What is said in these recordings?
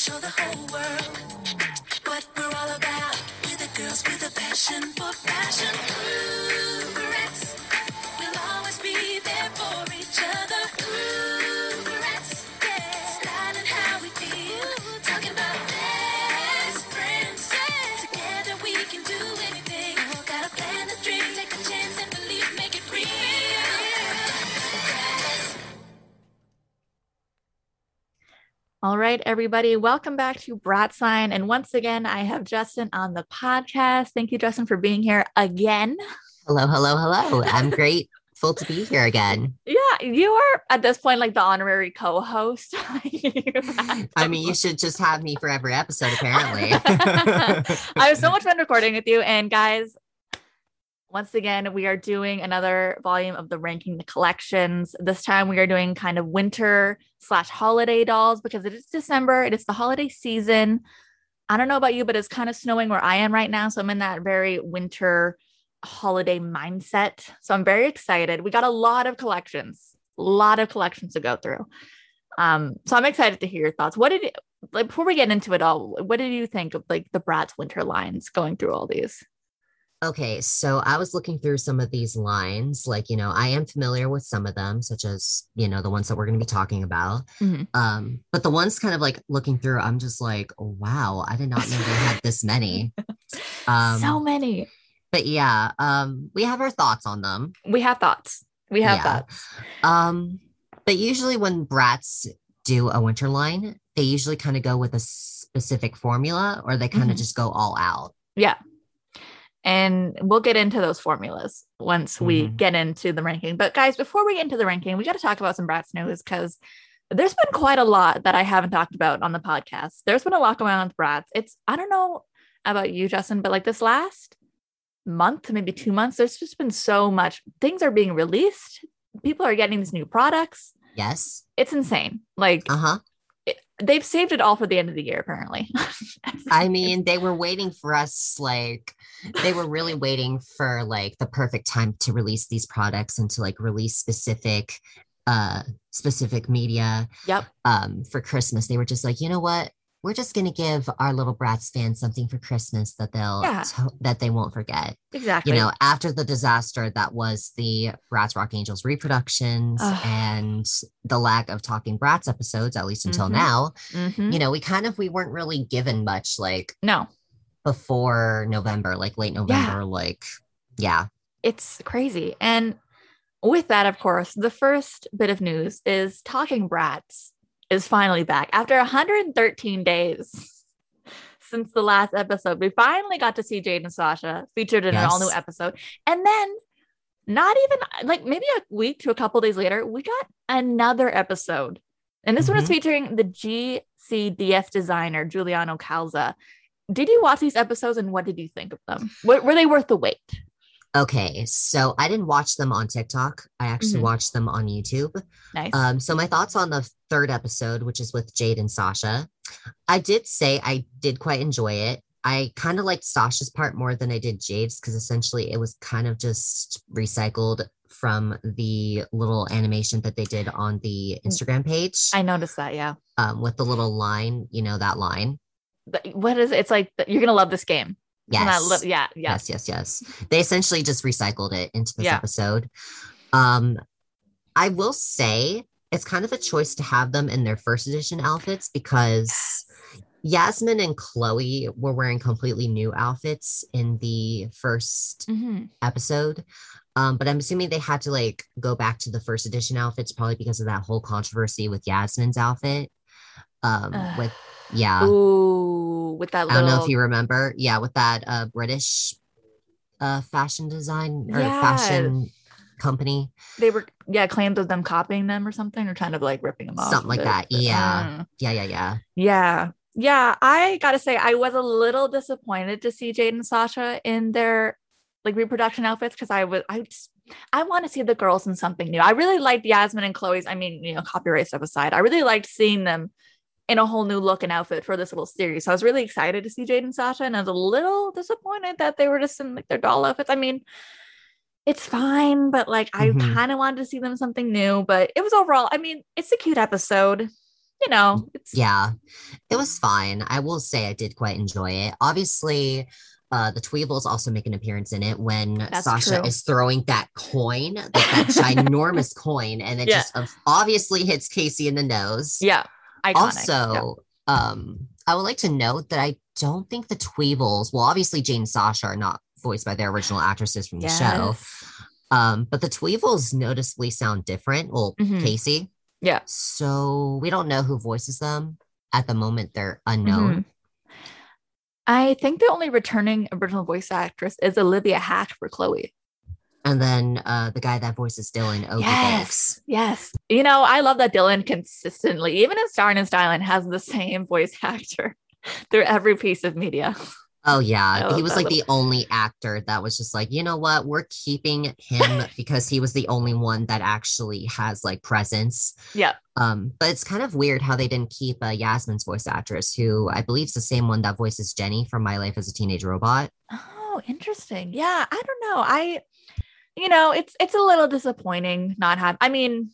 show the whole world what we're all about. We're the girls with a passion for fashion. Ooh, Brats, we'll always be there for each other. Ooh, Brats, yeah, styling how we feel, talking about best friends. Together we can do anything. Gotta plan a dream, take a chance and believe, make it real. All right, everybody, welcome back to Brat Sign. And once again, I have Justin on the podcast. Thank you, Justin, for being here again. Hello, hello, hello. I'm grateful to be here again. Yeah, you are at this point like the honorary co-host. I mean, you should just have me for every episode, apparently. I have so much fun recording with you. And guys, once again, we are doing another volume of the Ranking the Collections. This time we are doing kind of winter/holiday dolls because it is December. It is the holiday season. I don't know about you, but it's kind of snowing where I am right now. So I'm in that very winter holiday mindset. So I'm very excited. We got a lot of collections to go through. So I'm excited to hear your thoughts. Before we get into it all, what did you think of like the Bratz winter lines going through all these? Okay, so I was looking through some of these lines, like, you know, I am familiar with some of them, such as, you know, the ones that we're going to be talking about. Mm-hmm. But the ones kind of like looking through, I'm just like, oh, wow, I did not know they had this many. So many. But yeah, we have our thoughts on them. We have thoughts. But usually when Bratz do a winter line, they usually kind of go with a specific formula or they kind of just go all out. Yeah. And we'll get into those formulas once we get into the ranking. But guys, before we get into the ranking, we got to talk about some Bratz news because there's been quite a lot that I haven't talked about on the podcast. There's been a lot going on with Bratz. I don't know about you, Justin, but like this last month, maybe 2 months, there's just been so much. Things are being released. People are getting these new products. Yes. It's insane. Like, they've saved it all for the end of the year, apparently. I mean, they were waiting for us, like, they were really waiting for, like, the perfect time to release these products and to, like, release specific media. Yep. For Christmas. They were just like, you know what? We're just going to give our little Bratz fans something for Christmas that that they won't forget. Exactly. You know, after the disaster that was the Bratz Rock Angels reproductions and the lack of talking Bratz episodes, at least until now, you know, we weren't really given much like no before November, like late November, It's crazy. And with that, of course, the first bit of news is talking Bratz is finally back. After 113 days since the last episode, we finally got to see Jade and Sasha featured in an all-new episode. And then not even, like, maybe a week to a couple days later, we got another episode. And this one is featuring the GCDS designer, Giuliano Calza. Did you watch these episodes, and what did you think of them? Were they worth the wait? Okay, so I didn't watch them on TikTok. I actually watched them on YouTube. Nice. So my thoughts on the third episode, which is with Jade and Sasha, I did quite enjoy it. I kind of liked Sasha's part more than I did Jade's because essentially it was kind of just recycled from the little animation that they did on the Instagram page. I noticed that, yeah. With the little line, you know, that line. But what is it? It's like, you're going to love this game. Yes. Yes. They essentially just recycled it into this episode. I will say it's kind of a choice to have them in their first edition outfits because Yasmin and Chloe were wearing completely new outfits in the first episode. But I'm assuming they had to like go back to the first edition outfits probably because of that whole controversy with Yasmin's outfit. With that little... I don't know if you remember. Yeah, with that British fashion design or fashion company. They were, claimed of them copying them or something or kind of like ripping them off. Something like that. Yeah, I gotta say, I was a little disappointed to see Jade and Sasha in their like reproduction outfits because I want to see the girls in something new. I really liked Yasmin and Chloe's, I mean, you know, copyright stuff aside. I really liked seeing them in a whole new look and outfit for this little series. So I was really excited to see Jade and Sasha, and I was a little disappointed that they were just in like their doll outfits. I mean, it's fine, but like I kind of wanted to see them something new. But it was overall, I mean, it's a cute episode. you know, it's... Yeah, it was fine. I will say I did quite enjoy it. Obviously, the Tweebles also make an appearance in it when Sasha is throwing that coin, that ginormous coin, and it just obviously hits Casey in the nose. Yeah, iconic. Also, I would like to note that I don't think the Tweebles, well, obviously Jane and Sasha are not voiced by their original actresses from the show, but the Tweebles noticeably sound different. Well, Casey. Yeah. So we don't know who voices them. At the moment, they're unknown. I think the only returning original voice actress is Olivia Hack for Chloe. And then the guy that voices Dylan, Obi Folks. Yes. You know, I love that Dylan consistently, even in Starrin' and Stylin', has the same voice actor through every piece of media. Oh, yeah. He was like the only actor that was just like, you know what? We're keeping him because he was the only one that actually has like presence. Yeah. But it's kind of weird how they didn't keep Yasmin's voice actress, who I believe is the same one that voices Jenny from My Life as a Teenage Robot. Oh, interesting. Yeah. I don't know. You know, it's a little disappointing not having, I mean,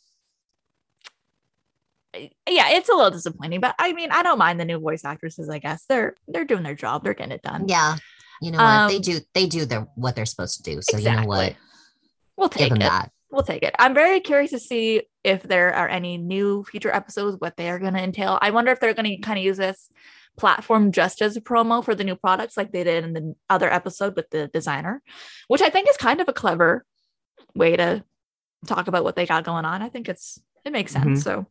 yeah, it's a little disappointing, but I mean, I don't mind the new voice actresses, I guess. They're doing their job. They're getting it done. Yeah. You know what? They do what they're supposed to do. So exactly. You know what? We'll take it. That. We'll take it. I'm very curious to see if there are any new future episodes, what they are going to entail. I wonder if they're going to kind of use this platform just as a promo for the new products like they did in the other episode with the designer, which I think is kind of a clever way to talk about what they got going on. I think it makes sense. So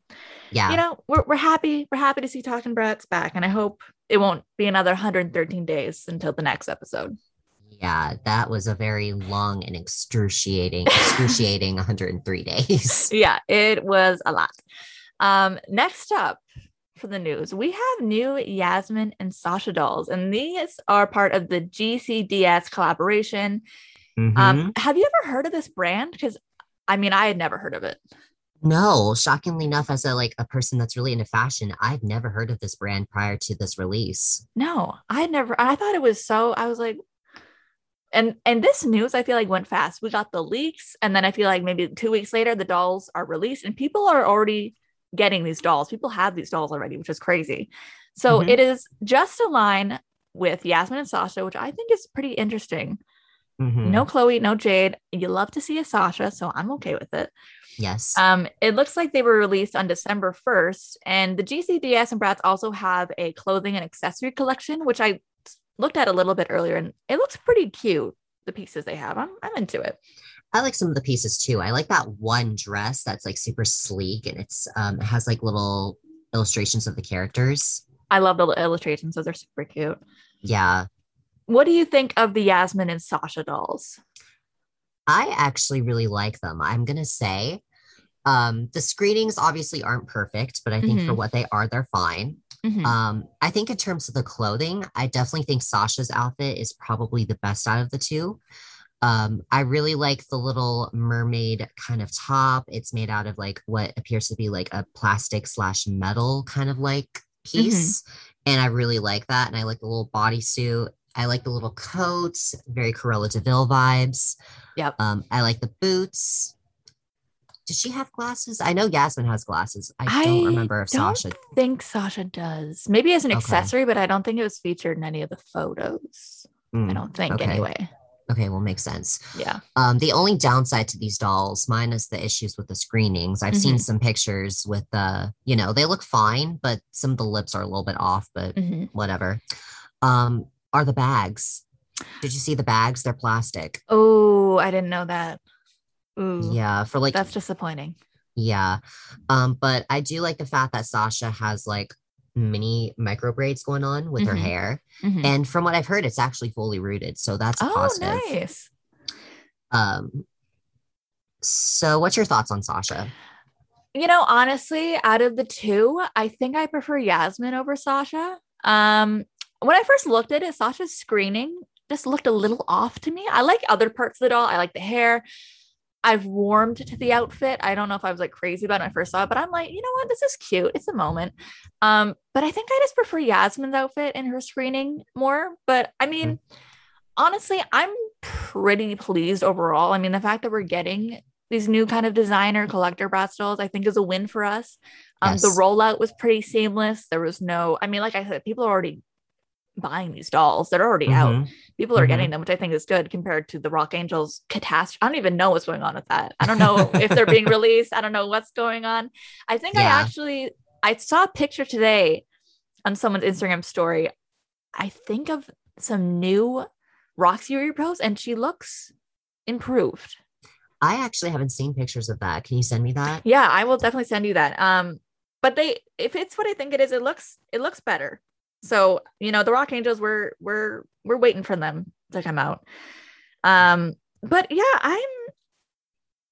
yeah, you know, we're happy. We're happy to see Talkin' Bratz back. And I hope it won't be another 113 days until the next episode. Yeah, that was a very long and excruciating 103 days. Yeah, it was a lot. Next up for the news, we have new Yasmin and Sasha dolls, and these are part of the GCDS collaboration. Have you ever heard of this brand? Because I mean, I had never heard of it. No, shockingly enough, as a person that's really into fashion, I've never heard of this brand prior to this release. No, I thought it was I was like, and this news, I feel like, went fast. We got the leaks, and then I feel like maybe 2 weeks later, the dolls are released, and people are already getting these dolls. People have these dolls already, which is crazy. So it is just a line with Yasmin and Sasha, which I think is pretty interesting. No Chloe, no Jade. You love to see a Sasha, so I'm okay with it. Yes. It looks like they were released on December 1st, and the GCDS and Bratz also have a clothing and accessory collection, which I looked at a little bit earlier, and it looks pretty cute, the pieces they have. I'm into it. I like some of the pieces too. I like that one dress that's like super sleek, and it's it has like little illustrations of the characters. I love the illustrations, so they're super cute. Yeah. What do you think of the Yasmin and Sasha dolls? I actually really like them. I'm going to say the screenings obviously aren't perfect, but I think for what they are, they're fine. I think in terms of the clothing, I definitely think Sasha's outfit is probably the best out of the two. I really like the little mermaid kind of top. It's made out of like what appears to be like a plastic / metal kind of like piece. And I really like that. And I like the little bodysuit. I like the little coats, very Cruella de Vil vibes. Yep. I like the boots. Does she have glasses? I know Yasmin has glasses. I don't remember if Sasha. I don't think Sasha does. Maybe as an accessory, but I don't think it was featured in any of the photos. I don't think anyway. Okay, well, makes sense. Yeah. The only downside to these dolls, minus the issues with the screenings, I've seen some pictures with you know, they look fine, but some of the lips are a little bit off, but whatever. Are the bags. Did you see the bags? They're plastic. Oh, I didn't know that. Ooh, yeah, for like, that's disappointing. Yeah. But I do like the fact that Sasha has like mini micro braids going on with her hair. And from what I've heard, it's actually fully rooted. So that's positive. Nice. So what's your thoughts on Sasha? You know, honestly, out of the two, I think I prefer Yasmin over Sasha. When I first looked at it, Sasha's screening just looked a little off to me. I like other parts of it all. I like the hair. I've warmed to the outfit. I don't know if I was like crazy about it when I first saw it, but I'm like, you know what? This is cute. It's a moment. But I think I just prefer Yasmin's outfit and her screening more. But I mean, honestly, I'm pretty pleased overall. I mean, the fact that we're getting these new kind of designer collector Bratz dolls, I think is a win for us. Yes. The rollout was pretty seamless. There was no, I mean, like I said, people are already buying these dolls. They're already out. People are getting them, which I think is good compared to the Rock Angels catastrophe. I don't even know what's going on with that. I don't know if they're being released. I don't know what's going on. I think I saw a picture today on someone's Instagram story, I think, of some new Roxy repros, and she looks improved. I actually haven't seen pictures of that. Can you send me that? Yeah, I will definitely send you that. But if it's what I think it is, it looks better. So, you know, the Rock Angels, we're waiting for them to come out. But yeah, I'm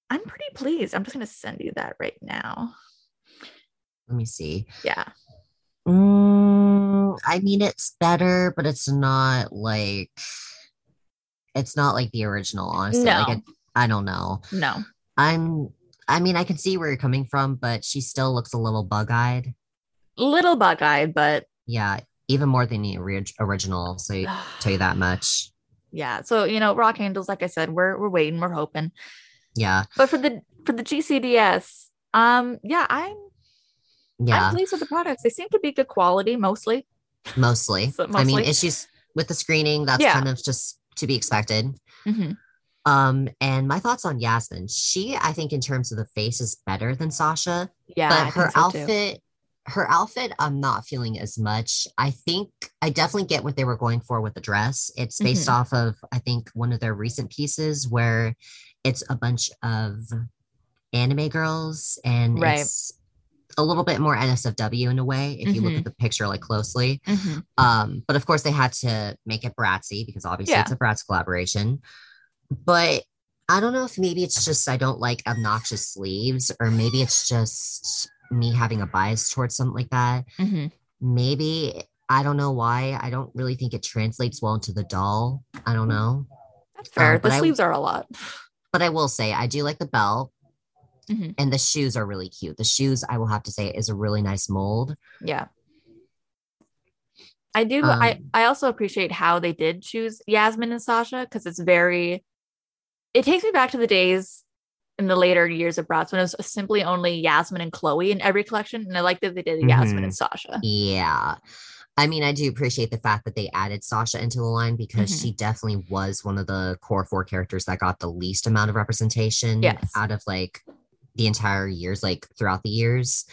pretty pleased. I'm just going to send you that right now. Let me see. Yeah. I mean, it's better, but it's not like the original, honestly. No. Like, I don't know. No. I mean, I can see where you're coming from, but she still looks a little bug-eyed. But yeah, even more than the original, so I tell you that much. Yeah, so, you know, Rock Angels, like I said, we're waiting, we're hoping. Yeah. But for the GCDS, I'm pleased with the products. They seem to be good quality, mostly. So, mostly. I mean, issues with the screening, that's kind of just to be expected. Mm-hmm. And my thoughts on Yasmin, she, I think in terms of the face, is better than Sasha. Yeah, but her outfit, I'm not feeling as much. I think I definitely get what they were going for with the dress. It's based off of, I think, one of their recent pieces where it's a bunch of anime girls, and it's a little bit more NSFW in a way, if you look at the picture like closely. But of course they had to make it Bratzy because obviously it's a Bratz collaboration. But I don't know if maybe it's just I don't like obnoxious sleeves, or maybe it's just me having a bias towards something like that. Maybe, I don't know why. I don't really think it translates well into the doll. I don't know. That's fair. The sleeves are a lot. But I will say, I do like the belt. And the shoes are really cute. The shoes, I will have to say, is a really nice mold. Yeah. I do. I also appreciate how they did choose Yasmin and Sasha, because it's very... It takes me back to the days in the later years of Bratz when it was simply only Yasmin and Chloe in every collection. And I like that they did Yasmin and Sasha. Yeah. I mean, I do appreciate the fact that they added Sasha into the line, because she definitely was one of the core four characters that got the least amount of representation out of like the entire years, like throughout the years.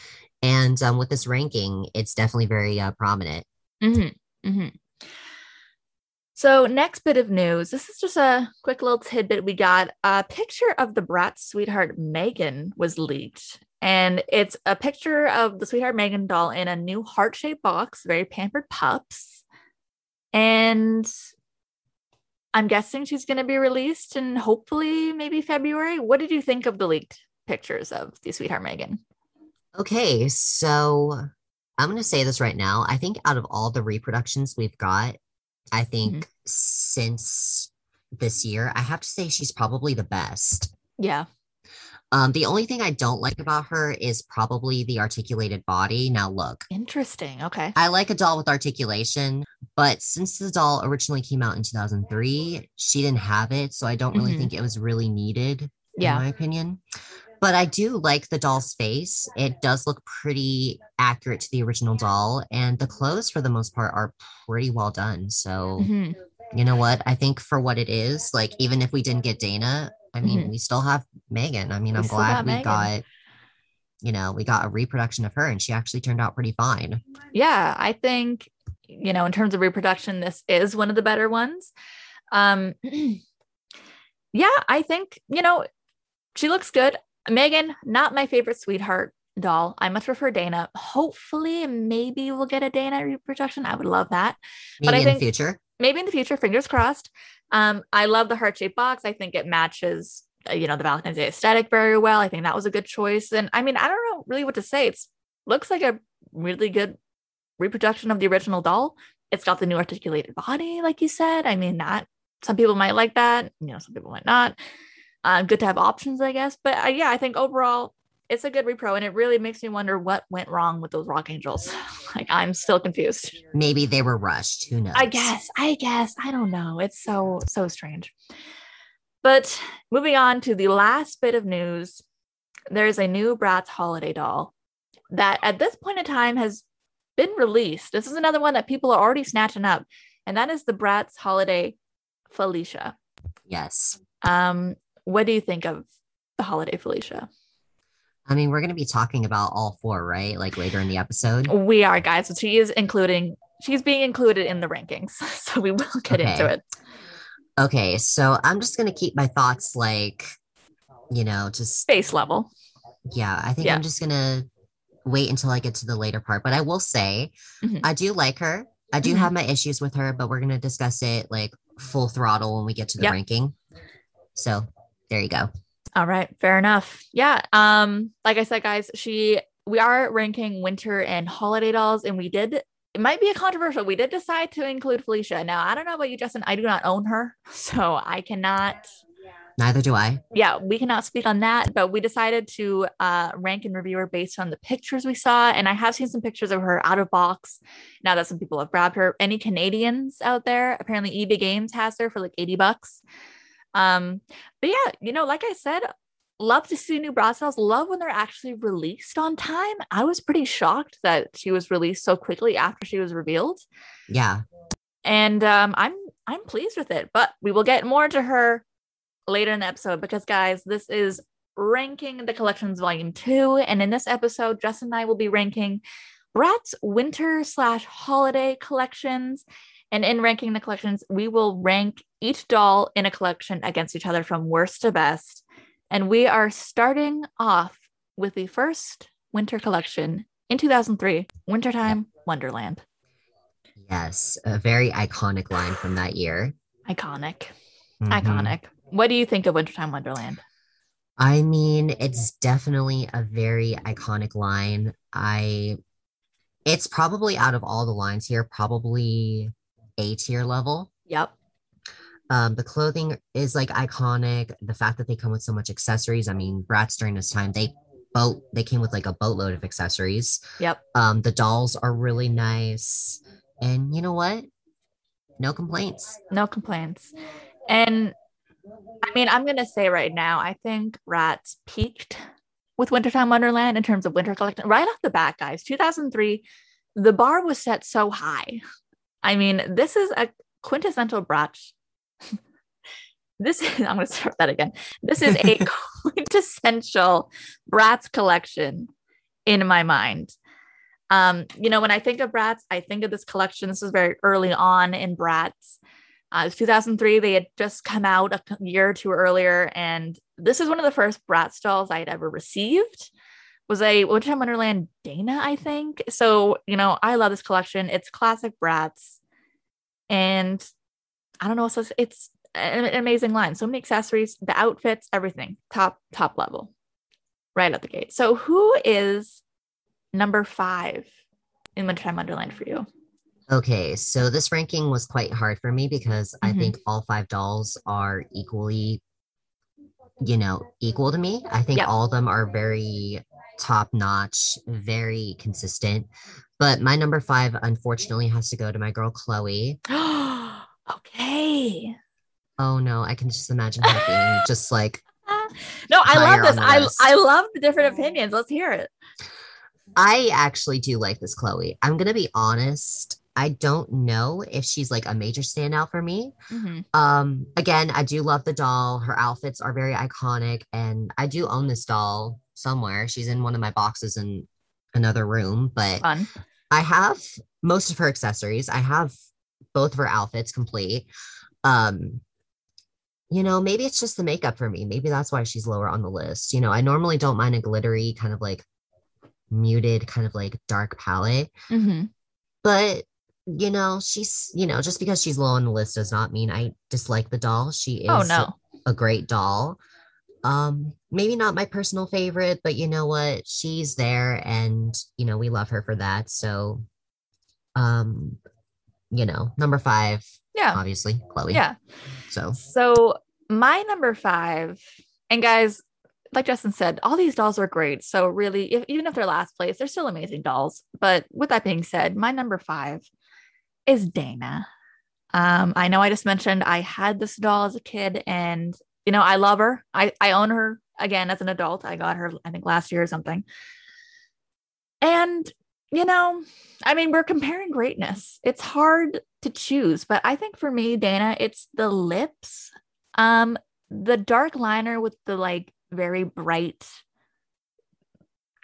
And with this ranking, it's definitely very prominent. So next bit of news, this is just a quick little tidbit we got. A picture of the Bratz sweetheart Megan was leaked, and it's a picture of the sweetheart Megan doll in a new heart-shaped box, very pampered pups. And I'm guessing she's going to be released in hopefully maybe February. What did you think of the leaked pictures of the sweetheart Megan? Okay, so I'm going to say this right now. I think out of all the reproductions we've got, I think since this year, I have to say she's probably the best. Yeah. The only thing I don't like about her is probably the articulated body. Now look. Interesting. Okay. I like a doll with articulation, but since the doll originally came out in 2003, she didn't have it. So I don't really think it was really needed in my opinion. But I do like the doll's face. It does look pretty accurate to the original doll. And the clothes, for the most part, are pretty well done. So, you know what? I think for what it is, like, even if we didn't get Dana, I mean, we still have Megan. I mean, I'm glad we got a reproduction of her, and she actually turned out pretty fine. Yeah, I think, you know, in terms of reproduction, this is one of the better ones. Yeah, I think, you know, she looks good. Megan, not my favorite sweetheart doll. I much prefer Dana. Hopefully, maybe we'll get a Dana reproduction. I would love that. Maybe in the future, fingers crossed. I love the heart-shaped box. I think it matches, you know, the Valentine's Day aesthetic very well. I think that was a good choice. And I mean, I don't know really what to say. It looks like a really good reproduction of the original doll. It's got the new articulated body, like you said. I mean, not some people might like that. You know, some people might not. Good to have options, I guess. But I think overall it's a good repro, and it really makes me wonder what went wrong with those Rock Angels. Like, I'm still confused. Maybe they were rushed. Who knows? I guess. I don't know. It's so strange. But moving on to the last bit of news, there's a new Bratz holiday doll that at this point in time has been released. This is another one that people are already snatching up, and that is the Bratz holiday Felicia. Yes. What do you think of the holiday Felicia? I mean, we're going to be talking about all four, right? Like later in the episode. We are, guys. So she's being included in the rankings. So we will get into it. Okay. So I'm just going to keep my thoughts like, you know, just base level. Yeah. I think I'm just going to wait until I get to the later part. But I will say, I do like her. I do have my issues with her, but we're going to discuss it like full throttle when we get to the ranking. So there you go. All right. Fair enough. Yeah. Like I said, guys, we are ranking winter and holiday dolls, and it might be a controversial. We did decide to include Felicia. Now, I don't know about you, Justin. I do not own her, so I cannot. Neither do I. Yeah. We cannot speak on that, but we decided to rank and review her based on the pictures we saw. And I have seen some pictures of her out of box now that some people have grabbed her. Any Canadians out there? Apparently EB Games has her for like $80. But yeah, you know, like I said, love to see new Bratz dolls, love when they're actually released on time. I was pretty shocked that she was released so quickly after she was revealed. Yeah. And, I'm pleased with it, but we will get more to her later in the episode because guys, this is ranking the collections volume 2. And in this episode, Justin and I will be ranking Bratz winter/holiday collections. And in ranking the collections, we will rank each doll in a collection against each other from worst to best. And we are starting off with the first winter collection in 2003, Wintertime Wonderland. Yes, a very iconic line from that year. Iconic. Mm-hmm. Iconic. What do you think of Wintertime Wonderland? I mean, it's definitely a very iconic line. It's probably out of all the lines here, probably A-tier level. Yep. The clothing is like iconic. The fact that they come with so much accessories. I mean, Bratz during this time, they came with like a boatload of accessories. Yep. The dolls are really nice. And you know what? No complaints. No complaints. And I mean, I'm going to say right now, I think Bratz peaked with Wintertime Wonderland in terms of winter collection. Right off the bat, guys, 2003, the bar was set so high. I mean, this is a quintessential Bratz. I'm going to start that again. This is a quintessential Bratz collection in my mind. You know, when I think of Bratz, I think of this collection. This is very early on in Bratz. It was 2003. They had just come out a year or two earlier. And this is one of the first Bratz dolls I had ever received. Was a Wintertime Wonderland Dana, I think. So, you know, I love this collection. It's classic Bratz. And I don't know, it's an amazing line. So many accessories, the outfits, everything. Top level. Right out the gate. So who is number 5 in Wintertime Wonderland for you? Okay, so this ranking was quite hard for me because I think all 5 dolls are equally, you know, equal to me. I think all of them are very top-notch, very consistent. But my number 5, unfortunately, has to go to my girl, Chloe. Okay. Oh, no. I can just imagine her being just like... No, I love this. I love the different opinions. Let's hear it. I actually do like this Chloe. I'm going to be honest. I don't know if she's like a major standout for me. Again, I do love the doll. Her outfits are very iconic. And I do own this doll somewhere. She's in one of my boxes in another room. But fun. I have most of her accessories. I have both of her outfits complete. You know, maybe it's just the makeup for me. Maybe that's why she's lower on the list. You know, I normally don't mind a glittery kind of like muted kind of like dark palette. But you know, she's, you know, just because she's low on the list does not mean I dislike the doll. She is a great doll. Maybe not my personal favorite, but you know what? She's there and, you know, we love her for that. So, you know, number 5. Yeah. Obviously, Chloe. Yeah. So my number 5, and guys, like Justin said, all these dolls are great. So really, even if they're last place, they're still amazing dolls. But with that being said, my number 5 is Dana. I know I just mentioned I had this doll as a kid and you know, I love her. I own her again as an adult. I got her, I think, last year or something. And, you know, I mean, we're comparing greatness. It's hard to choose, but I think for me, Dana, it's the lips. The dark liner with the like very bright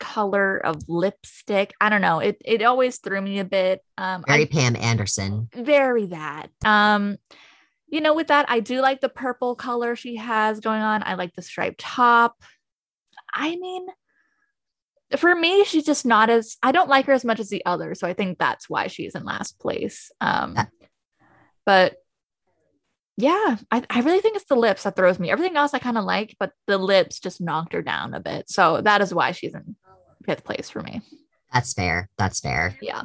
color of lipstick. I don't know. It always threw me a bit. Very Pam Anderson. Very that. You know, with that, I do like the purple color she has going on. I like the striped top. I mean, for me, she's just not as, I don't like her as much as the others. So I think that's why she's in last place. But yeah, I really think it's the lips that throws me. Everything else I kind of like, but the lips just knocked her down a bit. So that is why she's in 5th place for me. That's fair. That's fair. Yeah.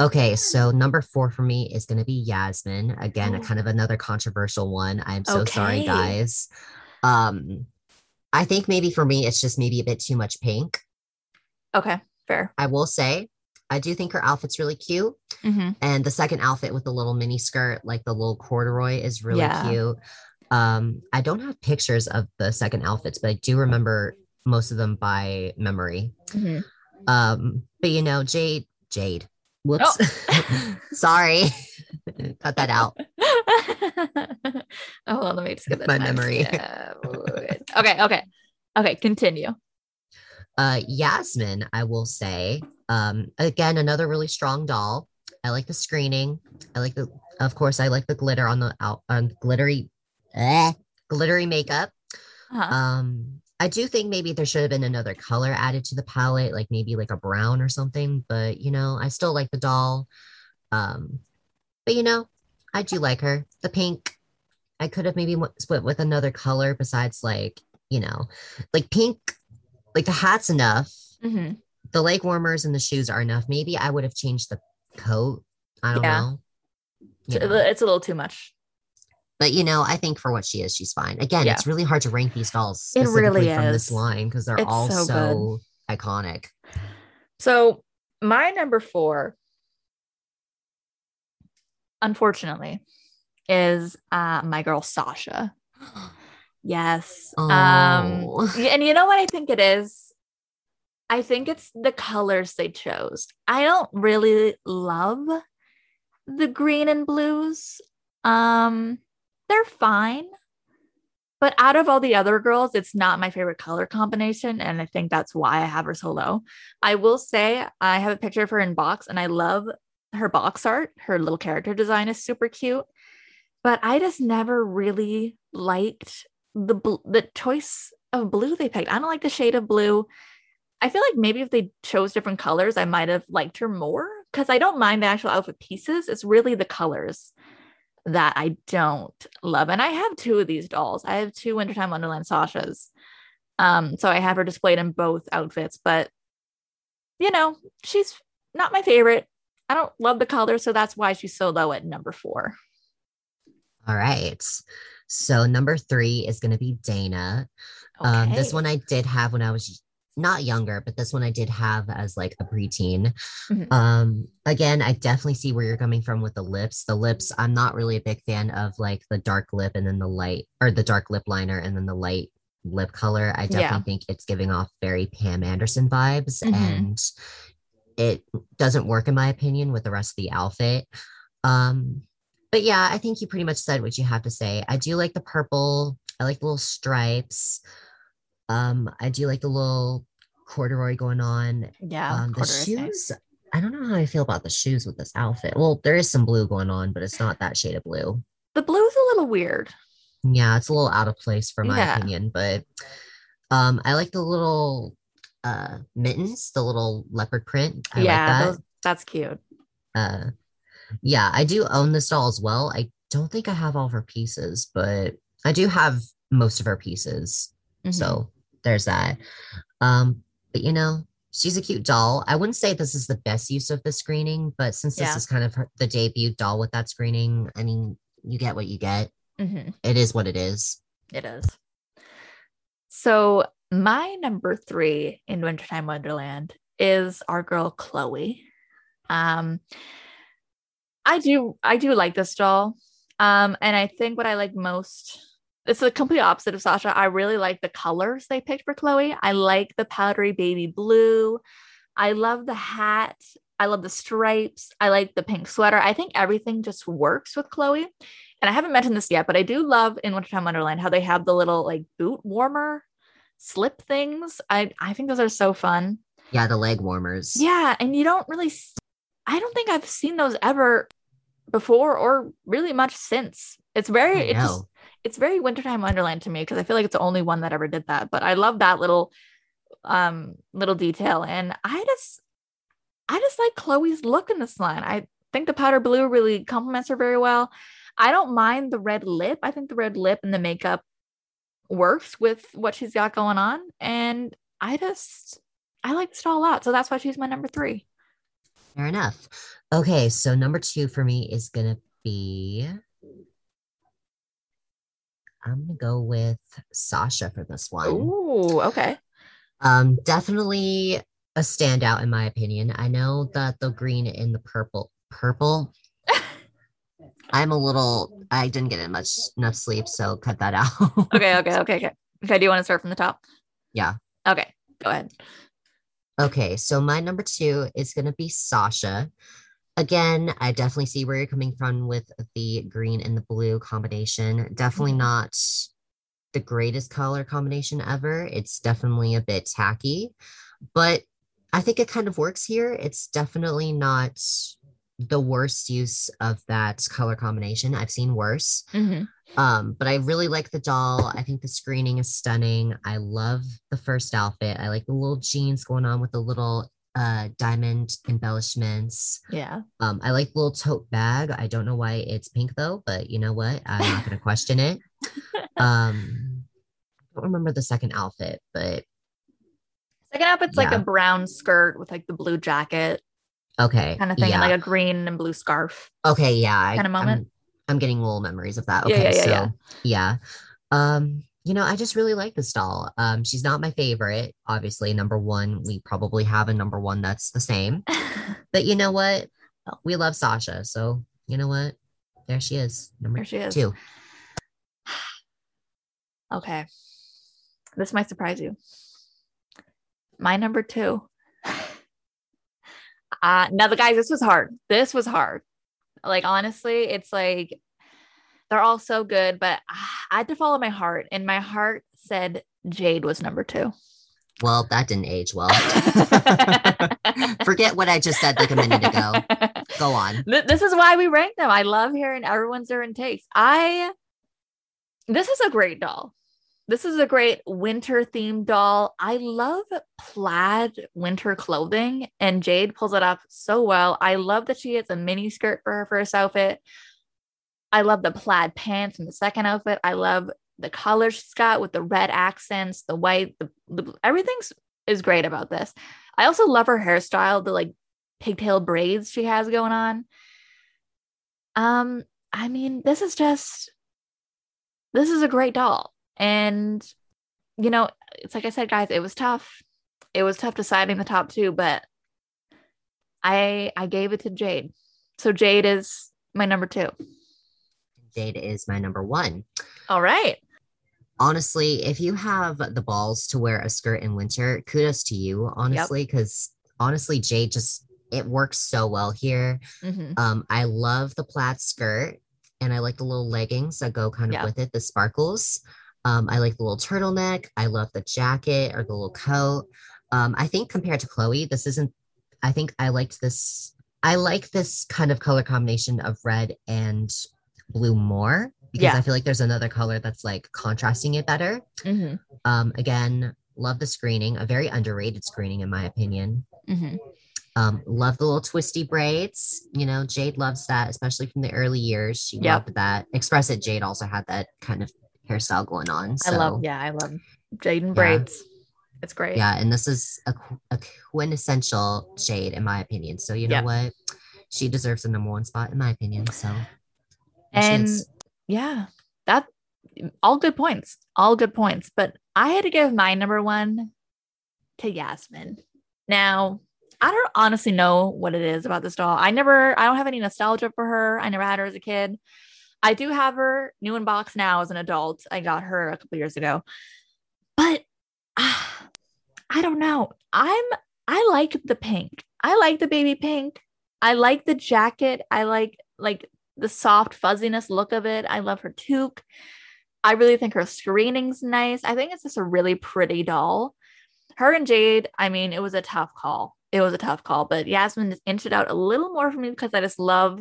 Okay. So number 4 for me is going to be Yasmin. Again, a kind of another controversial one. I'm so sorry, guys. I think maybe for me, it's just maybe a bit too much pink. Okay. Fair. I will say, I do think her outfit's really cute. Mm-hmm. And the second outfit with the little mini skirt, like the little corduroy, is really cute. I don't have pictures of the second outfits, but I do remember most of them by memory. Mm-hmm. But you know, Jade. Whoops. Oh. Sorry. Cut that out. Oh, well, let me just get that. My memory. Okay. Continue. Yasmin, I will say, again, another really strong doll. I like the screening. I like the glitter on glittery makeup. Uh-huh. I do think maybe there should have been another color added to the palette, like maybe like a brown or something, but you know, I still like the doll. But you know, I do like her. The pink, I could have maybe split with another color besides like, you know, like pink, like the hat's enough. Mm-hmm. The leg warmers and the shoes are enough. Maybe I would have changed the coat. I don't know. You know. It's a little too much. But, you know, I think for what she is, she's fine. Again, it's really hard to rank these dolls specifically from this line because they're all so iconic. So my number 4, unfortunately, is my girl Sasha. Yes. Oh. And you know what I think it is? I think it's the colors they chose. I don't really love the green and blues. They're fine, but out of all the other girls, it's not my favorite color combination. And I think that's why I have her so low. I will say I have a picture of her in box and I love her box art. Her little character design is super cute, but I just never really liked the choice of blue they picked. I don't like the shade of blue. I feel like maybe if they chose different colors, I might've liked her more because I don't mind the actual outfit pieces. It's really the colors that I don't love. And I have 2 of these dolls. I have 2 Wintertime Wonderland Sashas. So I have her displayed in both outfits, but you know, she's not my favorite. I don't love the color. So that's why she's so low at number 4. All right. So number 3 is going to be Dana. Okay. This one I did have when I was not younger, but this one I did have as like a preteen. Mm-hmm. Again, I definitely see where you're coming from with the lips. The lips, I'm not really a big fan of like the dark lip and then the light, or the dark lip liner and then the light lip color. I definitely think it's giving off very Pam Anderson vibes, mm-hmm. and it doesn't work in my opinion with the rest of the outfit. But yeah, I think you pretty much said what you have to say. I do like the purple. I like the little stripes. I do like the little corduroy going on. Yeah. The shoes. Thing. I don't know how I feel about the shoes with this outfit. Well, there is some blue going on, but it's not that shade of blue. The blue is a little weird. Yeah, it's a little out of place for my opinion, but I like the little mittens, the little leopard print. I like that. That's cute. Yeah, I do own this doll as well. I don't think I have all of her pieces, but I do have most of her pieces. Mm-hmm. So there's that. But you know, she's a cute doll. I wouldn't say this is the best use of the screening, but since this is kind of the debut doll with that screening, I mean, you get what you get. Mm-hmm. It is what it is. It is. So my number 3 in Wintertime Wonderland is our girl Chloe. I do like this doll. And I think what I like most It's the complete opposite of Sasha. I really like the colors they picked for Chloe. I like the powdery baby blue. I love the hat. I love the stripes. I like the pink sweater. I think everything just works with Chloe. And I haven't mentioned this yet, but I do love in Wintertime Wonderland how they have the little like boot warmer slip things. I think those are so fun. Yeah, the leg warmers. Yeah, and you don't really... I don't think I've seen those ever before or really much since. It's very Wintertime Wonderland to me because I feel like it's the only one that ever did that. But I love that little detail. And I just like Chloe's look in this line. I think the powder blue really complements her very well. I don't mind the red lip. I think the red lip and the makeup works with what she's got going on. And I liked it all out. So that's why she's my number 3. Fair enough. Okay, so number 2 for me is going to be... I'm going to go with Sasha for this one. Ooh, okay. Definitely a standout in my opinion. I know that the green and the purple. I didn't get enough sleep, so cut that out. Okay. Okay, do you want to start from the top? Yeah. Okay, go ahead. Okay, so my number 2 is going to be Sasha. Again, I definitely see where you're coming from with the green and the blue combination. Definitely not the greatest color combination ever. It's definitely a bit tacky, but I think it kind of works here. It's definitely not the worst use of that color combination. I've seen worse. Mm-hmm. But I really like the doll. I think the screening is stunning. I love the first outfit. I like the little jeans going on with the little diamond embellishments. Yeah. I like the little tote bag. I don't know why it's pink though, but you know what? I'm not going to question it. I don't remember the second outfit, but like a brown skirt with like the blue jacket. Okay. Kind of thing, yeah. Like a green and blue scarf. Okay, yeah. Kind of moment. I'm getting little memories of that. Okay, yeah. You know, I just really like this doll. She's not my favorite. Obviously, number 1, we probably have a number 1 that's the same. But you know what? We love Sasha, so you know what? There she is. Number 2. Okay. This might surprise you. My number 2. Now, guys, this was hard. Like, honestly, it's like they're all so good, but I had to follow my heart, and my heart said Jade was number 2. Well, that didn't age well. Forget what I just said like a minute ago. Go on. This is why we rank them. I love hearing everyone's different takes. This is a great doll. This is a great winter themed doll. I love plaid winter clothing, and Jade pulls it off so well. I love that she gets a mini skirt for her first outfit. I love the plaid pants in the second outfit. I love the colors she's got with the red accents, the white, everything is great about this. I also love her hairstyle, the like pigtail braids she has going on. I mean, this is a great doll. And, you know, it's like I said, guys, it was tough. It was tough deciding the top 2, but I gave it to Jade. So Jade is my number 2. Jade is my number 1. All right. Honestly, if you have the balls to wear a skirt in winter, kudos to you, honestly, because honestly, Jade it works so well here. Mm-hmm. I love the plaid skirt, and I like the little leggings that go kind of with it, the sparkles. I like the little turtleneck. I love the jacket or the little coat. I think compared to Chloe, I like this kind of color combination of red and blue more because I feel like there's another color that's like contrasting it better. Mm-hmm. Again, love the screening, a very underrated screening in my opinion. Mm-hmm. Love the little twisty braids. You know, Jade loves that, especially from the early years. She loved that. Express It Jade also had that kind of hairstyle going on. So. I love Jade and braids. It's great. Yeah, and this is a quintessential Jade in my opinion. So you know what? She deserves the number 1 spot in my opinion. So that all good points. But I had to give my number 1 to Yasmin. Now, I don't honestly know what it is about this doll. I don't have any nostalgia for her. I never had her as a kid. I do have her new in box now as an adult. I got her a couple years ago, but I don't know. I like the pink. I like the baby pink. I like the jacket. I like the soft fuzziness look of it. I love her toque. I really think her screening's nice. I think it's just a really pretty doll. Her and Jade, I mean, it was a tough call. It was a tough call, but Yasmin just inched it out a little more for me because I just love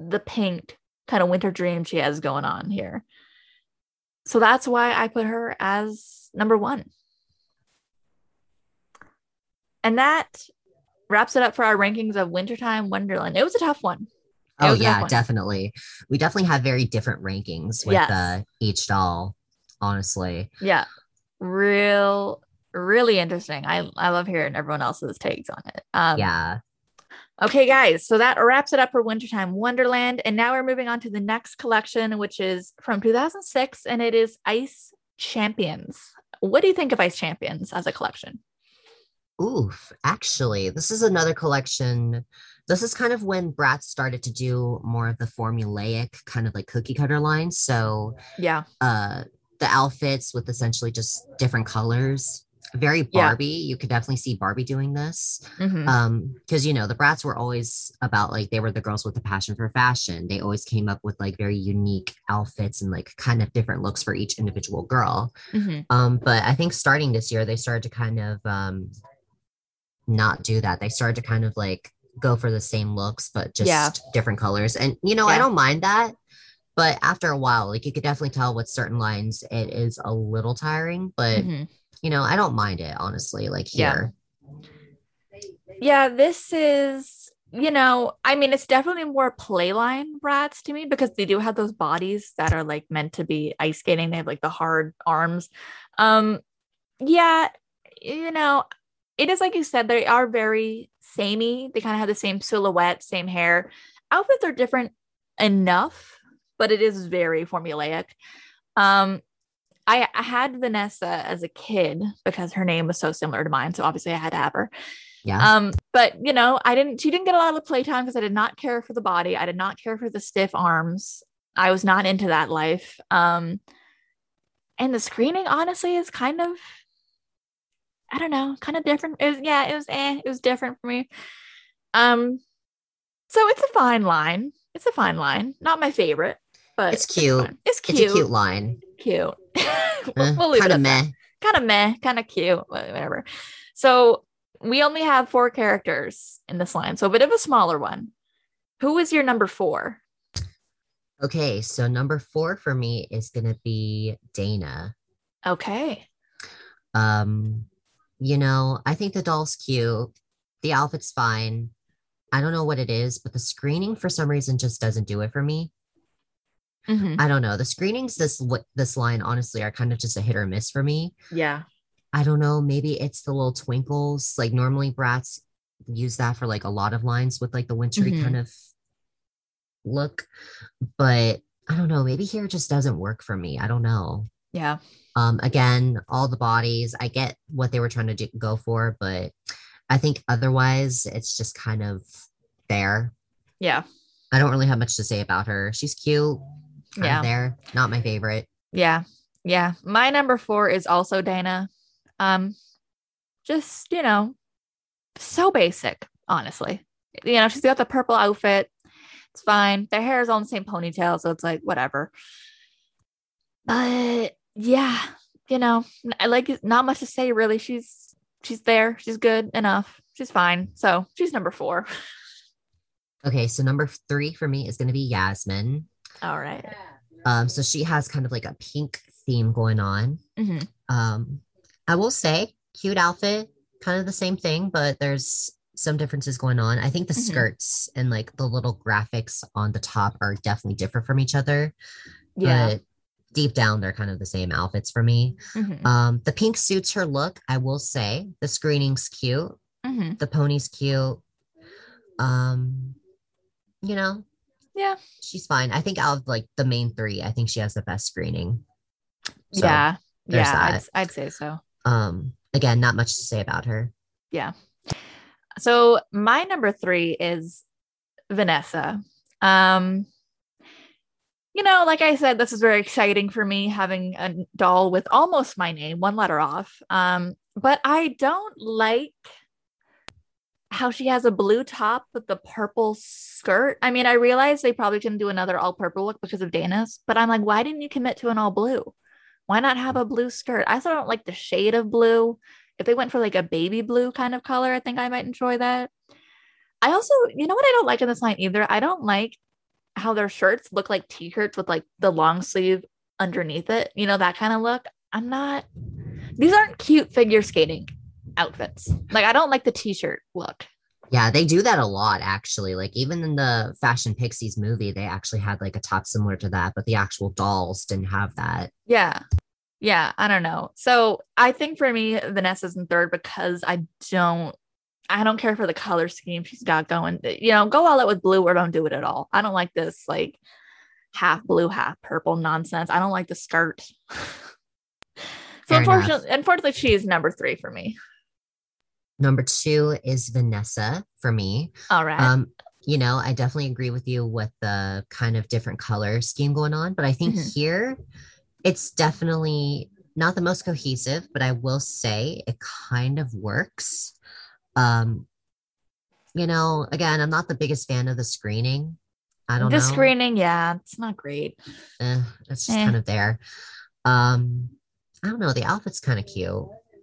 the pink kind of winter dream she has going on here. So that's why I put her as number one. And that wraps it up for our rankings of Wintertime Wonderland. It was a tough one. Oh, yeah, definitely. We definitely have very different rankings with each doll, honestly. Yeah, really interesting. I love hearing everyone else's takes on it. Yeah. Okay, guys, so that wraps it up for Wintertime Wonderland. And now we're moving on to the next collection, which is from 2006, and it is Ice Champions. What do you think of Ice Champions as a collection? Oof, actually, this is another collection. This is kind of when Bratz started to do more of the formulaic kind of like cookie cutter line. So yeah, the outfits with essentially just different colors. Very Barbie. Yeah. You could definitely see Barbie doing this. Mm-hmm. Because, you know, the Bratz were always about like they were the girls with the passion for fashion. They always came up with like very unique outfits and like kind of different looks for each individual girl. Mm-hmm. But I think starting this year, they started to kind of not do that. They started to kind of like go for the same looks, but just different colors. And, you know, I don't mind that. But after a while, like you could definitely tell with certain lines, it is a little tiring. But, you know, I don't mind it, honestly, like here. Yeah, this is, you know, I mean, it's definitely more playline Bratz to me because they do have those bodies that are like meant to be ice skating. They have like the hard arms. Yeah, you know, it is like you said, they are very samey. They kind of have the same silhouette, same hair. Outfits are different enough, but it is very formulaic. I had Vanessa as a kid because her name was so similar to mine, so obviously I had to have her. Yeah. But you know, she didn't get a lot of playtime because I did not care for the body. I did not care for the stiff arms. I was not into that life. And the screening honestly is kind of, I don't know, kind of different. It was different for me. So it's a fine line. Not my favorite, but it's cute. It's a cute line. Cute. We'll kind of meh. Kind of cute. Whatever. So we only have 4 characters in this line, so a bit of a smaller one. Who is your number 4? Okay, so number 4 for me is gonna be Dana. Okay. You know, I think the doll's cute. The outfit's fine. I don't know what it is, but the screening for some reason just doesn't do it for me. Mm-hmm. I don't know. The screenings this line, honestly, are kind of just a hit or miss for me. Yeah. I don't know. Maybe it's the little twinkles. Like normally Bratz use that for like a lot of lines with like the wintry kind of look. But I don't know. Maybe here it just doesn't work for me. I don't know. Yeah. Again, all the bodies, I get what they were trying to go for, but I think otherwise it's just kind of there. Yeah. I don't really have much to say about her. She's cute. Yeah. There. Not my favorite. Yeah. Yeah. My number 4 is also Dana. Just, you know, so basic, honestly. You know, she's got the purple outfit. It's fine. Their hair is all in the same ponytail, so it's like, whatever. But yeah, you know, I like it. Not much to say, really. She's there. She's good enough. She's fine. So she's number 4. Okay, so number 3 for me is going to be Yasmin. All right. So she has kind of like a pink theme going on. Mm-hmm. I will say, cute outfit, kind of the same thing, but there's some differences going on. I think the skirts and like the little graphics on the top are definitely different from each other. Yeah. But deep down, they're kind of the same outfits for me. Mm-hmm. The pink suits her look, I will say. The screening's cute. Mm-hmm. The pony's cute. You know, yeah, she's fine. I think out of like the main 3, I think she has the best screening. So I'd say so. Again, not much to say about her. Yeah. So my number 3 is Vanessa. you know, like I said, this is very exciting for me, having a doll with almost my name, one letter off. But I don't like how she has a blue top with the purple skirt. I mean, I realize they probably couldn't do another all purple look because of Dana's, but I'm like, why didn't you commit to an all blue? Why not have a blue skirt? I also don't like the shade of blue. If they went for like a baby blue kind of color, I think I might enjoy that. I also, you know what I don't like in this line either? I don't like how their shirts look like t-shirts with like the long sleeve underneath it. You know, that kind of look. I'm not, these aren't cute figure skating outfits. Like, I don't like the t-shirt look. Yeah, they do that a lot, actually. Like, even in the Fashion Pixies movie, they actually had like a top similar to that, but the actual dolls didn't have that. Yeah. Yeah, I don't know. So I think for me, Vanessa's in third because I don't care for the color scheme she's got going. You know, go all out with blue or don't do it at all. I don't like this like half blue, half purple nonsense. I don't like the skirt. So unfortunately, she is number three for me. Number two is Vanessa for me. All right. You know, I definitely agree with you with the kind of different color scheme going on, but I think here it's definitely not the most cohesive, but I will say it kind of works. You know, again, I'm not the biggest fan of the screening. I don't know. The screening, yeah, it's not great. It's just kind of there. I don't know. The outfit's kind of cute.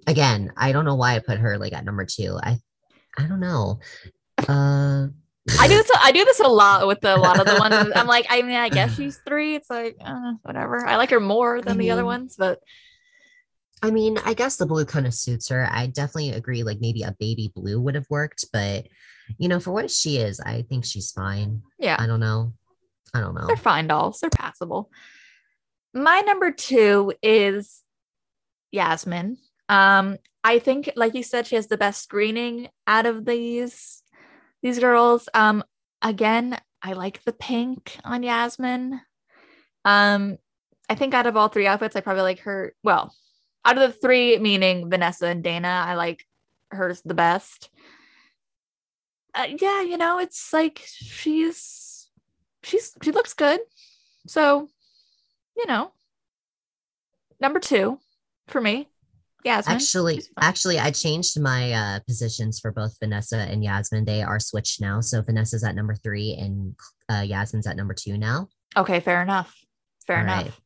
Again, I don't know why I put her like at number two. I don't know. I do this a lot with a lot of the ones. I'm like, I mean, I guess she's three. It's like, whatever. I like her more than the other ones, but. I mean, I guess the blue kind of suits her. I definitely agree. Like maybe a baby blue would have worked, but you know, for what she is, I think she's fine. Yeah. I don't know. They're fine dolls. They're passable. My number two is Yasmin. I think, like you said, she has the best screening out of these girls. Again, I like the pink on Yasmin. I think out of all three outfits, I probably like her. Well, out of the three, meaning Vanessa and Dana, I like hers the best. Yeah, you know, it's like she looks good. So, you know, number two for me. Yasmin. Actually, I changed my positions for both Vanessa and Yasmin. They are switched now. So Vanessa's at number three and Yasmin's at number two now. Okay, fair enough. Fair enough.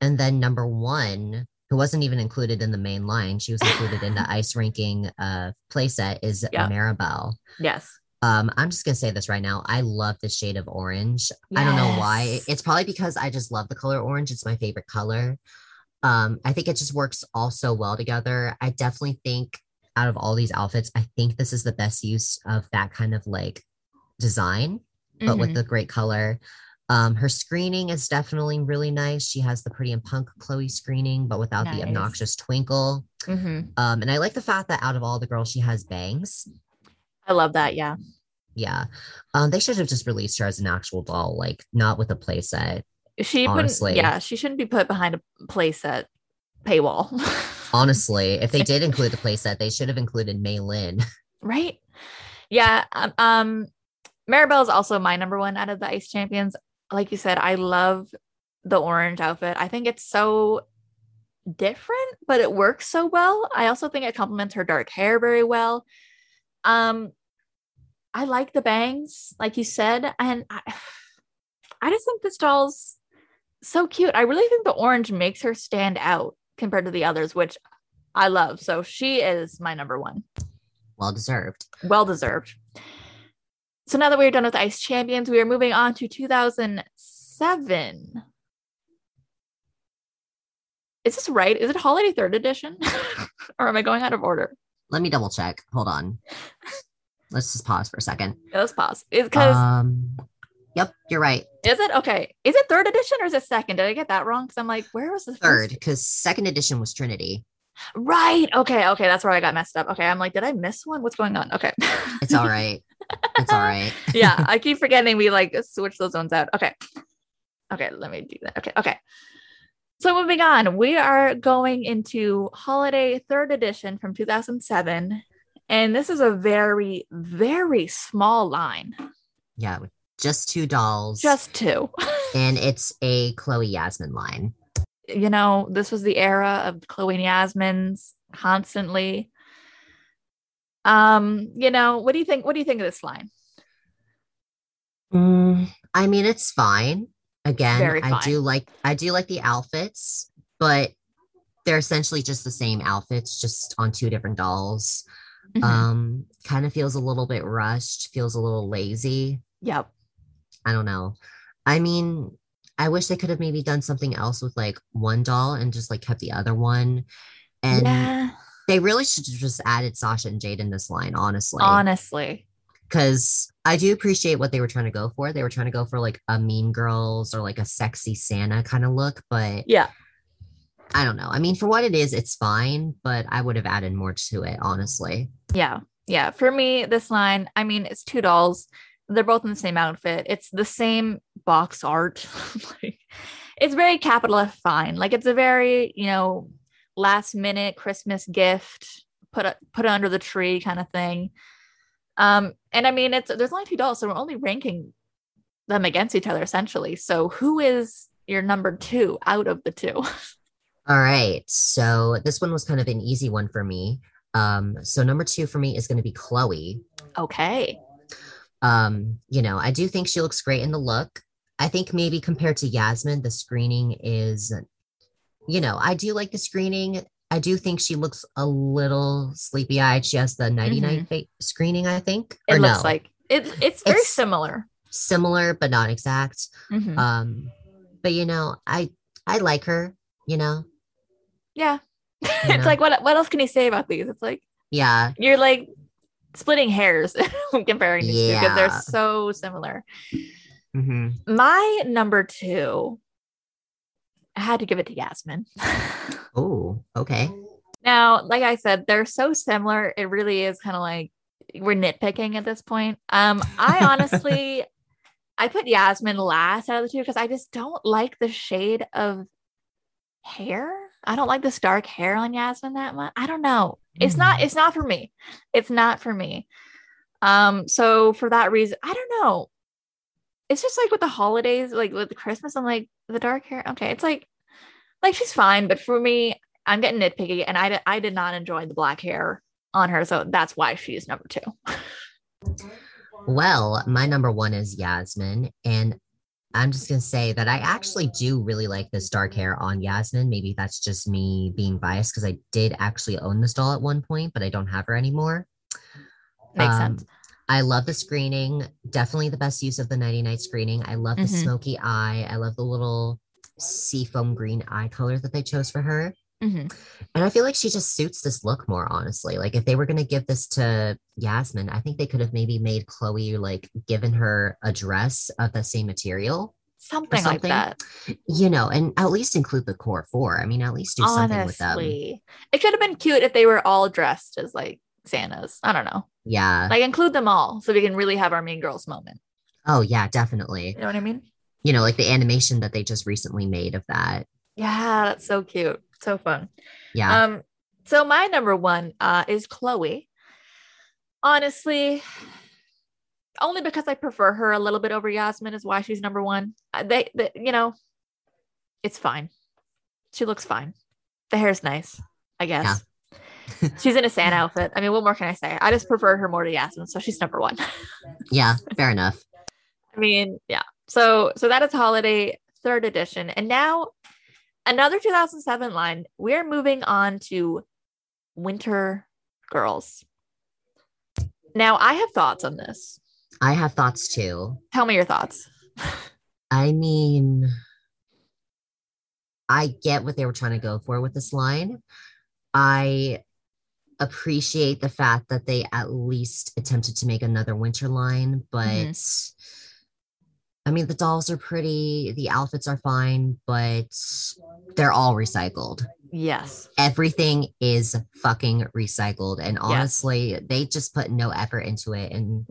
And then number one, who wasn't even included in the main line, she was included in the ice ranking playset, is Maribel. Yes. I'm just going to say this right now. I love the shade of orange. Yes. I don't know why. It's probably because I just love the color orange. It's my favorite color. I think it just works all so well together. I definitely think out of all these outfits, I think this is the best use of that kind of like design, but with the great color. Her screening is definitely really nice. She has the Pretty and Punk Chloe screening, but without the obnoxious twinkle. And I like the fact that out of all the girls, she has bangs. I love that. Yeah. Yeah. They should have just released her as an actual doll, like not with a playset. She shouldn't be put behind a playset paywall. Honestly, if they did include the playset, they should have included Mei Lin. Right? Yeah. Maribel is also my number one out of the Ice Champions. Like you said, I love the orange outfit. I think it's so different, but it works so well. I also think it complements her dark hair very well. I like the bangs, like you said, and I just think this doll's so cute. I really think the orange makes her stand out compared to the others, which I love. So she is my number one. Well deserved. So now that we're done with Ice Champions, we are moving on to 2007. Is this right? Is it Holiday 3rd Edition? Or am I going out of order? Let me double check. Hold on. Let's just pause for a second. Yeah, let's pause. It's because... Yep, you're right. Is it? Okay. Is it 3rd edition or is it 2nd? Did I get that wrong? Because I'm like, where was the 3rd? Because 2nd edition was Trinity. Right. Okay. That's where I got messed up. Okay. I'm like, did I miss one? What's going on? Okay. It's all right. Yeah. I keep forgetting we like switch those ones out. Okay. Let me do that. Okay. So moving on, we are going into Holiday 3rd edition from 2007. And this is a very, very small line. Yeah. just two dolls. Just two. And it's a Chloe Yasmin line. You know, this was the era of Chloe Yasmin's constantly. You know, what do you think? What do you think of this line? I mean, it's fine. Again, very fine. I do like the outfits, but they're essentially just the same outfits, just on two different dolls. Mm-hmm. Kind of feels a little bit rushed, feels a little lazy. Yep. I don't know. I mean, I wish they could have maybe done something else with like one doll and just like kept the other one. And yeah. They really should have just added Sasha and Jade in this line, honestly. Because I do appreciate what they were trying to go for. They were trying to go for like a Mean Girls or like a sexy Santa kind of look, but yeah, I don't know. I mean, for what it is, it's fine, but I would have added more to it, honestly. Yeah. Yeah. For me, this line, I mean, it's two dolls. They're both in the same outfit. It's the same box art. Like, it's very capital F fine. Like, it's a very, you know, last minute Christmas gift, put under the tree kind of thing. And I mean, there's only two dolls, so we're only ranking them against each other, essentially. So who is your number two out of the two? All right. So this one was kind of an easy one for me. So number two for me is going to be Chloe. Okay. You know, I do think she looks great in the look. I think maybe compared to Yasmin, the screening is, you know, I do like the screening. I do think she looks a little sleepy-eyed. She has the 99 screening, I think. It looks like it's very similar. Similar, but not exact. Mm-hmm. But, you know, I like her. You know, yeah, you know? It's like what else can you say about these? It's like, yeah, you're like splitting hairs comparing these two because they're so similar. Mm-hmm. My number two, I had to give it to Yasmin. Oh, okay. Now, like I said, they're so similar. It really is kind of like we're nitpicking at this point. I honestly, I put Yasmin last out of the two because I just don't like the shade of hair. I don't like this dark hair on Yasmin that much. I don't know. It's not for me. It's not for me. So for that reason, I don't know. It's just like with the holidays, like with Christmas, I'm like the dark hair. Okay. It's like she's fine. But for me, I'm getting nitpicky and I did not enjoy the black hair on her. So that's why she's number two. Well, my number one is Yasmin. And I'm just going to say that I actually do really like this dark hair on Yasmin. Maybe that's just me being biased because I did actually own this doll at one point, but I don't have her anymore. Makes sense. I love the screening. Definitely the best use of the 99 screening. I love the smoky eye. I love the little seafoam green eye color that they chose for her. Mm-hmm. And I feel like she just suits this look more, honestly. Like if they were going to give this to Yasmin, I think they could have maybe made Chloe, like given her a dress of the same material. Something like that. You know, and at least include the core four. I mean, at least do something with them. It could have been cute if they were all dressed as like Santas. I don't know. Yeah. Like include them all so we can really have our Mean Girls moment. Oh yeah, definitely. You know what I mean? You know, like the animation that they just recently made of that. Yeah, that's so cute. So fun. Yeah. So my number one is Chloe. Honestly, only because I prefer her a little bit over Yasmin is why she's number one. They you know, it's fine. She looks fine. The hair's nice, I guess. Yeah. She's in a Santa outfit. I mean, what more can I say? I just prefer her more to Yasmin, so she's number one. Yeah, fair enough. I mean, yeah. So that is Holiday 3rd edition. And now another 2007 line. We're moving on to Winter Girls. Now, I have thoughts on this. I have thoughts, too. Tell me your thoughts. I mean, I get what they were trying to go for with this line. I appreciate the fact that they at least attempted to make another winter line, but I mean, the dolls are pretty, the outfits are fine, but they're all recycled. Yes. Everything is fucking recycled. And honestly, they just put no effort into it. And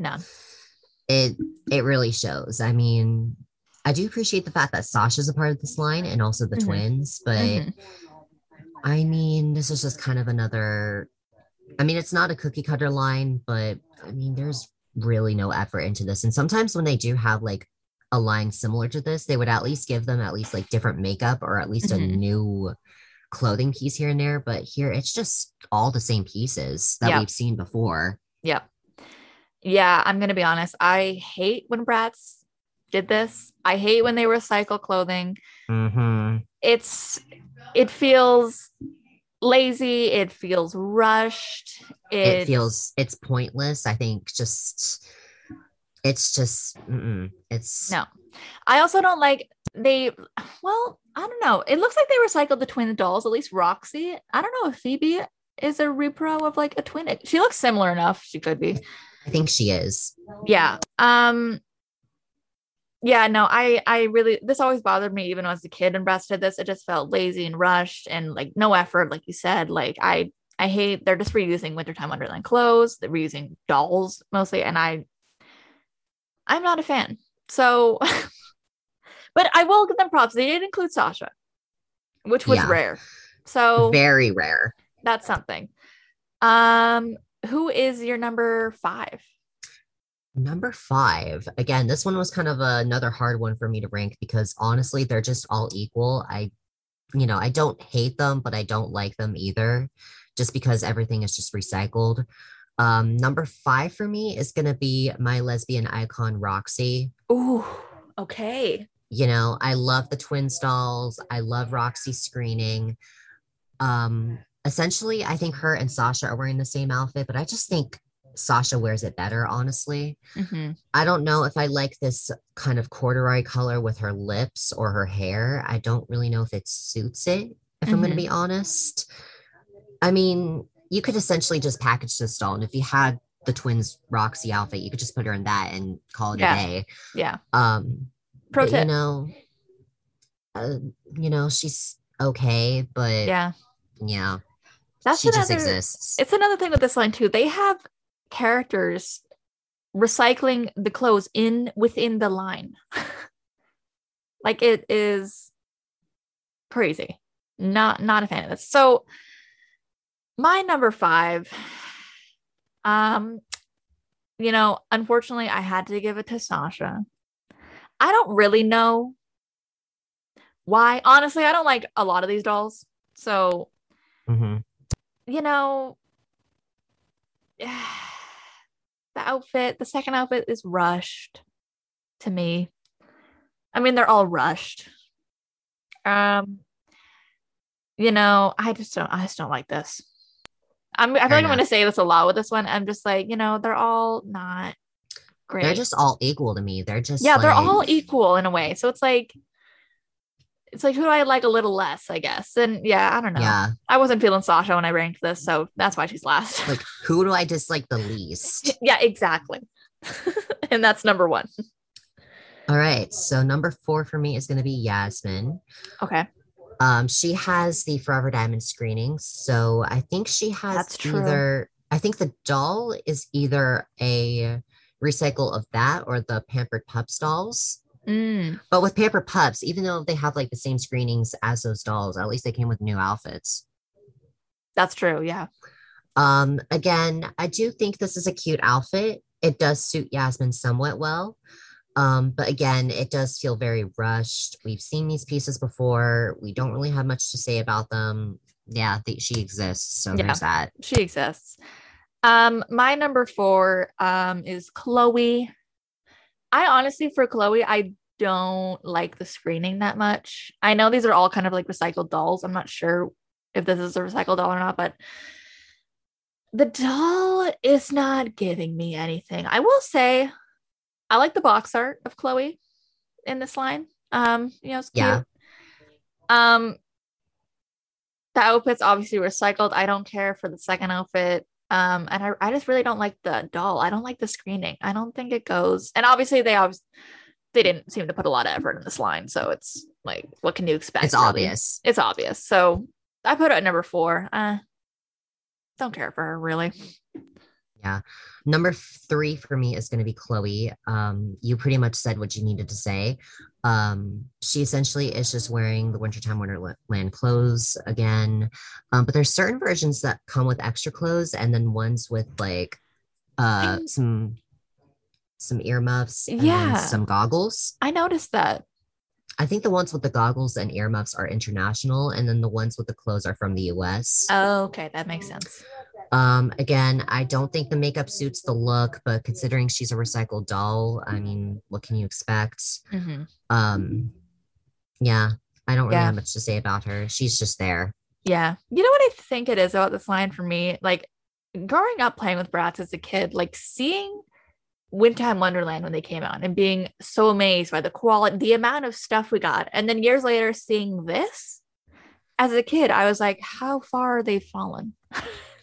it really shows. I mean, I do appreciate the fact that Sasha's a part of this line and also the twins, but I mean, this is just kind of another, I mean, it's not a cookie cutter line, but I mean, there's really no effort into this. And sometimes when they do have like a line similar to this, they would at least give them at least like different makeup or at least a new clothing piece here and there. But here it's just all the same pieces that we've seen before. Yep. Yeah, I'm going to be honest. I hate when brats did this. I hate when they recycle clothing. Mm-hmm. It feels lazy. It feels rushed. It's pointless. I think no. I also don't like I don't know. It looks like they recycled the twin dolls, at least Roxy. I don't know if Phoebe is a repro of like a twin. She looks similar enough. She could be. I think she is. Yeah. Yeah, no, I really, this always bothered me even as a kid and Brats did this. It just felt lazy and rushed and like no effort. Like you said, like I hate, they're just reusing Wintertime Wonderland clothes. They're reusing dolls mostly. And I'm not a fan. So, but I will give them props. They did include Sasha, which was rare. So very rare. That's something. Who is your number five? Number five. Again, this one was kind of another hard one for me to rank because honestly, they're just all equal. I don't hate them, but I don't like them either just because everything is just recycled. Number five for me is going to be my lesbian icon, Roxy. Ooh, okay. You know, I love the twins dolls. I love Roxy's screening. Essentially, I think her and Sasha are wearing the same outfit, but I just think Sasha wears it better, honestly. Mm-hmm. I don't know if I like this kind of corduroy color with her lips or her hair. I don't really know if it suits it, if I'm going to be honest. I mean, you could essentially just package this doll, and if you had the twins Roxy outfit, you could just put her in that and call it a day. Yeah. Pro tip. You know, she's okay, but yeah. She just exists. It's another thing with this line too. They have characters recycling the clothes within the line. Like it is crazy. Not a fan of this. So my number five, you know, unfortunately I had to give it to Sasha. I don't really know why. Honestly, I don't like a lot of these dolls. So you know, the second outfit is rushed to me. I mean, they're all rushed. You know, I just don't like this. I feel like I'm going to say this a lot with this one. I'm just like, you know, they're all not great. They're just all equal to me. They're just they're all equal in a way. So it's like, who do I like a little less, I guess? And I don't know. Yeah. I wasn't feeling Sasha when I ranked this, so that's why she's last. Like, who do I dislike the least? Yeah, exactly. And that's number one. All right. So number four for me is going to be Yasmin. Okay. She has the Forever Diamond screening. So I think she has I think the doll is either a recycle of that or the Pampered Pups dolls. But with Pampered Pups, even though they have like the same screenings as those dolls, at least they came with new outfits. That's true. Yeah. Again, I do think this is a cute outfit. It does suit Yasmin somewhat well. But again, it does feel very rushed. We've seen these pieces before. We don't really have much to say about them. Yeah. She exists. So there's that. She exists. My number four, is Chloe. For Chloe, I don't like the screening that much. I know these are all kind of like recycled dolls. I'm not sure if this is a recycled doll or not, but the doll is not giving me anything. I will say I like the box art of Chloe in this line. You know, it's cute. Yeah. The outfit's obviously recycled. I don't care for the second outfit. And I just really don't like the doll. I don't like the screening. I don't think it goes. And obviously they didn't seem to put a lot of effort in this line. So it's like, what can you expect? It's really obvious. It's obvious. So I put it at number four. Don't care for her really. Yeah. Number three for me is going to be Chloe. You pretty much said what you needed to say. She essentially is just wearing the Wintertime Wonderland clothes again. But there's certain versions that come with extra clothes and then ones with like some some earmuffs and some goggles. I noticed that. I think the ones with the goggles and earmuffs are international, and then the ones with the clothes are from the US. Oh, okay. That makes sense. Again, I don't think the makeup suits the look, but considering she's a recycled doll, I mean, what can you expect? Mm-hmm. I don't really have much to say about her. She's just there. Yeah. You know what I think it is about this line for me? Like, growing up playing with Bratz as a kid, like seeing Wintertime Wonderland when they came out and being so amazed by the quality, the amount of stuff we got. And then years later, seeing this as a kid, I was like, how far are they fallen?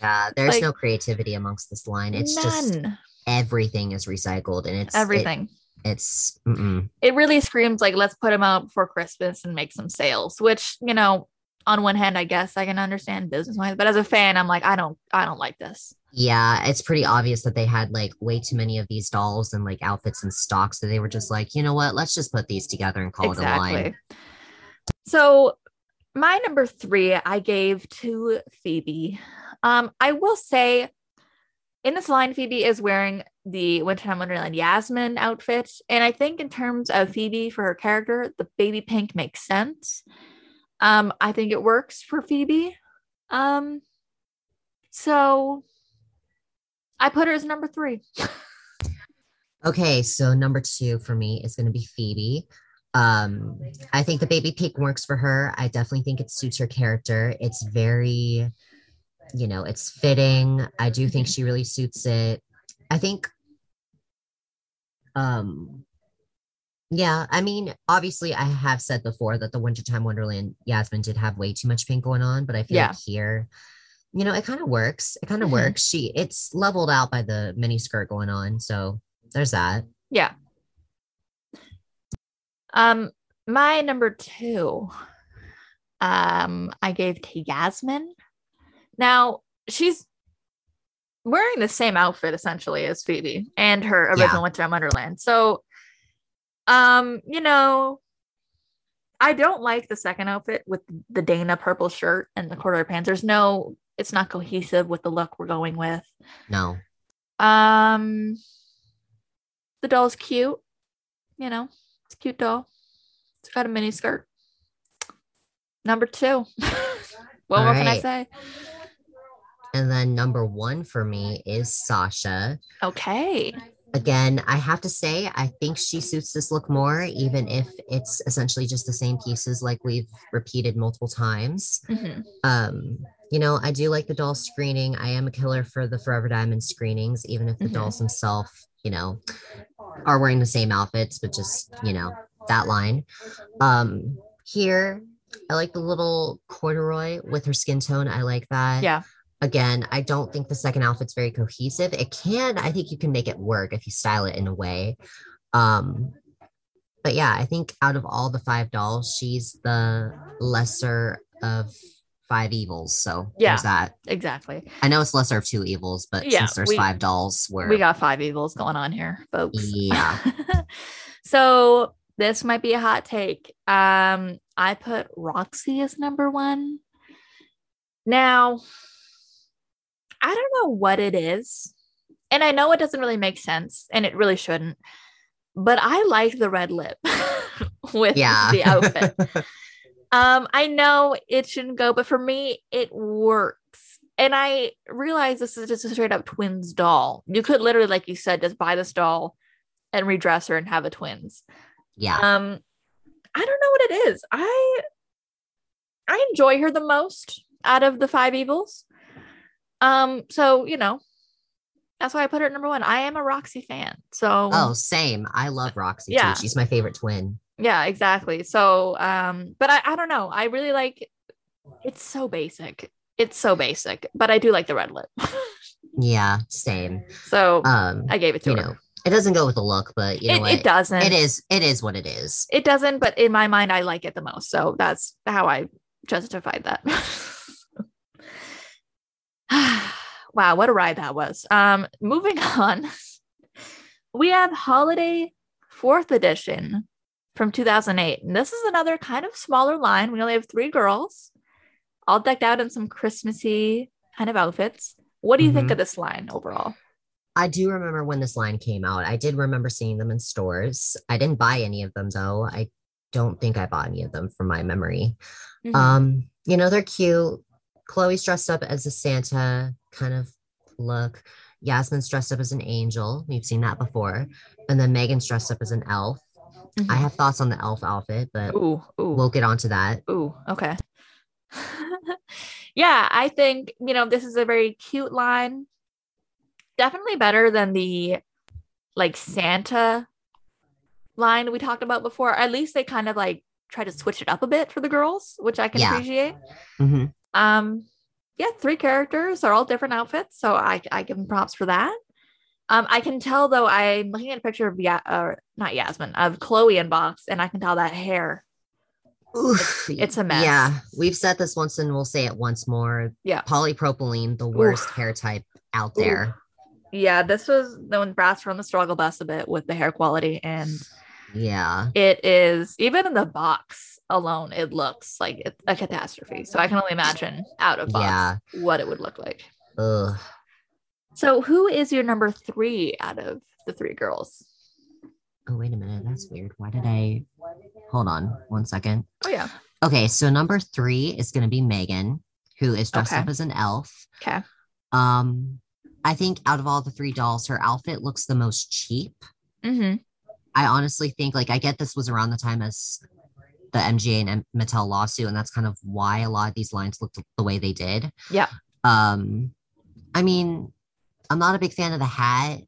Yeah, there's like, no creativity amongst this line. It's none. Just everything is recycled, and it's everything. It really screams like, let's put them out before Christmas and make some sales. Which, you know, on one hand, I guess I can understand business-wise, but as a fan, I'm like, I don't like this. Yeah, it's pretty obvious that they had like way too many of these dolls and like outfits and stock, so they were just like, you know what, let's just put these together and call it a line. So my number 3, I gave to Phoebe. I will say in this line, Phoebe is wearing the Wintertime Wonderland Yasmin outfit. And I think in terms of Phoebe for her character, the baby pink makes sense. I think it works for Phoebe. So I put her as number 3. Okay. So number 2 for me is going to be Phoebe. I think the baby pink works for her. I definitely think it suits her character. It's very... you know, it's fitting. I do think she really suits it. I think, I mean, obviously I have said before that the Wintertime Wonderland Yasmin did have way too much pink going on, but I feel like here, you know, it kind of works. It's leveled out by the mini skirt going on. So there's that. Yeah. My number 2, I gave to Yasmin. Now, she's wearing the same outfit, essentially, as Phoebe and her original Wintertime Wonderland. So, you know, I don't like the second outfit with the Dana purple shirt and the corduroy pants. It's not cohesive with the look we're going with. No. The doll's cute. You know, it's a cute doll. It's got a mini skirt. Number 2. What more can I say? And then number 1 for me is Sasha. Okay. Again, I have to say, I think she suits this look more, even if it's essentially just the same pieces like we've repeated multiple times. Mm-hmm. You know, I do like the doll screening. I am a killer for the Forever Diamond screenings, even if the dolls themselves, you know, are wearing the same outfits, but just, you know, that line. Here, I like the little corduroy with her skin tone. I like that. Yeah. Again, I don't think the second outfit's very cohesive. I think you can make it work if you style it in a way. But yeah, I think out of all the 5 dolls, she's the lesser of 5 evils. So there's that. Exactly. I know it's lesser of 2 evils, but since there's 5 dolls, we got 5 evils going on here, folks. Yeah. So this might be a hot take. I put Roxy as number 1. Now, I don't know what it is, and I know it doesn't really make sense, and it really shouldn't, but I like the red lip with the outfit. I know it shouldn't go, but for me, it works. And I realize this is just a straight up twins doll. You could literally, like you said, just buy this doll and redress her and have a twins. Yeah. I don't know what it is. I enjoy her the most out of the 5 evils. So, you know, that's why I put her at number 1. I am a Roxy fan. So same. I love Roxy too. She's my favorite twin. Yeah, exactly. So but I don't know. I really like it's so basic, but I do like the red lip. Yeah, same. So I gave it to her. Know. It doesn't go with the look, but you know what? It doesn't. It is what it is. It doesn't, but in my mind, I like it the most. So that's how I justified that. Wow, what a ride that was. Moving on, we have Holiday 4th Edition from 2008. And this is another kind of smaller line. We only have 3 girls, all decked out in some Christmassy kind of outfits. What do you think of this line overall? I do remember when this line came out. I did remember seeing them in stores. I didn't buy any of them, though. I don't think I bought any of them from my memory. Mm-hmm. You know, they're cute. Chloe's dressed up as a Santa kind of look. Yasmin's dressed up as an angel. We've seen that before. And then Megan's dressed up as an elf. Mm-hmm. I have thoughts on the elf outfit, but we'll get onto that. Ooh, okay. Yeah, I think, you know, this is a very cute line. Definitely better than the, like, Santa line we talked about before. At least they kind of, like, try to switch it up a bit for the girls, which I can appreciate. Mm-hmm. Yeah, three characters are all different outfits, so I give them props for that. I can tell, though, I'm looking at a picture of not Yasmin, of Chloe in box, and I can tell that hair. Oof, it's a mess. Yeah, we've said this once and we'll say it once more. Yeah, polypropylene, the worst hair type out there. Yeah, this was when Bratz were on the struggle bus a bit with the hair quality, and yeah, it is, even in the box alone, it looks like it's a catastrophe. So I can only imagine out of box what it would look like. Ugh. So who is your number three out of the three girls? Oh, wait a minute. That's weird. Why did I... Hold on one second. Oh, yeah. Okay, so number three is going to be Megan, who is dressed up as an elf. Okay. I think out of all the three dolls, her outfit looks the most cheap. Mm-hmm. I honestly think, like, I get this was around the time as the MGA and Mattel lawsuit, and that's kind of why a lot of these lines looked the way they did. Yeah. I mean, I'm not a big fan of the hat.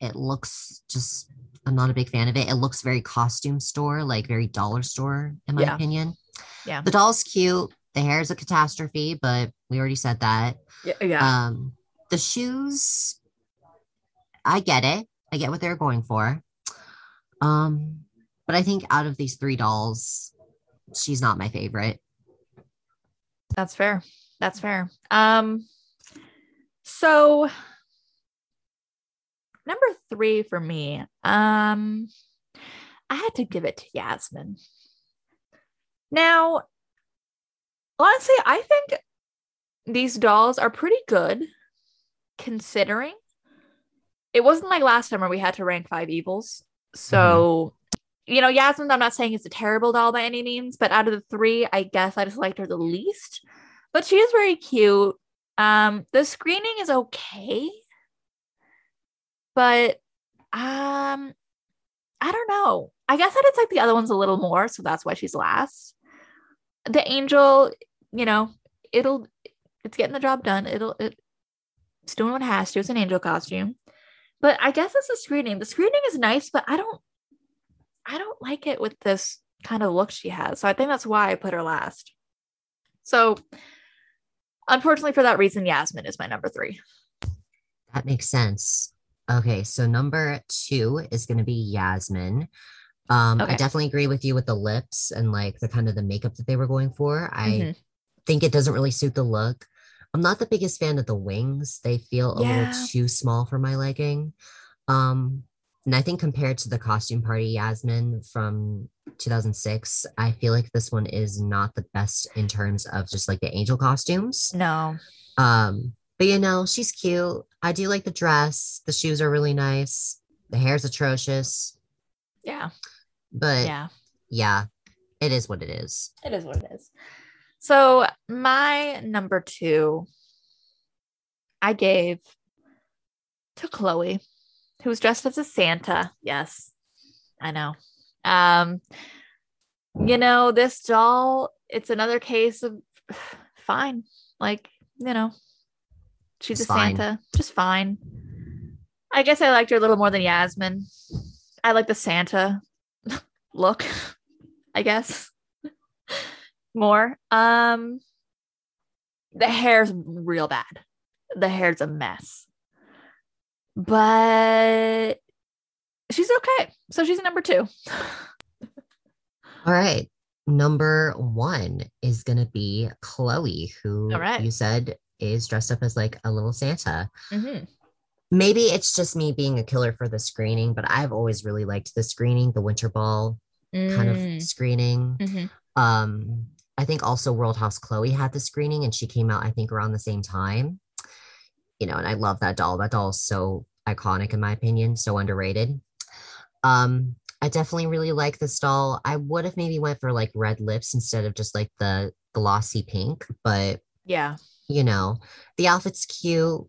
It looks just... I'm not a big fan of it. It looks very costume store, like very dollar store, in my opinion. Yeah. The doll's cute. The hair is a catastrophe, but we already said that. Yeah. The shoes, I get it. I get what they're going for. But I think out of these three dolls, she's not my favorite. That's fair. That's fair. So... Number three for me, I had to give it to Yasmin. Now, honestly, I think these dolls are pretty good, considering. It wasn't like last time where we had to rank five evils. So, you know, Yasmin, I'm not saying it's a terrible doll by any means, but out of the three, I guess I just liked her the least. But she is very cute. The screening is okay. But I don't know. I guess I dislike the other ones a little more, so that's why she's last. The angel, you know, it's getting the job done. It's doing what it has to. It's an angel costume. But I guess it's the screening. The screening is nice, but I don't like it with this kind of look she has. So I think that's why I put her last. So unfortunately for that reason, Yasmin is my number three. That makes sense. Okay, so number two is going to be Yasmin. I definitely agree with you with the lips and like the kind of the makeup that they were going for. I think it doesn't really suit the look. I'm not the biggest fan of the wings. They feel a little too small for my liking. And I think compared to the costume party Yasmin from 2006, I feel like this one is not the best in terms of just like the angel costumes. No. But, you know, she's cute. I do like the dress. The shoes are really nice. The hair's atrocious. Yeah. But, yeah, it is what it is. It is what it is. So, my number two, I gave to Chloe, who was dressed as a Santa. Yes, I know. You know, this doll, it's another case of fine. Like, you know. She's just a Santa. Fine. Just fine. I guess I liked her a little more than Yasmin. I like the Santa look, I guess, more. The hair's real bad. The hair's a mess. But she's okay. So she's number two. All right. Number one is going to be Chloe, who you said is dressed up as like a little Santa. Mm-hmm. Maybe it's just me being a killer for the screening, but I've always really liked the screening, the Winter Ball kind of screening. Mm-hmm. I think also World House Chloe had the screening and she came out, I think, around the same time. You know, and I love that doll. That doll is so iconic in my opinion, so underrated. I definitely really like the stall. I would have maybe went for like red lips instead of just like the glossy pink, but yeah, you know, the outfit's cute.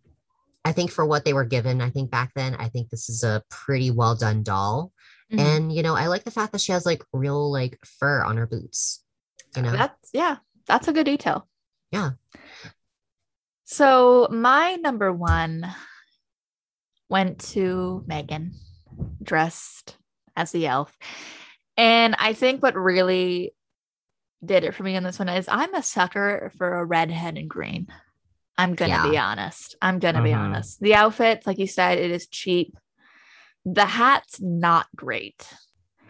I think for what they were given, I think back then, I think this is a pretty well done doll. Mm-hmm. And, you know, I like the fact that she has like real like fur on her boots, you know? That's a good detail. Yeah. So my number one went to Megan, dressed as the elf. And I think what really did it for me on this one is I'm a sucker for a red, head, and green. I'm going to be honest. The outfit, like you said, it is cheap. The hat's not great.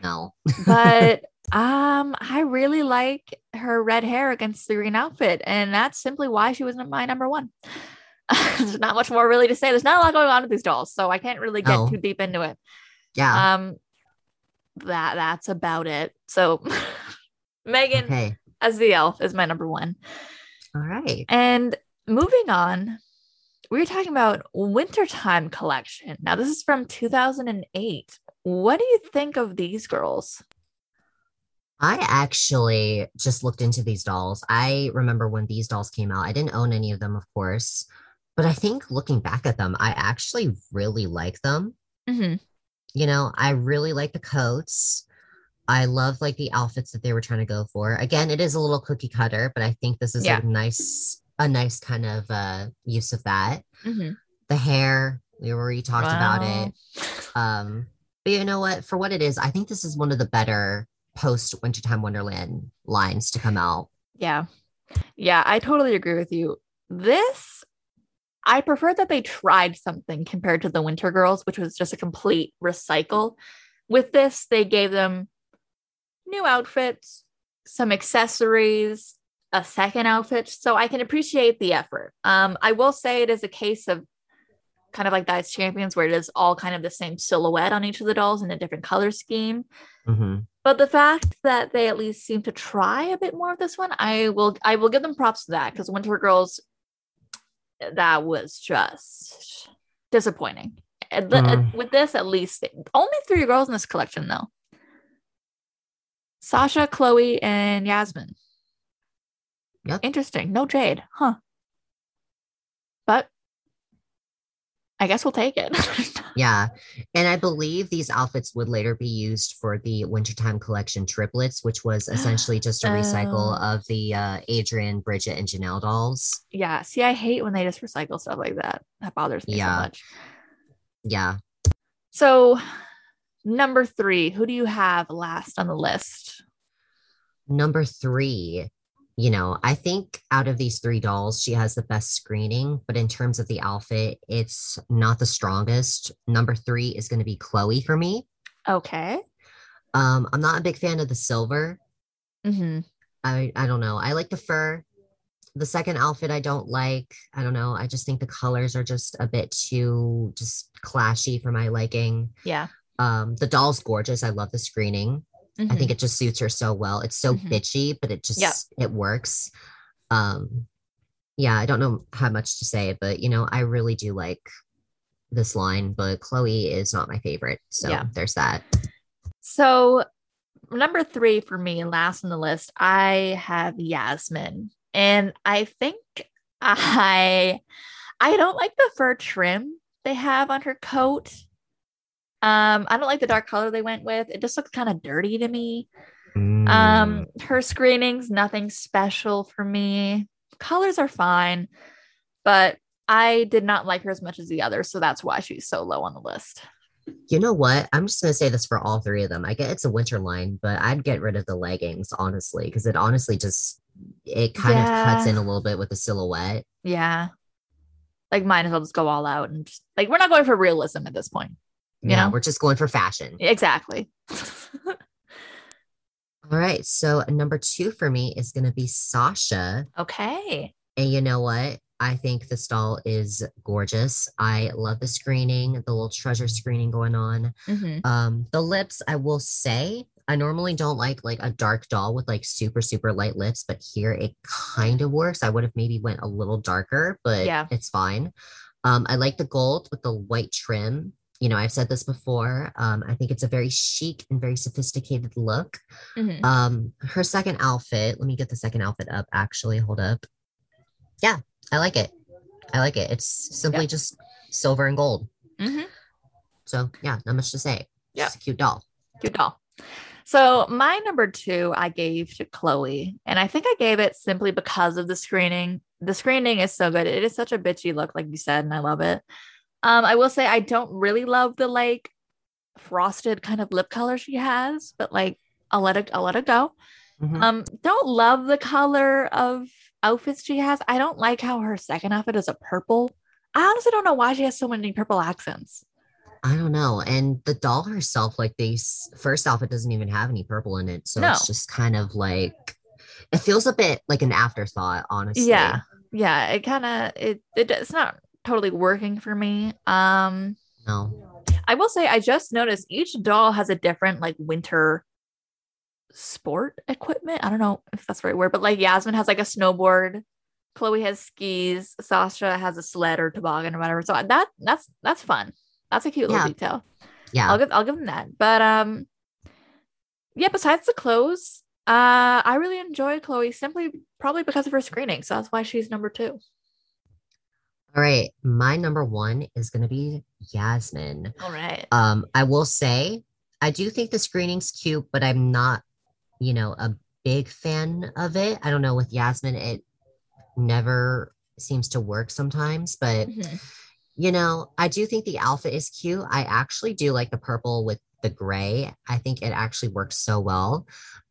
No. But I really like her red hair against the green outfit. And that's simply why she was my number one. There's not much more really to say. There's not a lot going on with these dolls, so I can't really get too deep into it. Yeah. That's about it. So Megan as the elf is my number one. All right. And moving on, we're talking about Wintertime collection. Now, this is from 2008. What do you think of these girls? I actually just looked into these dolls. I remember when these dolls came out. I didn't own any of them, of course. But I think looking back at them, I actually really like them. Mm-hmm. You know, I really like the coats. I love like the outfits that they were trying to go for. Again, it is a little cookie cutter, but I think this is like a nice kind of use of that. Mm-hmm. The hair, we already talked about it. But you know what? For what it is, I think this is one of the better post Wintertime Wonderland lines to come out. Yeah. Yeah, I totally agree with you. This, I prefer that they tried something compared to the Winter Girls, which was just a complete recycle. With this, they gave them new outfits, some accessories, a second outfit, so I can appreciate the effort. I will say it is a case of kind of like Dice Champions, where it is all kind of the same silhouette on each of the dolls in a different color scheme. Mm-hmm. But the fact that they at least seem to try a bit more of this one, I will give them props to that, because Winter Girls, that was just disappointing. With this, at least only three girls in this collection, though: Sasha, Chloe, and Yasmin. Yep. Interesting. No Jade, huh? But I guess we'll take it. Yeah. And I believe these outfits would later be used for the Wintertime collection triplets, which was essentially just a recycle of the Adrian, Bridget, and Janelle dolls. Yeah. See, I hate when they just recycle stuff like that. That bothers me so much. Yeah. So number three, who do you have last on the list? Number three. You know, I think out of these three dolls, she has the best screening, but in terms of the outfit, it's not the strongest. Number three is going to be Chloe for me. Okay. I'm not a big fan of the silver. Mm-hmm. I don't know. I like the fur. The second outfit I don't like. I don't know. I just think the colors are just a bit too just clashy for my liking. Yeah. The doll's gorgeous. I love the screening. Mm-hmm. I think it just suits her so well. It's so bitchy, but it just, it works. Yeah, I don't know how much to say, but, you know, I really do like this line, but Chloe is not my favorite. So there's that. So number three for me, last on the list, I have Yasmin. And I think I don't like the fur trim they have on her coat. I don't like the dark color they went with. It just looks kind of dirty to me. Her screenings, nothing special for me. Colors are fine, but I did not like her as much as the others, so that's why she's so low on the list. You know what? I'm just going to say this for all three of them. I get it's a winter line, but I'd get rid of the leggings, honestly, because it honestly just, it kind of cuts in a little bit with the silhouette. Yeah. Like, might as well just go all out. And just, like, we're not going for realism at this point. You know? We're just going for fashion. Exactly. All right. So number two for me is going to be Sasha. Okay. And you know what? I think this doll is gorgeous. I love the screening, the little treasure screening going on. Mm-hmm. The lips, I will say, I normally don't like a dark doll with like super, super light lips, but here it kind of works. I would have maybe went a little darker, but it's fine. I like the gold with the white trim. You know, I've said this before. I think it's a very chic and very sophisticated look. Mm-hmm. Her second outfit, let me get the second outfit up, actually. Hold up. Yeah, I like it. I like it. It's simply just silver and gold. Mm-hmm. So, yeah, not much to say. Yeah. It's a cute doll. Cute doll. So my number two, I gave to Chloe, and I think I gave it simply because of the screening. The screening is so good. It is such a bitchy look, like you said, and I love it. I will say I don't really love the like frosted kind of lip color she has, but like I'll let it go. Mm-hmm. Don't love the color of outfits she has. I don't like how her second outfit is a purple. I honestly don't know why she has so many purple accents. I don't know. And the doll herself, like the first outfit doesn't even have any purple in it. So it's just kind of like, it feels a bit like an afterthought, honestly. Yeah. Yeah. It kind of, it's not totally working for me. No. I will say, I just noticed each doll has a different like winter sport equipment. I don't know if that's the right word, but like Yasmin has like a snowboard. Chloe has skis. Sasha has a sled or toboggan or whatever. So that's fun. That's a cute little detail. Yeah. I'll give them that. But besides the clothes, I really enjoy Chloe simply probably because of her screening. So that's why she's number two. All right. My number one is gonna be Yasmin. All right. I will say I do think the screening's cute, but I'm not, a big fan of it. I don't know, with Yasmin, it never seems to work sometimes, but mm-hmm. I do think the outfit is cute. I actually do like the purple with the gray. I think it actually works so well.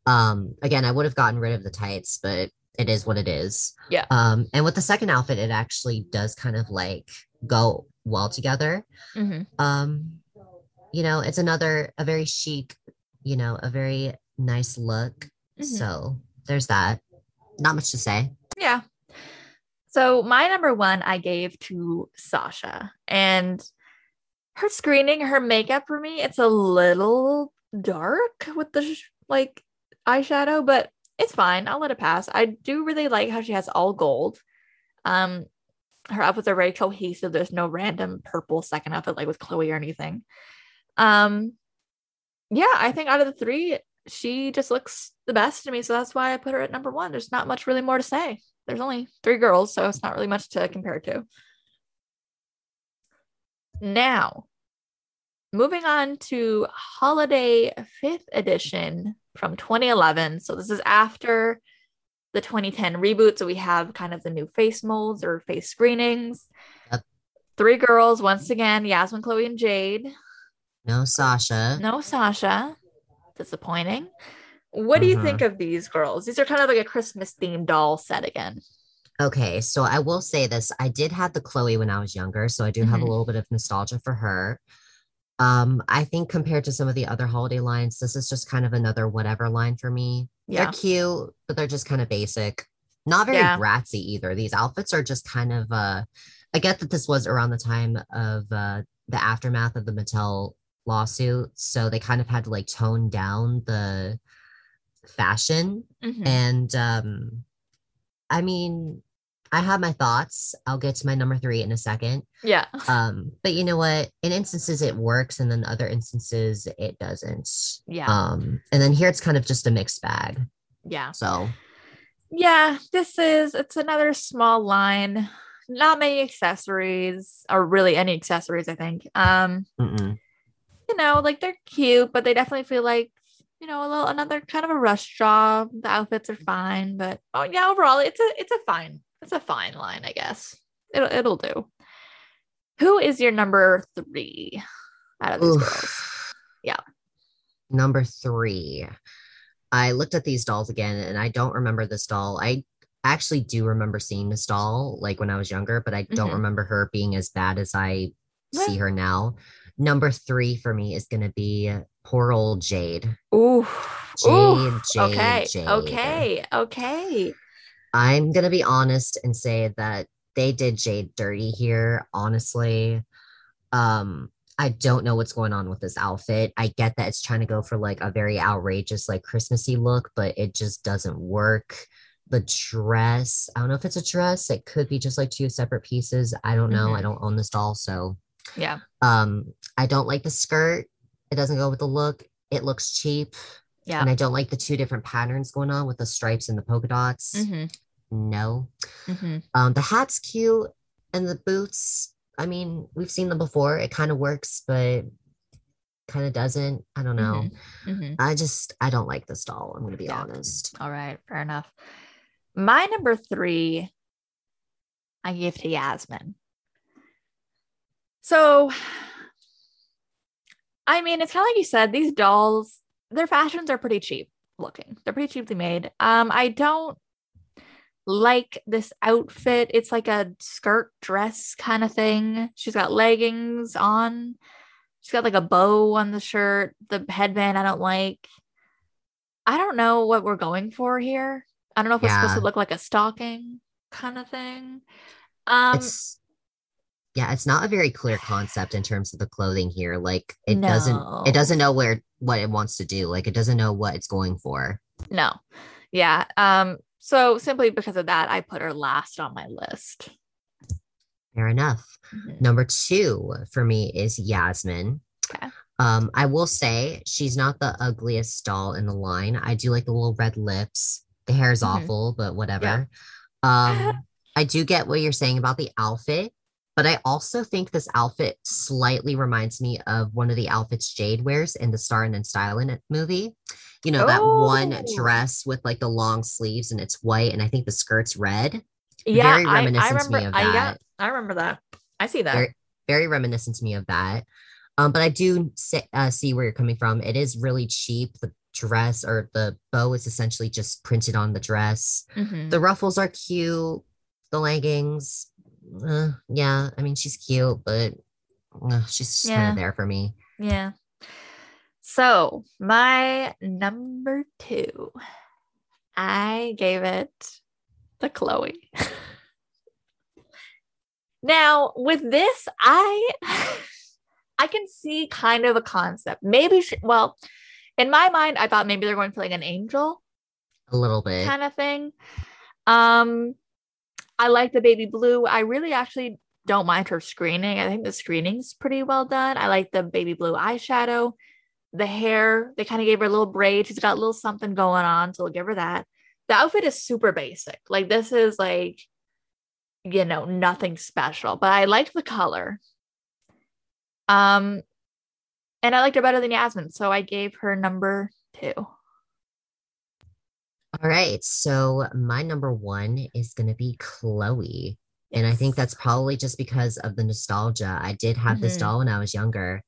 Again, I would have gotten rid of the tights, but it is what it is. Yeah. And with the second outfit, it actually does kind of like go well together. Mm-hmm. It's a very chic, a very nice look. Mm-hmm. So there's that. Not much to say. Yeah. So my number one, I gave to Sasha, and her screening, her makeup for me, it's a little dark with the eyeshadow, but it's fine. I'll let it pass. I do really like how she has all gold. Her outfits are very cohesive. There's no random purple second outfit like with Chloe or anything. I think out of the three, she just looks the best to me. So that's why I put her at number one. There's not much really more to say. There's only three girls, so it's not really much to compare to. Now, moving on to Holiday 5th Edition from 2011. So this is after the 2010 reboot. So we have kind of the new face molds or face screenings. Yep. Three girls, once again, Yasmin, Chloe, and Jade. No Sasha. Disappointing. What do you think of these girls? These are kind of like a Christmas themed doll set again. Okay, so I will say this. I did have the Chloe when I was younger, so I do have a little bit of nostalgia for her. I think compared to some of the other holiday lines, this is just kind of another whatever line for me. Yeah. They're cute, but they're just kind of basic. Not very bratsy either. These outfits are just kind of, I get that this was around the time of the aftermath of the Mattel lawsuit, so they kind of had to like tone down the fashion. Mm-hmm. And I have my thoughts. I'll get to my number three in a second. But you know what, in instances it works, and then other instances it doesn't. And then here it's kind of just a mixed bag. It's another small line. Not many accessories, or really any accessories, I think. They're cute, but they definitely feel like another kind of a rush job. The outfits are fine, but overall, it's a fine line, I guess. It'll do. Who is your number three out of these girls? Yeah, number three. I looked at these dolls again, and I don't remember this doll. I actually do remember seeing this doll like when I was younger, but I don't remember her being as bad as I see her now. Number three for me is going to be poor old Jade. Jade. Okay. I'm going to be honest and say that they did Jade dirty here, honestly. I don't know what's going on with this outfit. I get that it's trying to go for like a very outrageous, like Christmassy look, but it just doesn't work. the dress. I don't know if it's a dress. It could be just like two separate pieces. I don't know. Mm-hmm. I don't own this doll. So yeah. I don't like the skirt. It doesn't go with the look. It looks cheap. Yeah. And I don't like the two different patterns going on with the stripes and the polka dots. Mm-hmm. No. Mm-hmm. The hat's cute. And the boots, I mean, we've seen them before. It kind of works, but kind of doesn't. I don't know. Mm-hmm. Mm-hmm. I don't like this doll. I'm going to be honest. All right. Fair enough. My number 3, I give to Yasmin. So, I mean, it's kind of like you said, these dolls, their fashions are pretty cheap looking. They're pretty cheaply made. I don't like this outfit. It's like a skirt dress kind of thing. She's got leggings on. She's got like a bow on the shirt. The headband I don't like. I don't know what we're going for here. I don't know if it's supposed to look like a stocking kind of thing. It's not a very clear concept in terms of the clothing here. Like it doesn't know what it wants to do. Like it doesn't know what it's going for. No. Yeah. So simply because of that, I put her last on my list. Fair enough. Mm-hmm. Number 2 for me is Yasmin. Okay. I will say she's not the ugliest doll in the line. I do like the little red lips. The hair is awful, but whatever. Yeah. I do get what you're saying about the outfit. But I also think this outfit slightly reminds me of one of the outfits Jade wears in the Starrin' and Stylin' movie. You know, that one dress with like the long sleeves and it's white and I think the skirt's red. Yeah, very reminiscent to me of that. I remember that. I see that. Very, very reminiscent to me of that. But I do see where you're coming from. It is really cheap. The dress or the bow is essentially just printed on the dress. Mm-hmm. The ruffles are cute. The leggings... I mean, she's cute, but she's just kind of there for me. Yeah. So my number 2, I gave it to Chloe. Now with this, I can see kind of a concept. Maybe in my mind, I thought maybe they're going for like an angel, a little bit kind of thing. I like the baby blue. I really actually don't mind her screening. I think the screening's pretty well done. I like the baby blue eyeshadow, the hair. They kind of gave her a little braid. She's got a little something going on, so we'll give her that. The outfit is super basic. Like this is like, you know, nothing special, but I liked the color. And I liked her better than Yasmin. So I gave her number 2. All right, so my number 1 is going to be Chloe. And I think that's probably just because of the nostalgia. I did have this doll when I was younger.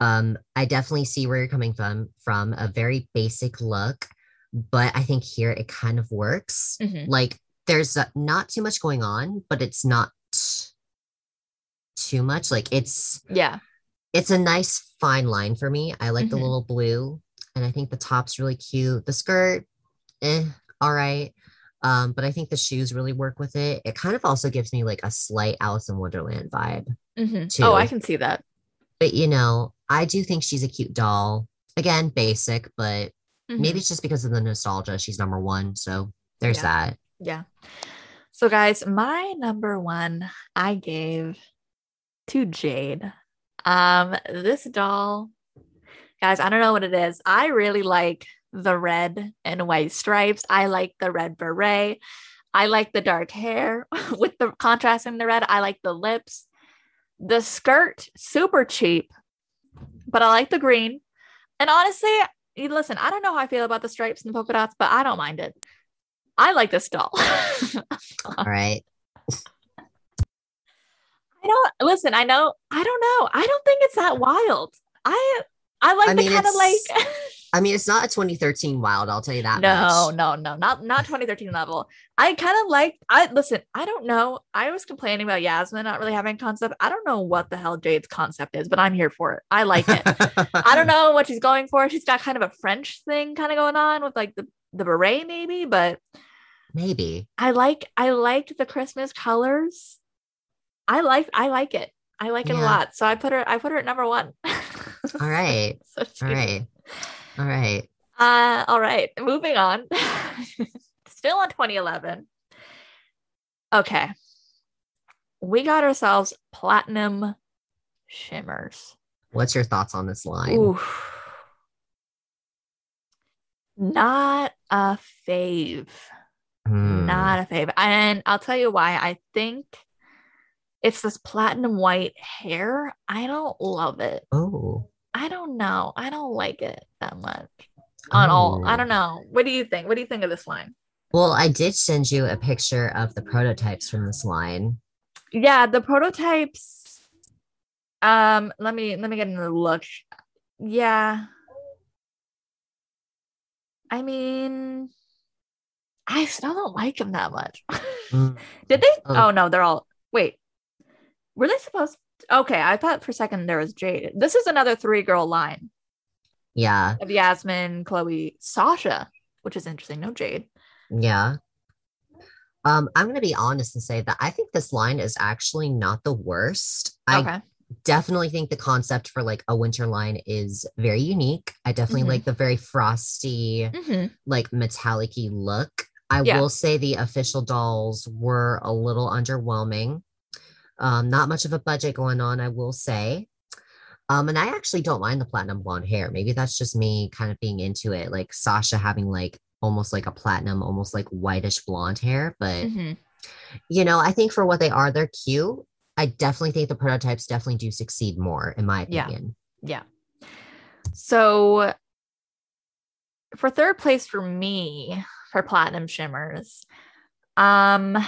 I definitely see where you're coming from a very basic look, but I think here it kind of works. Mm-hmm. Like there's not too much going on, but it's not too much. Like it's a nice fine line for me. I like the little blue and I think the top's really cute. The skirt, all right. But I think the shoes really work with it. It kind of also gives me like a slight Alice in Wonderland vibe. Mm-hmm. Too. Oh, I can see that. But, you know, I do think she's a cute doll. Again, basic, but maybe it's just because of the nostalgia. She's number 1. So there's that. Yeah. So, guys, my number 1 I gave to Jade. This doll, guys, I don't know what it is. I really like the red and white stripes. I like the red beret. I like the dark hair with the contrasting the red. I like the lips. The skirt, super cheap, but I like the green. And honestly, listen, I don't know how I feel about the stripes and the polka dots, but I don't mind it. I like this doll. All right. I don't think it's that wild. I mean, it's not a 2013 wild. I'll tell you that. No, not 2013 level. I don't know. I was complaining about Yasmin not really having concept. I don't know what the hell Jade's concept is, but I'm here for it. I like it. I don't know what she's going for. She's got kind of a French thing kind of going on with like the beret maybe, but maybe I liked the Christmas colors. I like it. I like it a lot. So I put her at number 1. All right. All right. Moving on. still in 2011. Okay. We got ourselves platinum shimmers. What's your thoughts on this line? Oof. Not a fave. Not a fave. And I'll tell you why. I think it's this platinum white hair. I don't love it. Oh. I don't know. I don't like it that much. I don't know. What do you think? What do you think of this line? Well, I did send you a picture of the prototypes from this line. Yeah, the prototypes. Let me get another look. Yeah. I mean, I still don't like them that much. Did they? Oh, no, they're all. Wait, were they supposed? Okay, I thought for a second there was Jade. This is another three-girl line. Yeah. Of Yasmin, Chloe, Sasha, which is interesting. No Jade. Yeah. I'm going to be honest and say that I think this line is actually not the worst. Okay. I definitely think the concept for like a winter line is very unique. I definitely like the very frosty, like metallic-y look. I will say the official dolls were a little underwhelming. Not much of a budget going on, I will say. And I actually don't mind the platinum blonde hair. Maybe that's just me kind of being into it. Like Sasha having like almost like a platinum, almost like whitish blonde hair. But, you know, I think for what they are, they're cute. I definitely think the prototypes definitely do succeed more, in my opinion. Yeah. So for third place for me, for platinum shimmers, I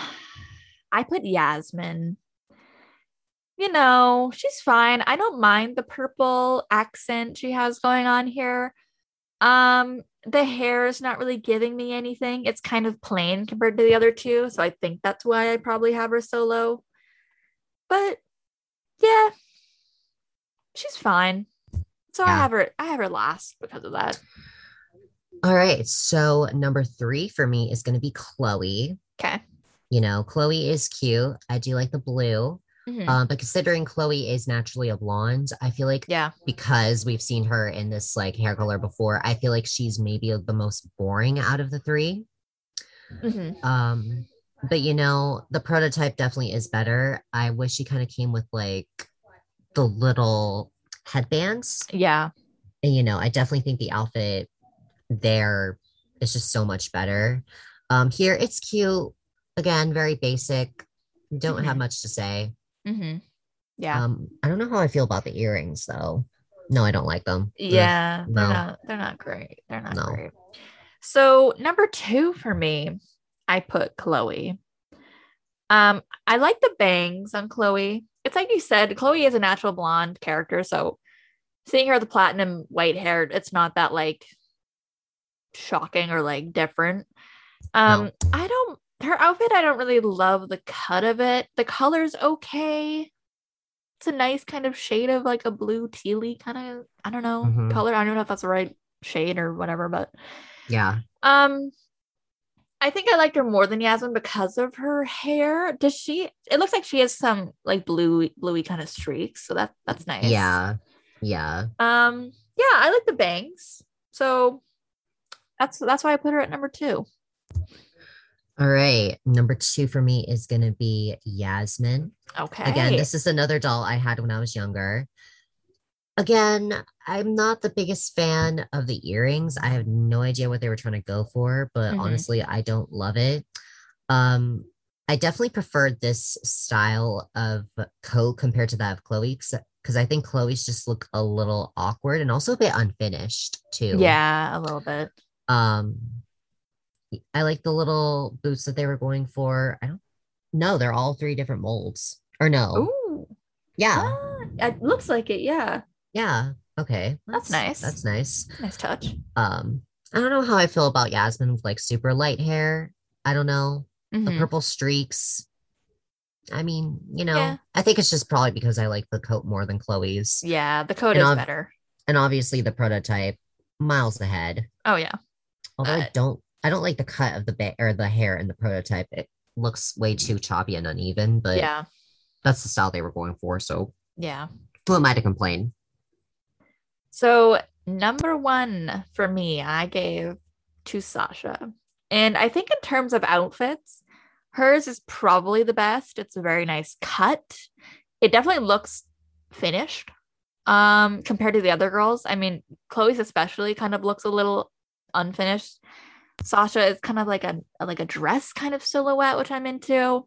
put Yasmin. You know, she's fine. I don't mind the purple accent she has going on here. The hair is not really giving me anything. It's kind of plain compared to the other two. So I think that's why I probably have her so low. But yeah, she's fine. So yeah. I have her last because of that. All right. So number three for me is going to be Chloe. Okay. You know, Chloe is cute. I do like the blue. But considering Chloe is naturally a blonde, I feel like because we've seen her in this like hair color before, I feel like she's maybe the most boring out of the three. But, you know, the prototype definitely is better. I wish she kind of came with like the little headbands. Yeah. And, you know, I definitely think the outfit there is just so much better. Here, it's cute. Again, very basic. Don't have much to say. Yeah. I don't know how I feel about the earrings, though. No, I don't like them. Yeah. No. They're not great. They're not great. So number two for me, I put Chloe. I like the bangs on Chloe. It's like you said, Chloe is a natural blonde character. So seeing her with the platinum white hair, it's not that like shocking or like different. No. Her outfit, I don't really love the cut of it. The color's okay. It's a nice kind of shade of like a blue tealy kind of, I don't know, color. I don't know if that's the right shade or whatever, but yeah. I think I liked her more than Yasmin because of her hair. It looks like she has some like bluey kind of streaks. So that's nice. Yeah. Yeah, I like the bangs. So that's why I put her at number two. All right. Number two for me is going to be Yasmin. Okay. Again, this is another doll I had when I was younger. Again, I'm not the biggest fan of the earrings. I have no idea what they were trying to go for, but honestly, I don't love it. I definitely preferred this style of coat compared to that of Chloe, because I think Chloe's just look a little awkward and also a bit unfinished, too. Yeah, a little bit. I like the little boots that they were going for. They're all three different molds. Or no. Ooh. Yeah. It looks like it, yeah. Yeah. Okay. That's nice. Nice touch. I don't know how I feel about Yasmin with like super light hair. I don't know. The purple streaks. I mean, you know, I think it's just probably because I like the coat more than Chloe's. Yeah, the coat is better. And obviously the prototype, miles ahead. Oh yeah. Although I don't like the cut of the hair in the prototype. It looks way too choppy and uneven, but yeah, that's the style they were going for. So yeah, who am I to complain? So number one for me, I gave to Sasha, And I think in terms of outfits, hers is probably the best. It's a very nice cut. It definitely looks finished compared to the other girls. I mean, Chloe's especially kind of looks a little unfinished. Sasha is kind of like a dress kind of silhouette, which I'm into.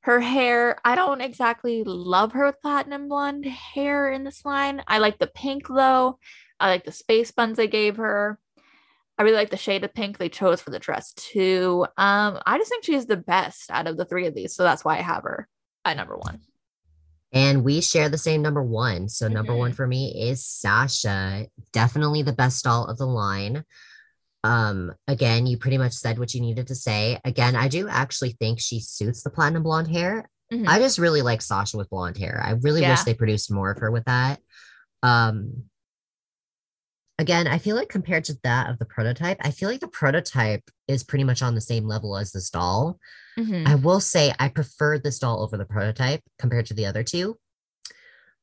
Her hair, I don't exactly love her platinum blonde hair in this line. I like the pink, though. I like the space buns they gave her. I really like the shade of pink they chose for the dress, too. I just think she's the best out of the three of these, so that's why I have her at number one. And we share the same number one, so number one for me is Sasha. Definitely the best doll of the line. Again, you pretty much said what you needed to say. Again, I do actually think she suits the platinum blonde hair. I just really like Sasha with blonde hair. I really wish they produced more of her with that. Again, I feel like compared to that of the prototype, I feel like the prototype is pretty much on the same level as this doll. I will say I prefer this doll over the prototype compared to the other two.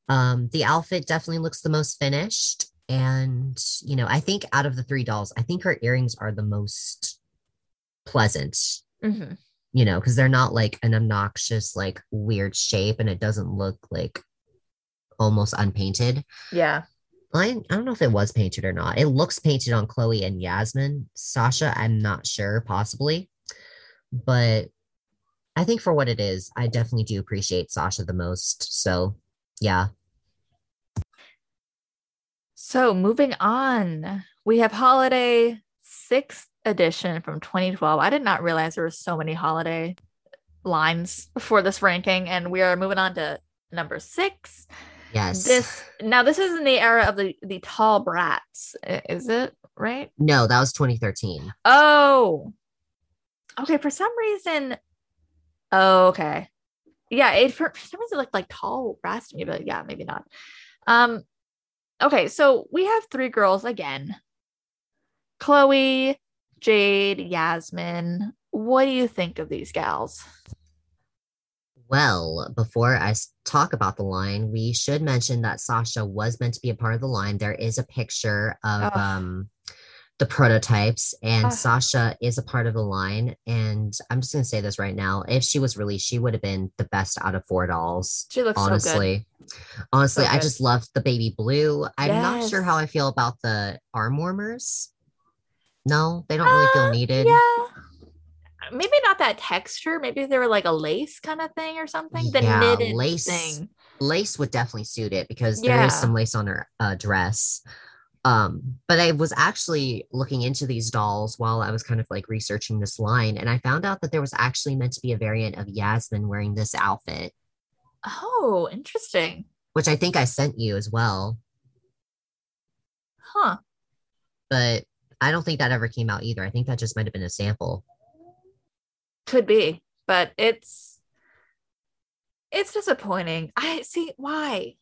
The outfit definitely looks the most finished. And, you know, I think out of the three dolls, I think her earrings are the most pleasant, you know, because they're not like an obnoxious, like weird shape, and it doesn't look like almost unpainted. I don't know if it was painted or not. It looks painted on Chloe and Yasmin. Sasha, I'm not sure, possibly. But I think for what it is, I definitely do appreciate Sasha the most. So, yeah. So moving on, we have Holiday 6th edition from 2012. I did not realize there were so many holiday lines for this ranking, and we are moving on to number 6. Yes. This is in the era of the tall brats, is it right? No, that was 2013. Oh. Okay, for some reason. Oh, okay. Yeah, for some reason it looked like tall brats to me, but yeah, maybe not. Okay, so we have three girls again. Chloe, Jade, Yasmin. What do you think of these gals? Well, before I talk about the line, we should mention that Sasha was meant to be a part of the line. There is a picture of the prototypes, and Sasha is a part of the line. And I'm just going to say this right now. If she was released, she would have been the best out of four dolls. She looks so good. I just love the baby blue. I'm not sure how I feel about the arm warmers. No, they don't really feel needed. Yeah. Maybe not that texture. Maybe they were like a lace kind of thing or something. The knitted thing. Lace would definitely suit it because there is some lace on her dress. But I was actually looking into these dolls while I was kind of like researching this line, and I found out that there was actually meant to be a variant of Yasmin wearing this outfit. Oh, interesting. Which I think I sent you as well. Huh. But I don't think that ever came out either. I think that just might have been a sample. Could be, but it's disappointing. I see why.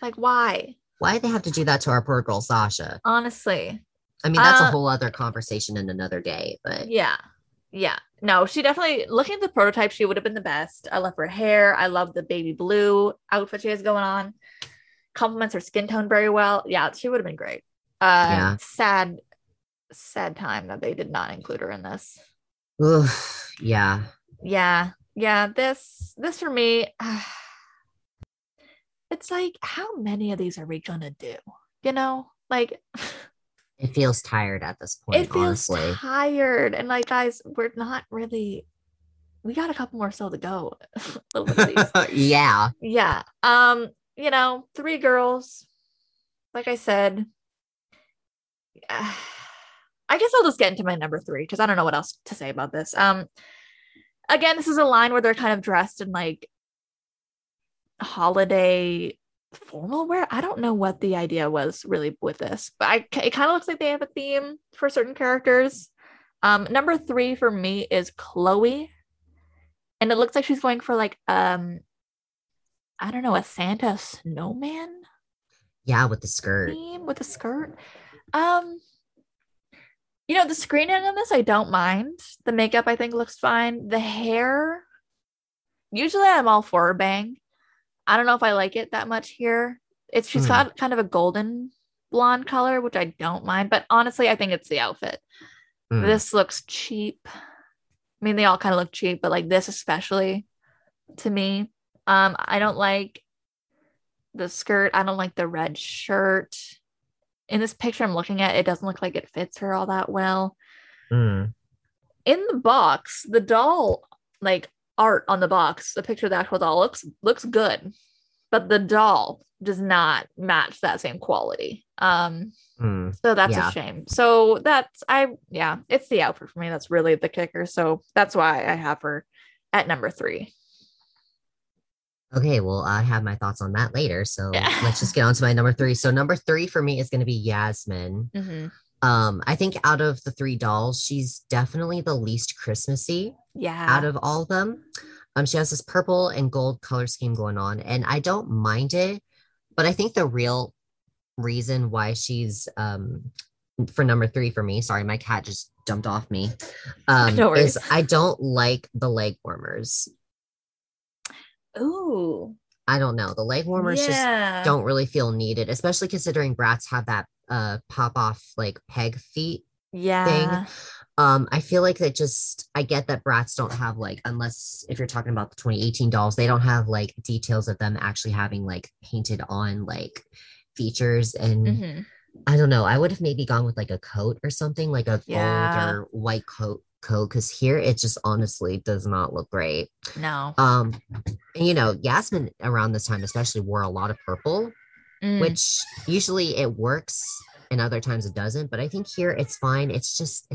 Like, why? Why they have to do that to our poor girl Sasha? Honestly. I mean, that's a whole other conversation in another day, but yeah. No, she definitely, looking at the prototype, she would have been the best. I love her hair. I love the baby blue outfit she has going on. Compliments her skin tone very well. Yeah, she would have been great. Sad time that they did not include her in this. Oof, yeah. This for me, it's like, how many of these are we gonna do? You know, like it feels tired at this point. It feels tired, and like, guys, we're not really. We got a couple more still to go. Yeah. You know, three girls. Like I said. I guess I'll just get into my number 3 because I don't know what else to say about this. Again, this is a line where they're kind of dressed in like holiday formal wear. I don't know what the idea was really with this, but it kind of looks like they have a theme for certain characters. Number 3 for me is Chloe, and it looks like she's going for like I don't know, a Santa snowman. Yeah, with the skirt. You know, the screening on this, I don't mind. The makeup, I think, looks fine. The hair, usually I'm all for a bang. I don't know if I like it that much here. She's got kind of a golden blonde color, which I don't mind. But honestly, I think it's the outfit. This looks cheap. I mean, they all kind of look cheap, but like this especially to me. I don't like the skirt. I don't like the red shirt. In this picture I'm looking at, it doesn't look like it fits her all that well. Mm. In the box, the doll, like art on the box, the picture of the actual doll looks good, but the doll does not match that same quality. So that's a shame. So that's, it's the outfit for me. That's really the kicker. So that's why I have her at number 3. Okay, well, I have my thoughts on that later. So let's just get on to my number 3. So number 3 for me is going to be Yasmin. Mm-hmm. I think out of the 3 dolls, she's definitely the least Christmassy out of all of them. She has this purple and gold color scheme going on, and I don't mind it, but I think the real reason why she's for number 3 for me, sorry, my cat just jumped off me, no worries. Is I don't like the leg warmers. Ooh, I don't know. The leg warmers just don't really feel needed, especially considering brats have that pop off like peg feet thing. I feel like that just, I get that brats don't have like, unless if you're talking about the 2018 dolls, they don't have like details of them actually having like painted on like features. And I don't know, I would have maybe gone with like a coat or something, like a gold or white coat, because here it just honestly does not look great. No. And you know, Yasmin around this time especially wore a lot of purple, which usually it works and other times it doesn't. But I think here it's fine. It's just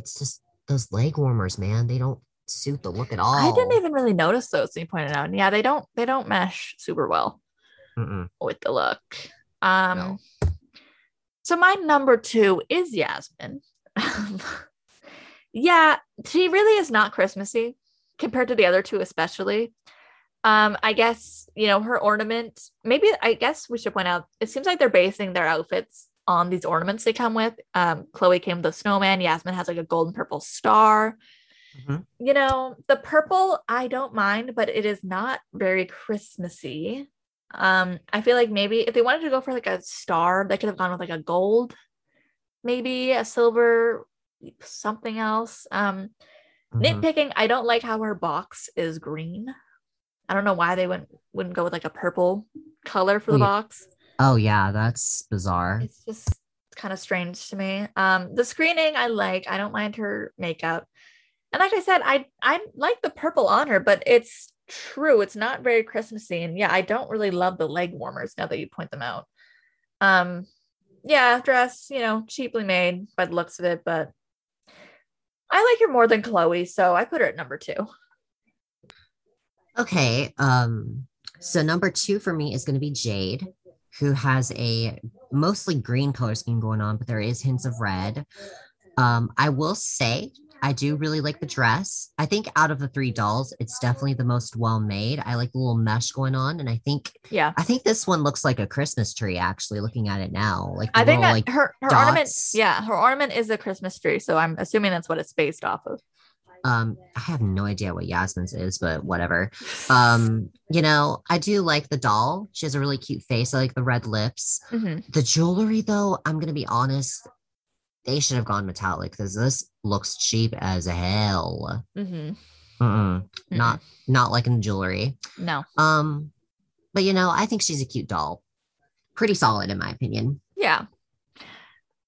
those leg warmers, man, they don't suit the look at all. I didn't even really notice those when you pointed out. And yeah, they don't mesh super well with the look. No. So my number 2 is Yasmin. Yeah, she really is not Christmassy compared to the other 2, especially. I guess, you know, her ornament, maybe I guess we should point out, it seems like they're basing their outfits on these ornaments they come with. Chloe came with a snowman. Yasmin has like a gold and purple star. You know, the purple, I don't mind, but it is not very Christmassy. I feel like maybe if they wanted to go for like a star, they could have gone with like a gold, maybe a silver, something else. Nitpicking, I don't like how her box is green. I don't know why they wouldn't go with like a purple color for the box. Oh yeah, that's bizarre. It's just kind of strange to me. The screening I like. I don't mind her makeup, and like I said, I like the purple on her, but it's true, it's not very Christmassy, and yeah, I don't really love the leg warmers now that you point them out. Yeah, dress, you know, cheaply made by the looks of it, but I like her more than Chloe, so I put her at number 2. Okay, so number 2 for me is going to be Jade, who has a mostly green color scheme going on, but there is hints of red. I will say, I do really like the dress. I think out of the 3 dolls, it's definitely the most well-made. I like the little mesh going on. And I think, I think this one looks like a Christmas tree, actually, looking at it now. Like I think little, like, her ornament, her ornament is a Christmas tree. So I'm assuming that's what it's based off of. I have no idea what Yasmin's is, but whatever. You know, I do like the doll. She has a really cute face. I like the red lips. The jewelry, though, I'm going to be honest, they should have gone metallic because this looks cheap as hell. Not liking the jewelry. No. But you know, I think she's a cute doll. Pretty solid in my opinion. Yeah.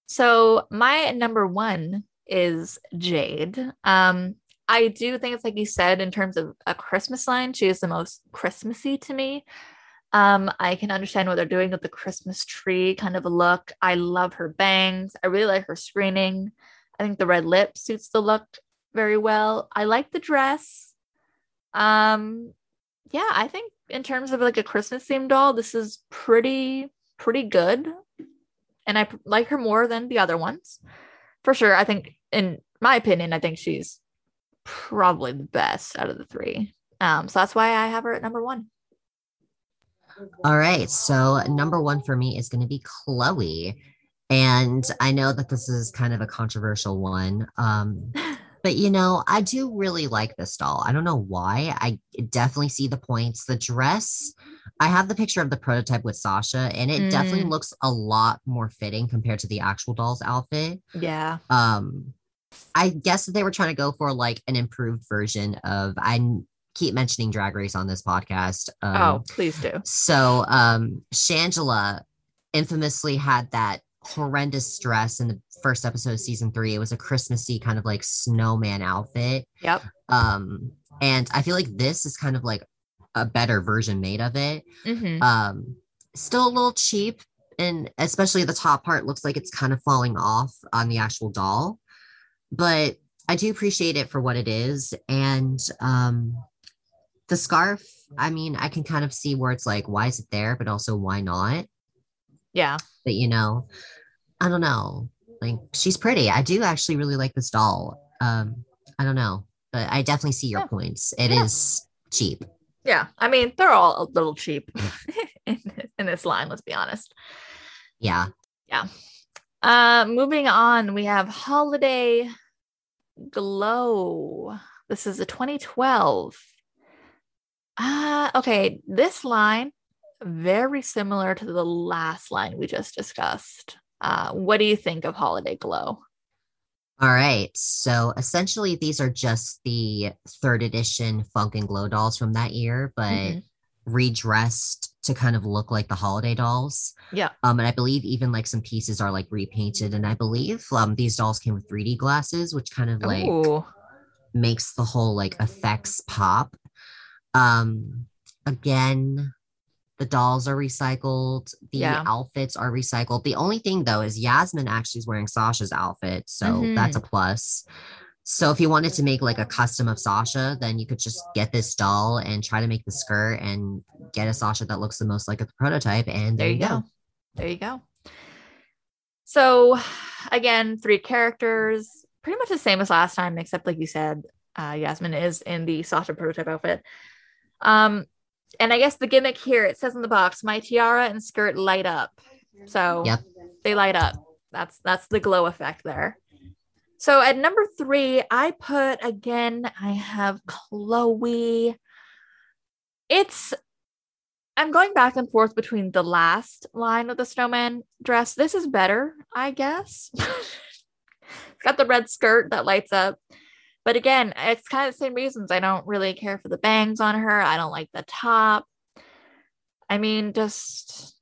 So my number 1 is Jade. I do think it's like you said, in terms of a Christmas line, she is the most Christmassy to me. I can understand what they're doing with the Christmas tree kind of a look. I love her bangs. I really like her screening. I think the red lip suits the look very well. I like the dress. Yeah, I think in terms of like a Christmas themed doll, this is pretty good. And I like her more than the other ones. For sure. I think, in my opinion, I think she's probably the best out of the 3. So that's why I have her at number 1. All right, so number 1 for me is going to be Chloe, and I know that this is kind of a controversial one, but you know, I do really like this doll. I don't know why. I definitely see the points. The dress, I have the picture of the prototype with Sasha, and it definitely looks a lot more fitting compared to the actual doll's outfit. I guess that they were trying to go for like an improved version of, I keep mentioning Drag Race on this podcast. Oh, please do. So Shangela infamously had that horrendous dress in the first episode of season 3. It was a Christmassy kind of like snowman outfit. Yep. And I feel like this is kind of like a better version made of it. Mm-hmm. Still a little cheap, and especially the top part looks like it's kind of falling off on the actual doll, but I do appreciate it for what it is. And the scarf, I mean, I can kind of see where it's like, why is it there, but also why not? Yeah. But you know, I don't know, like, she's pretty. I do actually really like this doll. I don't know, but I definitely see your points. It is cheap. Yeah, I mean, they're all a little cheap in this line, let's be honest. Yeah. Yeah. Moving on, we have Holiday Glow. This is a 2012. Okay, this line, very similar to the last line we just discussed. What do you think of Holiday Glow? All right. So essentially, these are just the 3rd edition Funk and Glow dolls from that year, but redressed to kind of look like the holiday dolls. Yeah. And I believe even like some pieces are like repainted. And I believe these dolls came with 3D glasses, which kind of like makes the whole like effects pop. Again, the dolls are recycled. The outfits are recycled. The only thing, though, is Yasmin actually is wearing Sasha's outfit. So that's a plus. So if you wanted to make like a custom of Sasha, then you could just get this doll and try to make the skirt and get a Sasha that looks the most like a prototype. And there you go. There you go. So again, 3 characters, pretty much the same as last time, except like you said, Yasmin is in the Sasha prototype outfit. And I guess the gimmick here, it says in the box, my tiara and skirt light up. So they light up. That's the glow effect there. So at number 3, I put, again, I have Chloe. I'm going back and forth between the last line of the snowman dress. This is better, I guess. It's got the red skirt that lights up. But again, it's kind of the same reasons. I don't really care for the bangs on her. I don't like the top. I mean, just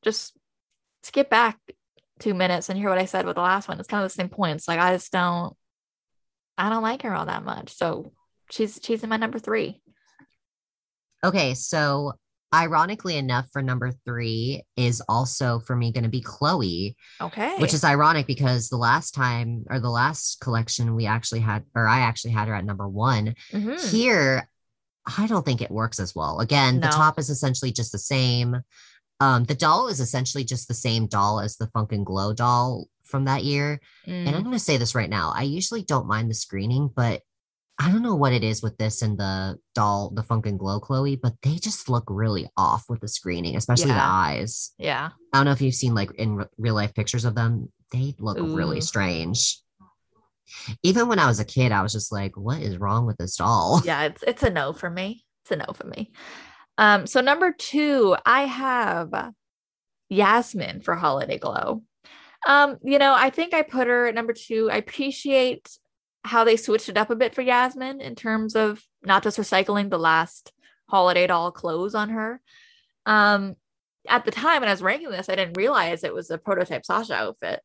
skip back 2 minutes and hear what I said with the last one. It's kind of the same points. Like, I just don't, like her all that much. So she's in my number 3. Okay. So ironically enough, for number 3 is also for me going to be Chloe. Okay. Which is ironic because the last collection I actually had her at number 1. Mm-hmm. Here, I don't think it works as well. Again, the top is essentially just the same. The doll is essentially just the same doll as the Funk and Glow doll from that year. Mm. And I'm going to say this right now. I usually don't mind the screening, but I don't know what it is with this and the Funk and Glow Chloe, but they just look really off with the screening, especially the eyes. Yeah. I don't know if you've seen like in real life pictures of them. They look really strange. Even when I was a kid, I was just like, what is wrong with this doll? Yeah. It's a no for me. So number 2, I have Yasmin for Holiday Glow. I think I put her at number 2. I appreciate how they switched it up a bit for Yasmin in terms of not just recycling the last holiday doll clothes on her. At the time when I was ranking this, I didn't realize it was a prototype Sasha outfit.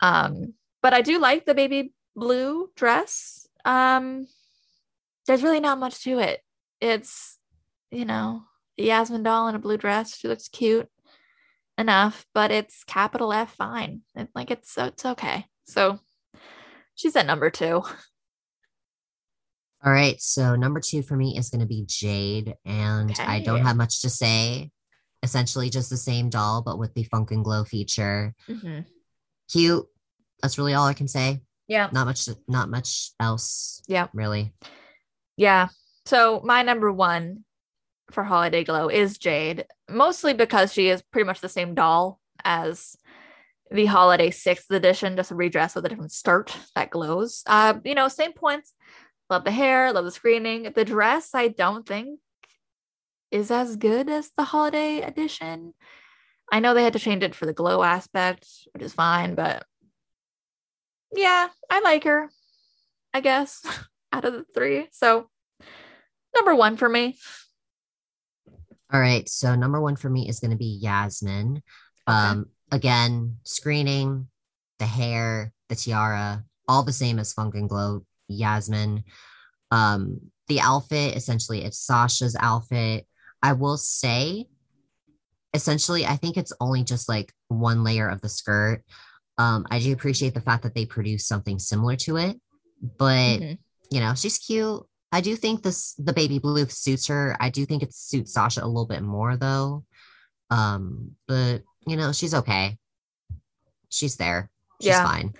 But I do like the baby blue dress. There's really not much to it. It's, the Yasmin doll in a blue dress. She looks cute enough, but it's capital F fine. It's okay. So she's at number 2. All right. So number 2 for me is going to be Jade. And okay. I don't have much to say. Essentially just the same doll, but with the Funk and Glow feature. Mm-hmm. Cute. That's really all I can say. Yeah. Not much else. Yeah. Really. Yeah. So my number 1 for Holiday Glow is Jade, mostly because she is pretty much the same doll as the holiday 6th edition, just a redress with a different skirt that glows. Same points. Love the hair, love the screening. The dress, I don't think is as good as the holiday edition. I know they had to change it for the glow aspect, which is fine, but yeah, I like her. I guess, out of the three. So number one for me. All right. So number one for me is going to be Yasmin. Again, screening, the hair, the tiara, all the same as Funk and Glow Yasmin. The outfit, essentially, it's Sasha's outfit. I will say, essentially, I think it's only just like one layer of the skirt. I do appreciate the fact that they produced something similar to it, but you know, she's cute. I do think the baby blue suits her. I do think it suits Sasha a little bit more though. But you know, she's okay. She's there. She's fine.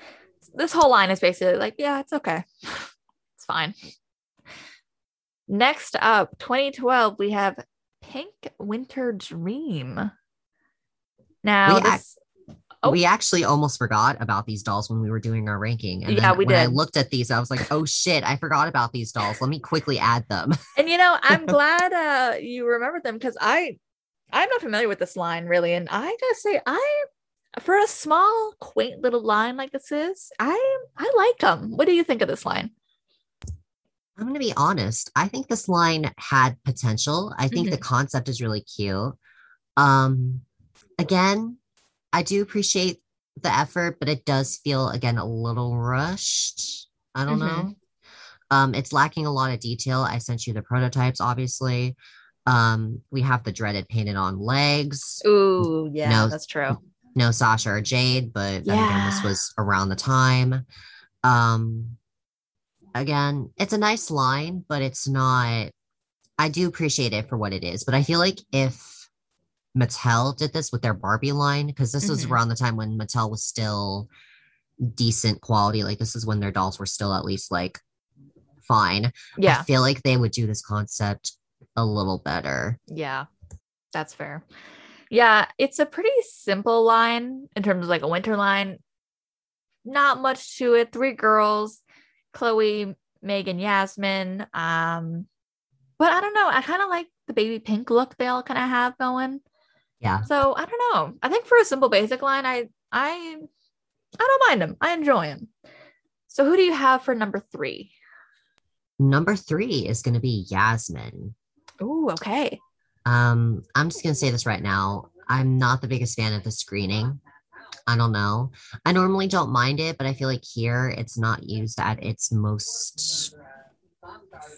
This whole line is basically like, yeah, it's okay. It's fine. Next up, 2012, we have Pink Winter Dream. Now we actually almost forgot about these dolls when we were doing our ranking. And yeah, we did. I looked at these, I was like, oh shit, I forgot about these dolls. Let me quickly add them. And you know, I'm glad you remembered them, because I'm not familiar with this line really. And I gotta say, for a small, quaint little line like this is, I like them. What do you think of this line? I'm going to be honest. I think this line had potential. I think the concept is really cute. Again, I do appreciate the effort, but it does feel, again, a little rushed. I don't know. It's lacking a lot of detail. I sent you the prototypes, obviously. We have the dreaded painted on legs. Ooh, yeah, that's true. No Sasha or Jade, but then again, this was around the time. Again, it's a nice line, but it's not, I do appreciate it for what it is. But I feel like if Mattel did this with their Barbie line, because this was around the time when Mattel was still decent quality. Like, this is when their dolls were still at least like fine. Yeah. I feel like they would do this concept a little better. Yeah, that's fair. Yeah, it's a pretty simple line in terms of like a winter line. Not much to it. Three girls. Chloe, Megan, Yasmin. But I don't know. I kind of like the baby pink look they all kind of have going. Yeah. So I don't know. I think for a simple basic line, I don't mind them. I enjoy them. So who do you have for number three? Number three is going to be Yasmin. Ooh, okay. I'm just going to say this right now. I'm not the biggest fan of the screening. I don't know. I normally don't mind it, but I feel like here it's not used at its most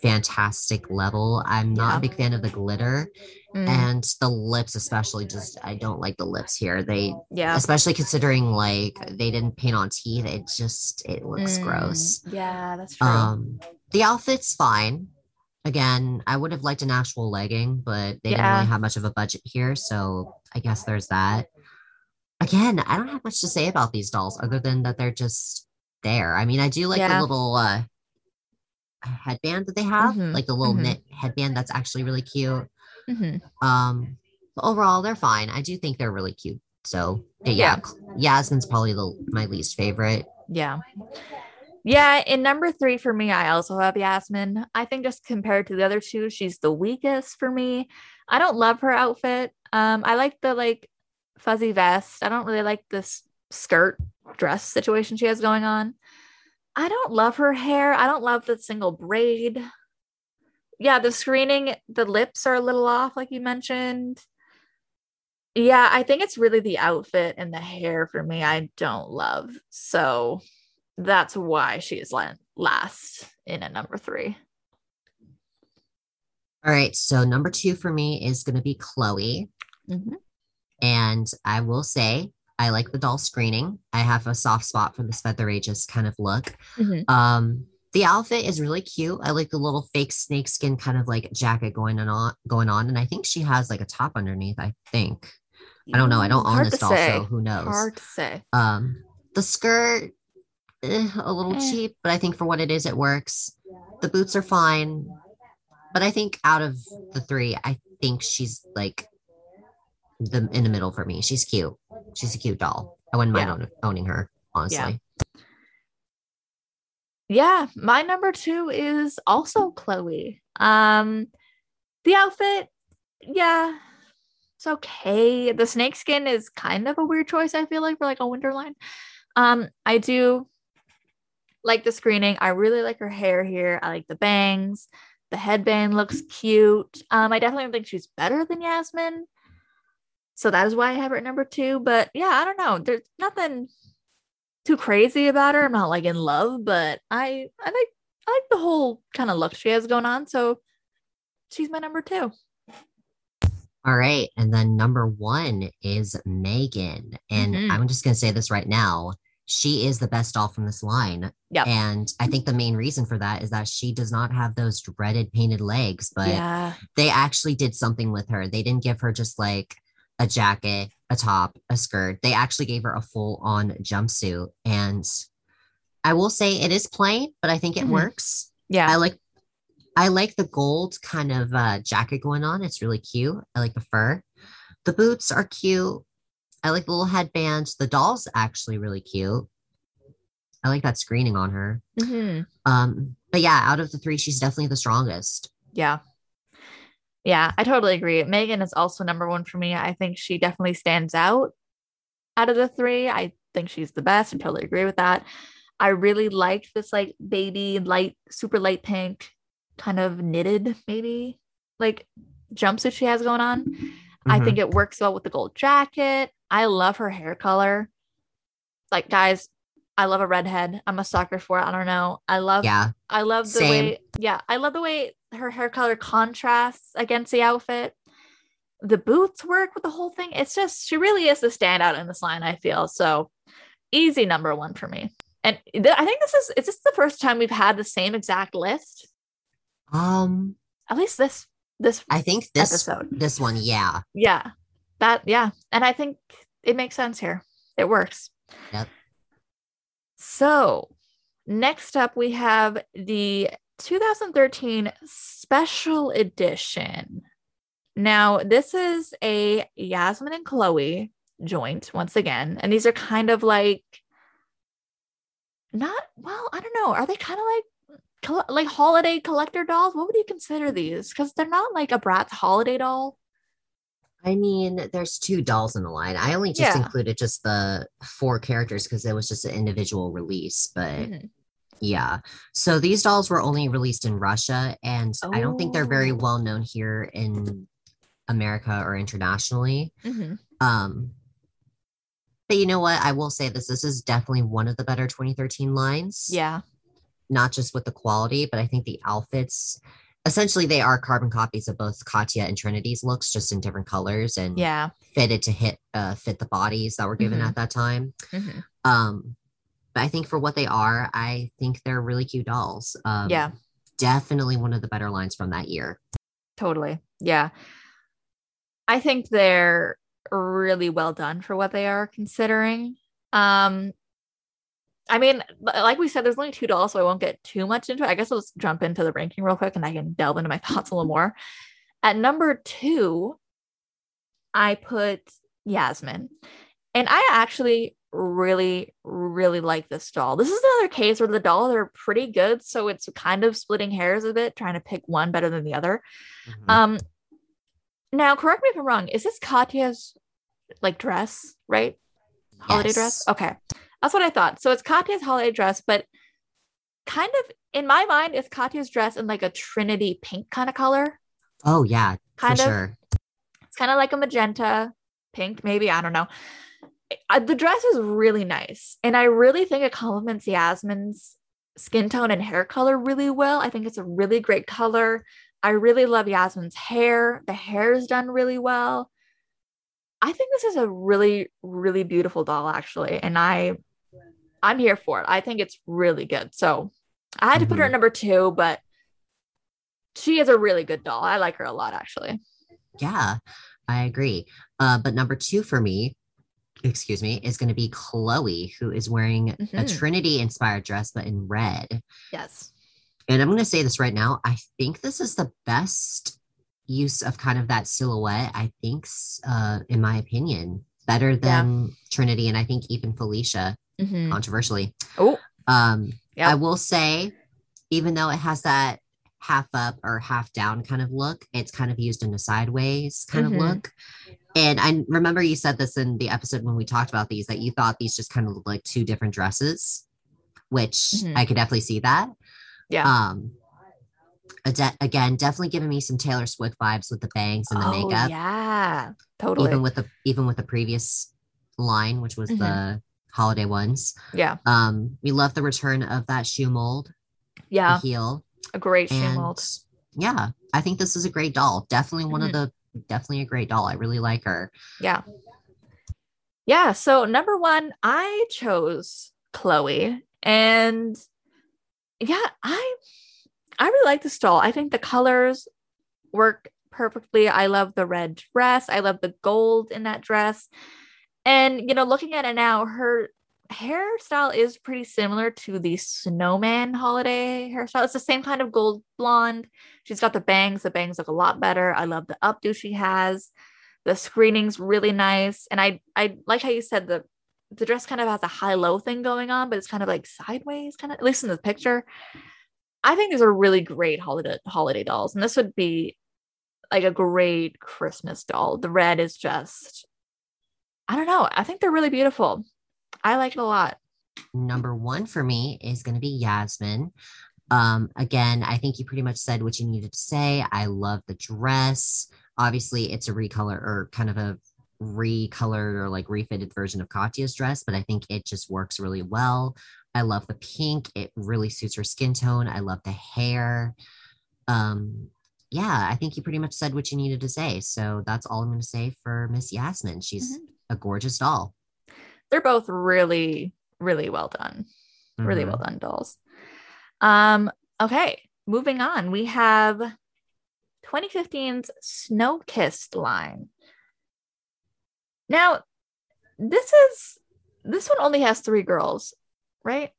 fantastic level. I'm not a big fan of the glitter and the lips, especially. Just, I don't like the lips here. They, especially considering like they didn't paint on teeth. It just, it looks gross. Yeah, that's true. The outfit's fine. Again, I would have liked an actual legging, but they didn't really have much of a budget here. So I guess there's that. Again, I don't have much to say about these dolls other than that they're just there. I mean, I do like the little headband that they have, like the little knit headband. That's actually really cute. But overall, they're fine. I do think they're really cute. So yeah, Yasmin's probably my least favorite. Yeah. Yeah, in number three for me, I also have Yasmin. I think just compared to the other two, she's the weakest for me. I don't love her outfit. I like the like fuzzy vest. I don't really like this skirt dress situation she has going on. I don't love her hair. I don't love the single braid. Yeah, the screening, the lips are a little off, like you mentioned. Yeah, I think it's really the outfit and the hair for me I don't love. So that's why she is last in at number three. All right, so number two for me is going to be Chloe. And I will say, I like the doll screening. I have a soft spot for this featherageous kind of look. The outfit is really cute. I like the little fake snakeskin kind of like jacket going on. And I think she has like a top underneath, I think. I don't know. I don't own this doll, so who knows? Hard to say. The skirt, a little cheap, but I think for what it is, it works. The boots are fine. But I think out of the three, I think she's like in the middle for me. She's cute. She's a cute doll. I wouldn't mind owning her, honestly. Yeah, my number two is also Chloe. The outfit, yeah, it's okay. The snakeskin is kind of a weird choice, I feel like, for like a winter line. I do like the screening. I really like her hair here. I like the bangs. The headband looks cute. I definitely think she's better than Yasmin. So that is why I have her at number two. But yeah, I don't know. There's nothing too crazy about her. I'm not like in love, but I like the whole kind of look she has going on. So she's my number two. All right. And then number one is Megan. And I'm just going to say this right now. She is the best doll from this line. Yep. And I think the main reason for that is that she does not have those dreaded painted legs, but they actually did something with her. They didn't give her just like a jacket, a top, a skirt. They actually gave her a full on jumpsuit. And I will say it is plain, but I think it works. Yeah. I like the gold kind of jacket going on. It's really cute. I like the fur. The boots are cute. I like the little headband. The doll's actually really cute. I like that screening on her. But yeah, out of the three, she's definitely the strongest. Yeah. Yeah, I totally agree. Megan is also number one for me. I think she definitely stands out of the three. I think she's the best. I totally agree with that. I really liked this like baby light, super light pink kind of knitted maybe like jumpsuit she has going on. I think it works well with the gold jacket. I love her hair color. Like, guys, I love a redhead. I'm a sucker for it. I don't know. I love the way her hair color contrasts against the outfit. The boots work with the whole thing. It's just, she really is the standout in this line, I feel. So easy number one for me. And I think it's just the first time we've had the same exact list. At least this episode. This one, yeah. Yeah. That, yeah. And I think it makes sense here. It works. Yep. So next up we have the 2013 special edition. Now, this is a Yasmin and Chloe joint once again. And these are kind of like I don't know. Are they kind of like holiday collector dolls? What would you consider these? Because they're not like a Bratz holiday doll. I mean, there's two dolls in the line. I only just included just the four characters because it was just an individual release, but yeah. So these dolls were only released in Russia, and I don't think they're very well known here in America or internationally. But you know what? I will say this is definitely one of the better 2013 lines. Yeah. Not just with the quality, but I think the outfits, essentially they are carbon copies of both Katya and Trinity's looks, just in different colors and fitted to fit the bodies that were given at that time. But I think for what they are, I think they're really cute dolls. Definitely one of the better lines from that year. Totally. Yeah. I think they're really well done for what they are considering. I mean, like we said, there's only two dolls, so I won't get too much into it. I guess I'll just jump into the ranking real quick and I can delve into my thoughts a little more. At number two, I put Yasmin. And I actually really, really like this doll. This is another case where the dolls are pretty good, so it's kind of splitting hairs a bit, trying to pick one better than the other. Now, correct me if I'm wrong. Is this Katya's, like, dress, right? Holiday dress? Okay. That's what I thought. So it's Katya's holiday dress, but kind of in my mind, it's Katya's dress in like a Trinity pink kind of color. Oh yeah, kind of. Sure. It's kind of like a magenta pink, maybe. I don't know. The dress is really nice. And I really think it complements Yasmin's skin tone and hair color really well. I think it's a really great color. I really love Yasmin's hair. The hair is done really well. I think this is a really, really beautiful doll actually. And I'm here for it. I think it's really good. So I had to put her at number two, but she is a really good doll. I like her a lot, actually. Yeah, I agree. But number two for me, is going to be Chloe, who is wearing a Trinity-inspired dress, but in red. Yes. And I'm going to say this right now. I think this is the best use of kind of that silhouette. I think, in my opinion, better than Trinity. And I think even Felicia. Controversially. I will say, even though it has that half up or half down kind of look, it's kind of used in a sideways kind of look. And I remember you said this in the episode when we talked about these, that you thought these just kind of looked like two different dresses, which I could definitely see that. Yeah. Again, definitely giving me some Taylor Swift vibes with the bangs and the makeup. Yeah, totally. Even with the previous line, which was the holiday ones. Yeah. We love the return of that shoe mold. Yeah. The heel. A great shoe mold. Yeah. I think this is a great doll. Definitely one of the, definitely a great doll. I really like her. Yeah. Yeah. So number one, I chose Chloe, and yeah, I really like this doll. I think the colors work perfectly. I love the red dress. I love the gold in that dress. And, you know, looking at it now, her hairstyle is pretty similar to the snowman holiday hairstyle. It's the same kind of gold blonde. She's got the bangs. The bangs look a lot better. I love the updo she has. The screening's really nice. And I like how you said the dress kind of has a high-low thing going on, but it's kind of like sideways, kind of, at least in the picture. I think these are really great holiday dolls. And this would be like a great Christmas doll. The red is just, I don't know. I think they're really beautiful. I like it a lot. Number one for me is going to be Yasmin. Again, I think you pretty much said what you needed to say. I love the dress. Obviously, it's a recolor or kind of a recolored or like refitted version of Katya's dress, but I think it just works really well. I love the pink. It really suits her skin tone. I love the hair. Yeah, I think you pretty much said what you needed to say. So that's all I'm going to say for Miss Yasmin. She's a gorgeous doll. They're both really, really well done. Really well done dolls. Okay, moving on. We have 2015's Snow Kissed line. Now, this one only has 3 girls. Right?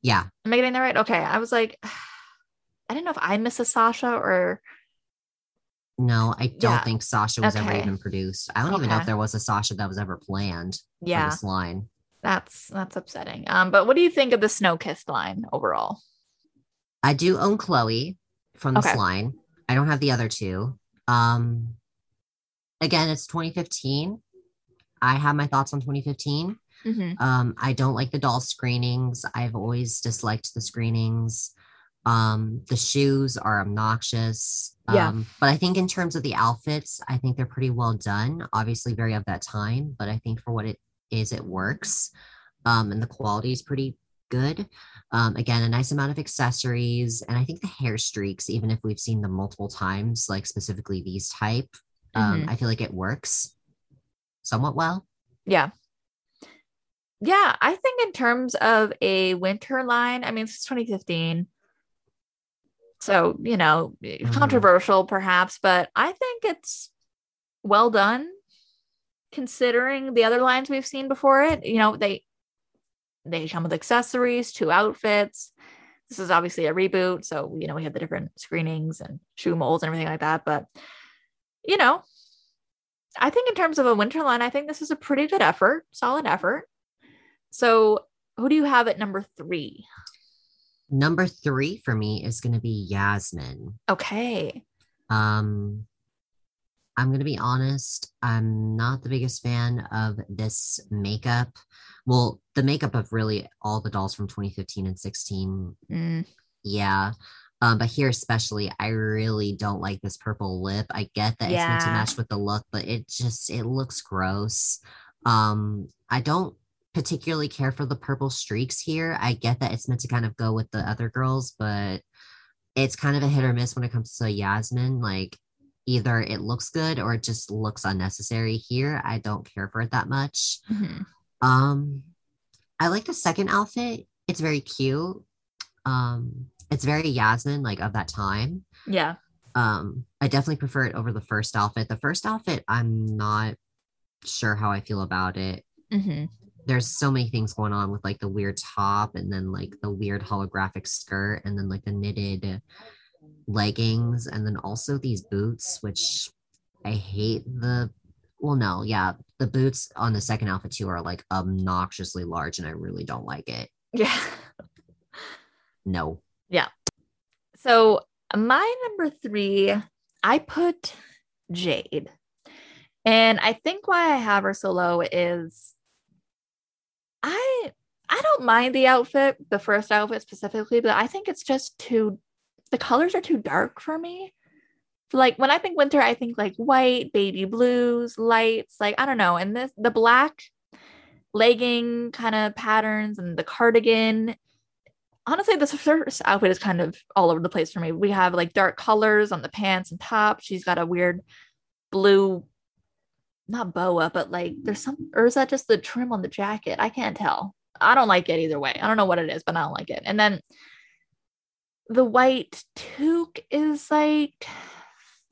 Yeah. Am I getting that right? Okay. I was like, I didn't know if I missed a Sasha or. No, I don't think Sasha was ever even produced. I don't even know if there was a Sasha that was ever planned for this line. That's upsetting. But what do you think of the Snow Kissed line overall? I do own Chloe from this line. I don't have the other two. Again, it's 2015. I have my thoughts on 2015. I don't like the doll screenings. I've always disliked the screenings. The shoes are obnoxious. But I think in terms of the outfits, I think they're pretty well done. Obviously very of that time, but I think for what it is, it works. And the quality is pretty good. Again, a nice amount of accessories. And I think the hair streaks, even if we've seen them multiple times, like specifically these type, I feel like it works somewhat well. Yeah. Yeah, I think in terms of a winter line, I mean, it's 2015. So, you know, controversial perhaps, but I think it's well done considering the other lines we've seen before it. You know, they come with accessories, 2 outfits. This is obviously a reboot. So, you know, we have the different screenings and shoe molds and everything like that. But, you know, I think in terms of a winter line, I think this is a pretty good effort, solid effort. So who do you have at number 3? Number 3 for me is going to be Yasmin. Okay. I'm going to be honest. I'm not the biggest fan of this makeup. Well, the makeup of really all the dolls from 2015 and 16. Yeah. But here especially, I really don't like this purple lip. I get that it's meant to match with the look, but it looks gross. I don't particularly care for the purple streaks here. I get that it's meant to kind of go with the other girls, but it's kind of a hit or miss when it comes to Yasmin. Like either it looks good or it just looks unnecessary here. I don't care for it that much. I like the second outfit. It's very cute. It's very Yasmin, like of that time. Yeah. I definitely prefer it over the first outfit. The first outfit, I'm not sure how I feel about it. There's so many things going on with like the weird top and then like the weird holographic skirt and then like the knitted leggings and then also these boots, which I hate the boots on the second outfit too are like obnoxiously large and I really don't like it. Yeah. No. Yeah. So my number 3, I put Jade. And I think why I have her so low is I don't mind the outfit, the first outfit specifically, but I think it's just too, the colors are too dark for me. Like when I think winter, I think like white, baby blues, lights, like, I don't know. And this, the black legging kind of patterns and the cardigan. Honestly, this first outfit is kind of all over the place for me. We have like dark colors on the pants and top. She's got a weird blue, not boa, but like there's some, or is that just the trim on the jacket? I can't tell. I don't like it either way. I don't know what it is, but I don't like it. And then the white toque is like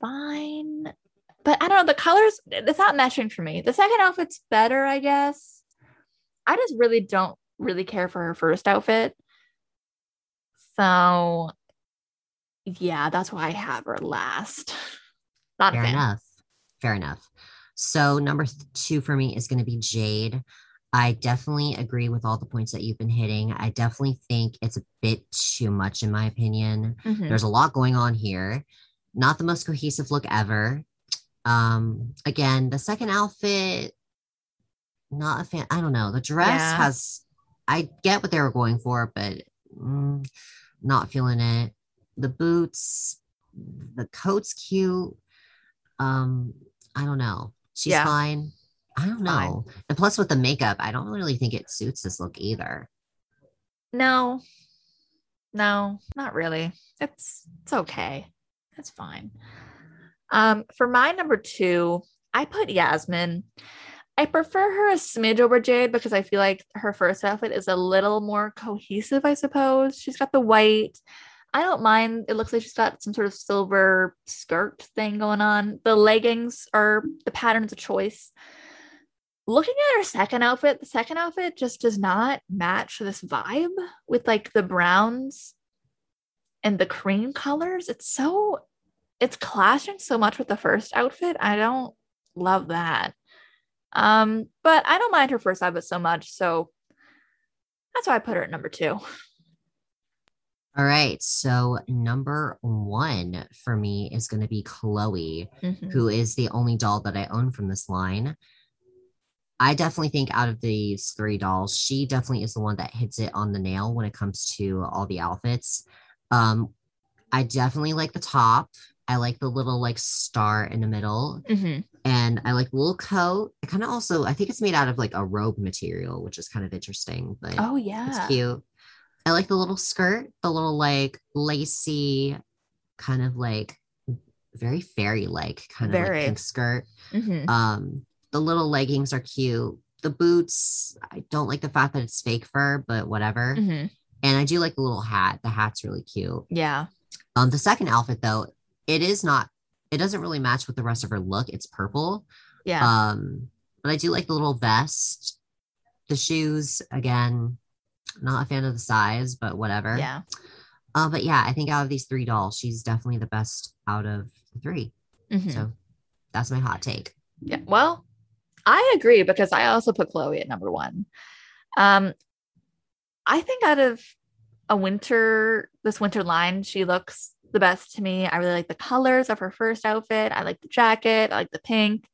fine, but I don't know. The colors, it's not matching for me. The second outfit's better, I guess. I just really don't really care for her first outfit. So, yeah, that's why I have her last. Not fair enough. Fair enough. So number two for me is going to be Jade. I definitely agree with all the points that you've been hitting. I definitely think it's a bit too much, in my opinion. Mm-hmm. There's a lot going on here. Not the most cohesive look ever. Again, the second outfit, not a fan. I don't know. The dress has, I get what they were going for, but not feeling it. The boots, the coat's cute. I don't know. She's fine. I don't know. And plus with the makeup, I don't really think it suits this look either. No, not really. It's okay. It's fine. For my number two, I put Yasmin. I prefer her a smidge over Jade because I feel like her first outfit is a little more cohesive, I suppose. She's got the white. I don't mind. It looks like she's got some sort of silver skirt thing going on. The leggings are the patterns of choice. Looking at her second outfit, the second outfit just does not match this vibe with like the browns and the cream colors. It's clashing so much with the first outfit. I don't love that. But I don't mind her first outfit so much. So that's why I put her at number two. All right. So number one for me is going to be Chloe, who is the only doll that I own from this line. I definitely think out of these three dolls, she definitely is the one that hits it on the nail when it comes to all the outfits. I definitely like the top. I like the little like star in the middle, and I like the little coat. I kind of also, I think it's made out of like a robe material, which is kind of interesting, but it's cute. I like the little skirt, the little like lacy kind of like very fairy-like kind of like pink skirt. The little leggings are cute. The boots, I don't like the fact that it's fake fur, but whatever. And I do like the little hat. The hat's really cute. Yeah. The second outfit though, it doesn't really match with the rest of her look. It's purple. Yeah. But I do like the little vest, the shoes. Again, not a fan of the size, but whatever. Yeah. But yeah, I think out of these three dolls, she's definitely the best out of the three. So that's my hot take. Yeah. Well, I agree because I also put Chloe at number one. I think out of this winter line, she looks the best to me. I really like the colors of her first outfit. I like the jacket. I like the pink.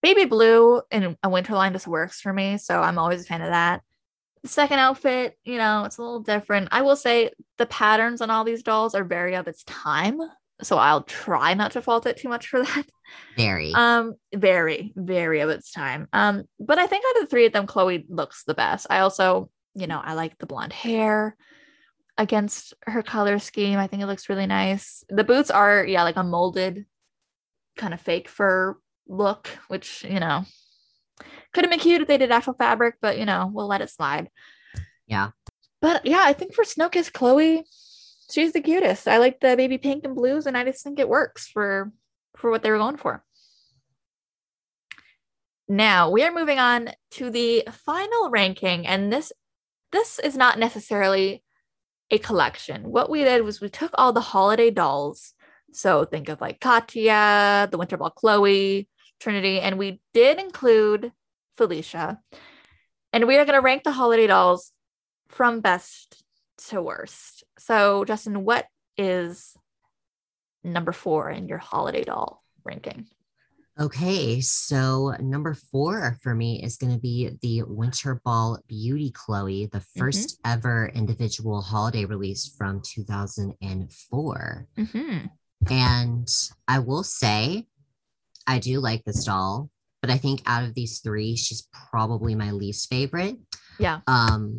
Baby blue in a winter line just works for me. So I'm always a fan of that. The second outfit, it's a little different. I will say the patterns on all these dolls are very of its time. So I'll try not to fault it too much for that. Very, very of its time. But I think out of the three of them, Chloe looks the best. I also, I like the blonde hair against her color scheme. I think it looks really nice. The boots are, like a molded kind of fake fur look, which, could have been cute if they did actual fabric, but, we'll let it slide. Yeah. But, I think for snow kiss, Chloe, she's the cutest. I like the baby pink and blues, and I just think it works for what they were going for. Now, we are moving on to the final ranking, and this is not necessarily a collection. What we did was we took all the holiday dolls, so think of like Katya, the Winter Ball Chloe, Trinity, and we did include Felicia, and we are going to rank the holiday dolls from best to worst. So, Justin, what is number four in your holiday doll ranking? Okay, so number 4 for me is going to be the Winter Ball Beauty Chloe, the first ever individual holiday release from 2004. Mm-hmm. And I will say, I do like this doll, but I think out of these three, she's probably my least favorite. Yeah. I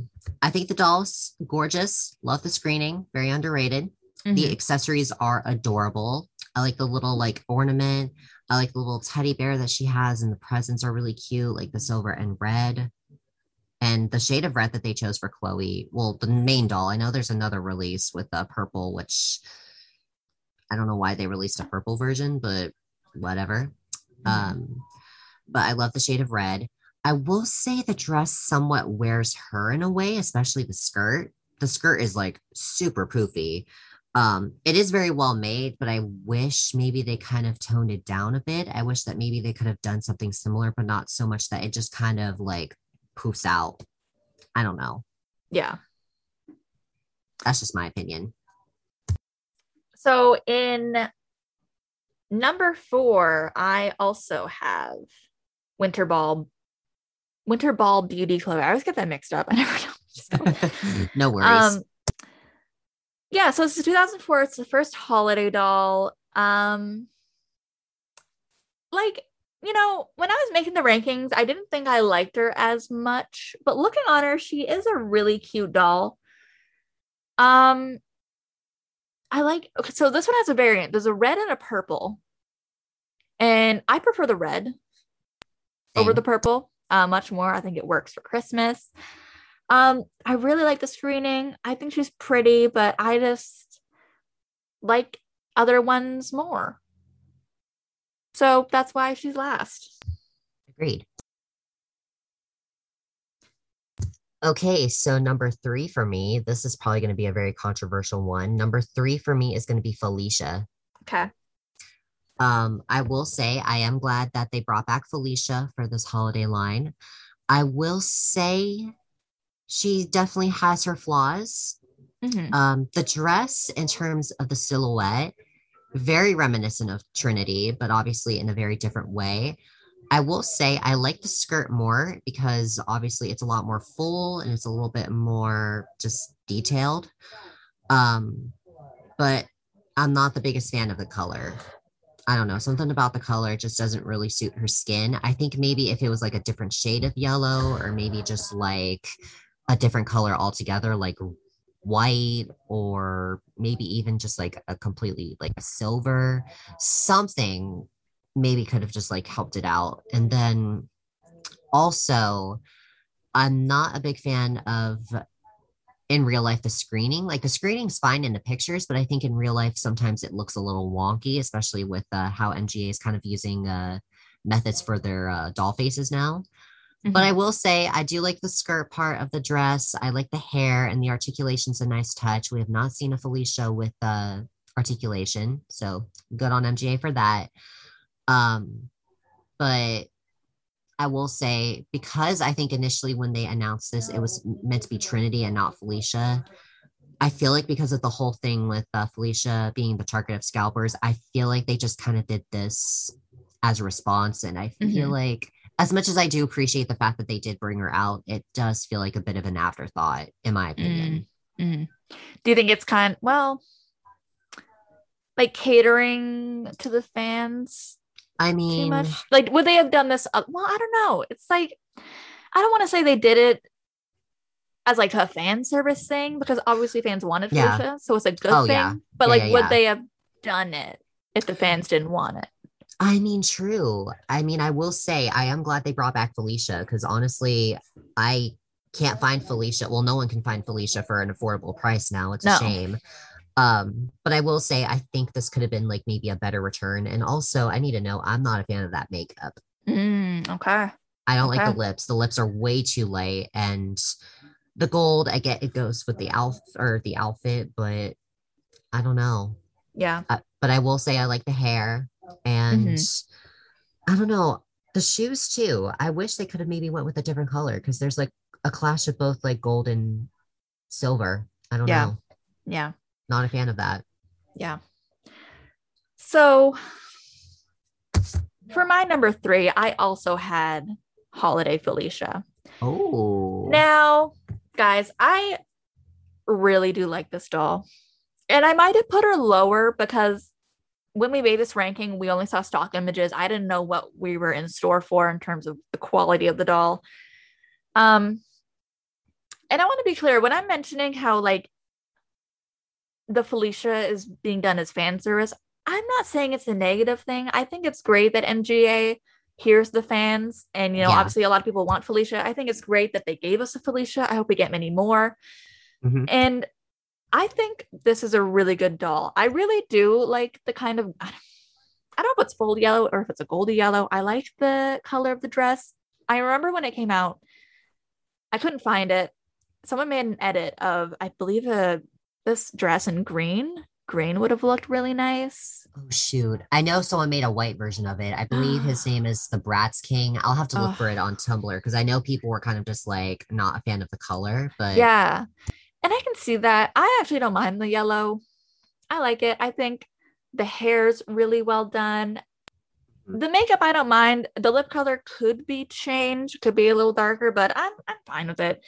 think the doll's gorgeous. Love the screening. Very underrated. Mm-hmm. The accessories are adorable. I like the little like ornament. I like the little teddy bear that she has, and the presents are really cute, like the silver and red. And the shade of red that they chose for Chloe, well, the main doll. I know there's another release with the purple, which I don't know why they released a purple version, but whatever. But I love the shade of red. I will say the dress somewhat wears her in a way, especially the skirt. The skirt is like super poofy. It is very well made, but I wish maybe they kind of toned it down a bit. I wish that maybe they could have done something similar, but not so much that it just kind of like poofs out. I don't know. Yeah. That's just my opinion. So in number 4, I also have Winter Ball Beauty Chloe. I always get that mixed up. I never know. No worries. Yeah, so it's 2004. It's the first holiday doll. When I was making the rankings, I didn't think I liked her as much, but looking on her, she is a really cute doll. So this one has a variant. There's a red and a purple, and I prefer the red over the purple much more. I think it works for Christmas. I really like the screening. I think she's pretty, but I just like other ones more. So that's why she's last. Agreed. Okay, so number 3 for me, this is probably going to be a very controversial one. Number 3 for me is going to be Felicia. Okay. I will say I am glad that they brought back Felicia for this holiday line. I will say she definitely has her flaws. Mm-hmm. The dress, in terms of the silhouette, very reminiscent of Trinity, but obviously in a very different way. I will say I like the skirt more because obviously it's a lot more full and it's a little bit more just detailed. But I'm not the biggest fan of the color. I don't know. Something about the color just doesn't really suit her skin. I think maybe if it was like a different shade of yellow, or maybe just like a different color altogether, like white, or maybe even just like a completely like silver, something maybe could have just like helped it out. And then also, I'm not a big fan of, in real life, the screening. Like, the screening's fine in the pictures, but I think in real life sometimes it looks a little wonky, especially with how MGA is kind of using methods for their doll faces now. Mm-hmm. But I will say I do like the skirt part of the dress. I like the hair, and the articulation's a nice touch. We have not seen a Felicia with articulation, so good on MGA for that. But I will say, because I think initially when they announced this, it was meant to be Trinity and not Felicia. I feel like because of the whole thing with Felicia being the target of scalpers, I feel like they just kind of did this as a response. And I feel like, as much as I do appreciate the fact that they did bring her out, it does feel like a bit of an afterthought, in my opinion. Mm-hmm. Do you think it's like catering to the fans? I mean, too much? Like, would they have done this? Well, I don't know. It's like, I don't want to say they did it as like a fan service thing, because obviously fans wanted Felicia, so it's a good thing. Yeah. But would they have done it if the fans didn't want it? I mean, true. I mean, I will say I am glad they brought back Felicia, because honestly, I can't find Felicia. Well, no one can find Felicia for an affordable price now. It's a shame. But I will say, I think this could have been like maybe a better return. And also, I need to know, I'm not a fan of that makeup. Okay. I don't like the lips. The lips are way too light, and the gold, I get it goes with the outfit, but I don't know. Yeah. But I will say I like the hair, and I don't know, the shoes too. I wish they could have maybe went with a different color, because there's like a clash of both like gold and silver. I don't know. Yeah. Not a fan of that. Yeah. So For my number three, I also had Holiday Felicia. Oh. Now, guys, I really do like this doll. And I might have put her lower because when we made this ranking, we only saw stock images. I didn't know what we were in store for in terms of the quality of the doll. And I want to be clear when I'm mentioning how like the Felicia is being done as fan service, I'm not saying it's a negative thing. I think it's great that MGA hears the fans. And, you know, obviously a lot of people want Felicia. I think it's great that they gave us a Felicia. I hope we get many more. Mm-hmm. And I think this is a really good doll. I really do like the kind of, I don't know if it's full yellow or if it's a goldy yellow. I like the color of the dress. I remember when it came out, I couldn't find it. Someone made an edit of, I believe, this dress in green. Green would have looked really nice. Oh, shoot. I know someone made a white version of it. I believe his name is the Bratz King. I'll have to look for it on Tumblr because I know people were kind of just like not a fan of the color. But yeah. And I can see that. I actually don't mind the yellow. I like it. I think the hair's really well done. The makeup, I don't mind. The lip color could be changed, could be a little darker, but I'm fine with it.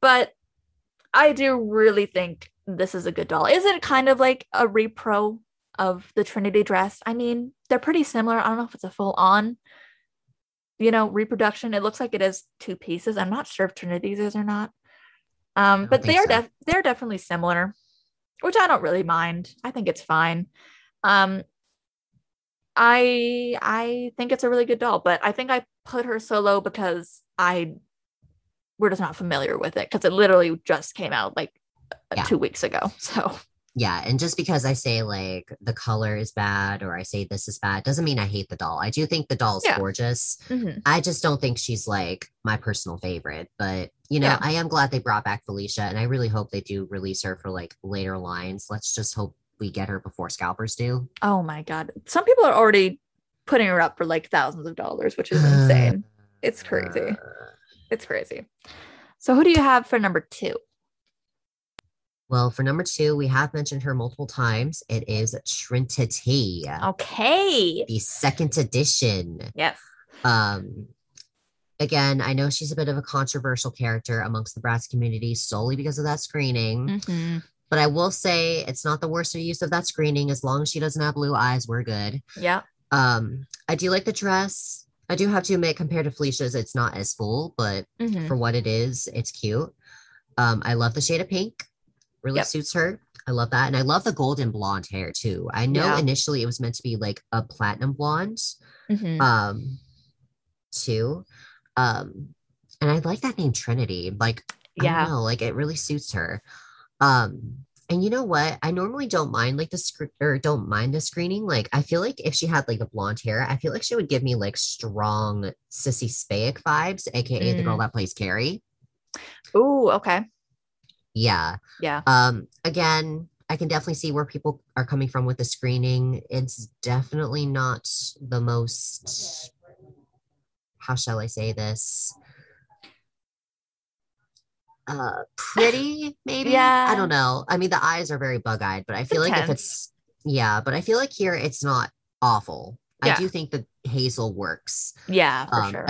But I do really think this is a good doll. Is it kind of like a repro of the Trinity dress? I mean, they're pretty similar. I don't know if it's a full on, you know, reproduction. It looks like it is two pieces. I'm not sure if Trinity's is or not. But they are they're definitely similar, which I don't really mind. I think it's fine. I think it's a really good doll, but I think I put her so low because we're just not familiar with it because it literally just came out like 2 weeks ago. So yeah, and just because I say like the color is bad or I say this is bad doesn't mean I hate the doll. I do think the doll's gorgeous. Mm-hmm. I just don't think she's like my personal favorite, but you know, I am glad they brought back Felicia and I really hope they do release her for like later lines. Let's just hope we get her before scalpers do. Oh my God. Some people are already putting her up for like thousands of dollars, which is insane. It's crazy. It's crazy. So who do you have for number two? Well, for number two, we have mentioned her multiple times. It is Trinity. Okay. The second edition. Yes. Again, I know she's a bit of a controversial character amongst the Bratz community solely because of that screening. Mm-hmm. But I will say it's not the worst use of that screening. As long as she doesn't have blue eyes, we're good. Yeah. I do like the dress. I do have to admit, compared to Felicia's, it's not as full, but for what it is, it's cute. I love the shade of pink. Really suits her. I love that. And I love the golden blonde hair too. I know initially it was meant to be like a platinum blonde too. And I like that name Trinity. Like, I don't know, like it really suits her. And you know what? I normally don't mind like the don't mind the screening. Like I feel like if she had like a blonde hair, I feel like she would give me like strong Sissy Spacek vibes, AKA the girl that plays Carrie. Ooh, okay. Yeah. Yeah. Again, I can definitely see where people are coming from with the screening. It's definitely not the most, how shall I say this? Pretty, maybe? Yeah. I don't know. I mean, the eyes are very bug-eyed, but I feel like but I feel like here it's not awful. Yeah. I do think the Hazel works. Yeah, for sure.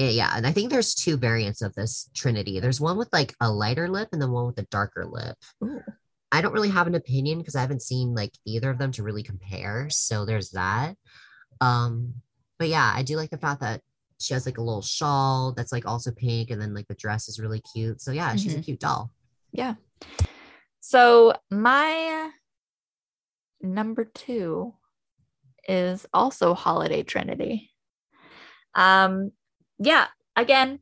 Yeah, and I think there's two variants of this Trinity. There's one with like a lighter lip and then one with a darker lip. Ooh. I don't really have an opinion because I haven't seen like either of them to really compare. So there's that. But yeah, I do like the fact that she has like a little shawl that's like also pink and then like the dress is really cute. So yeah, she's a cute doll. Yeah. So my number two is also Holiday Trinity. Yeah, again,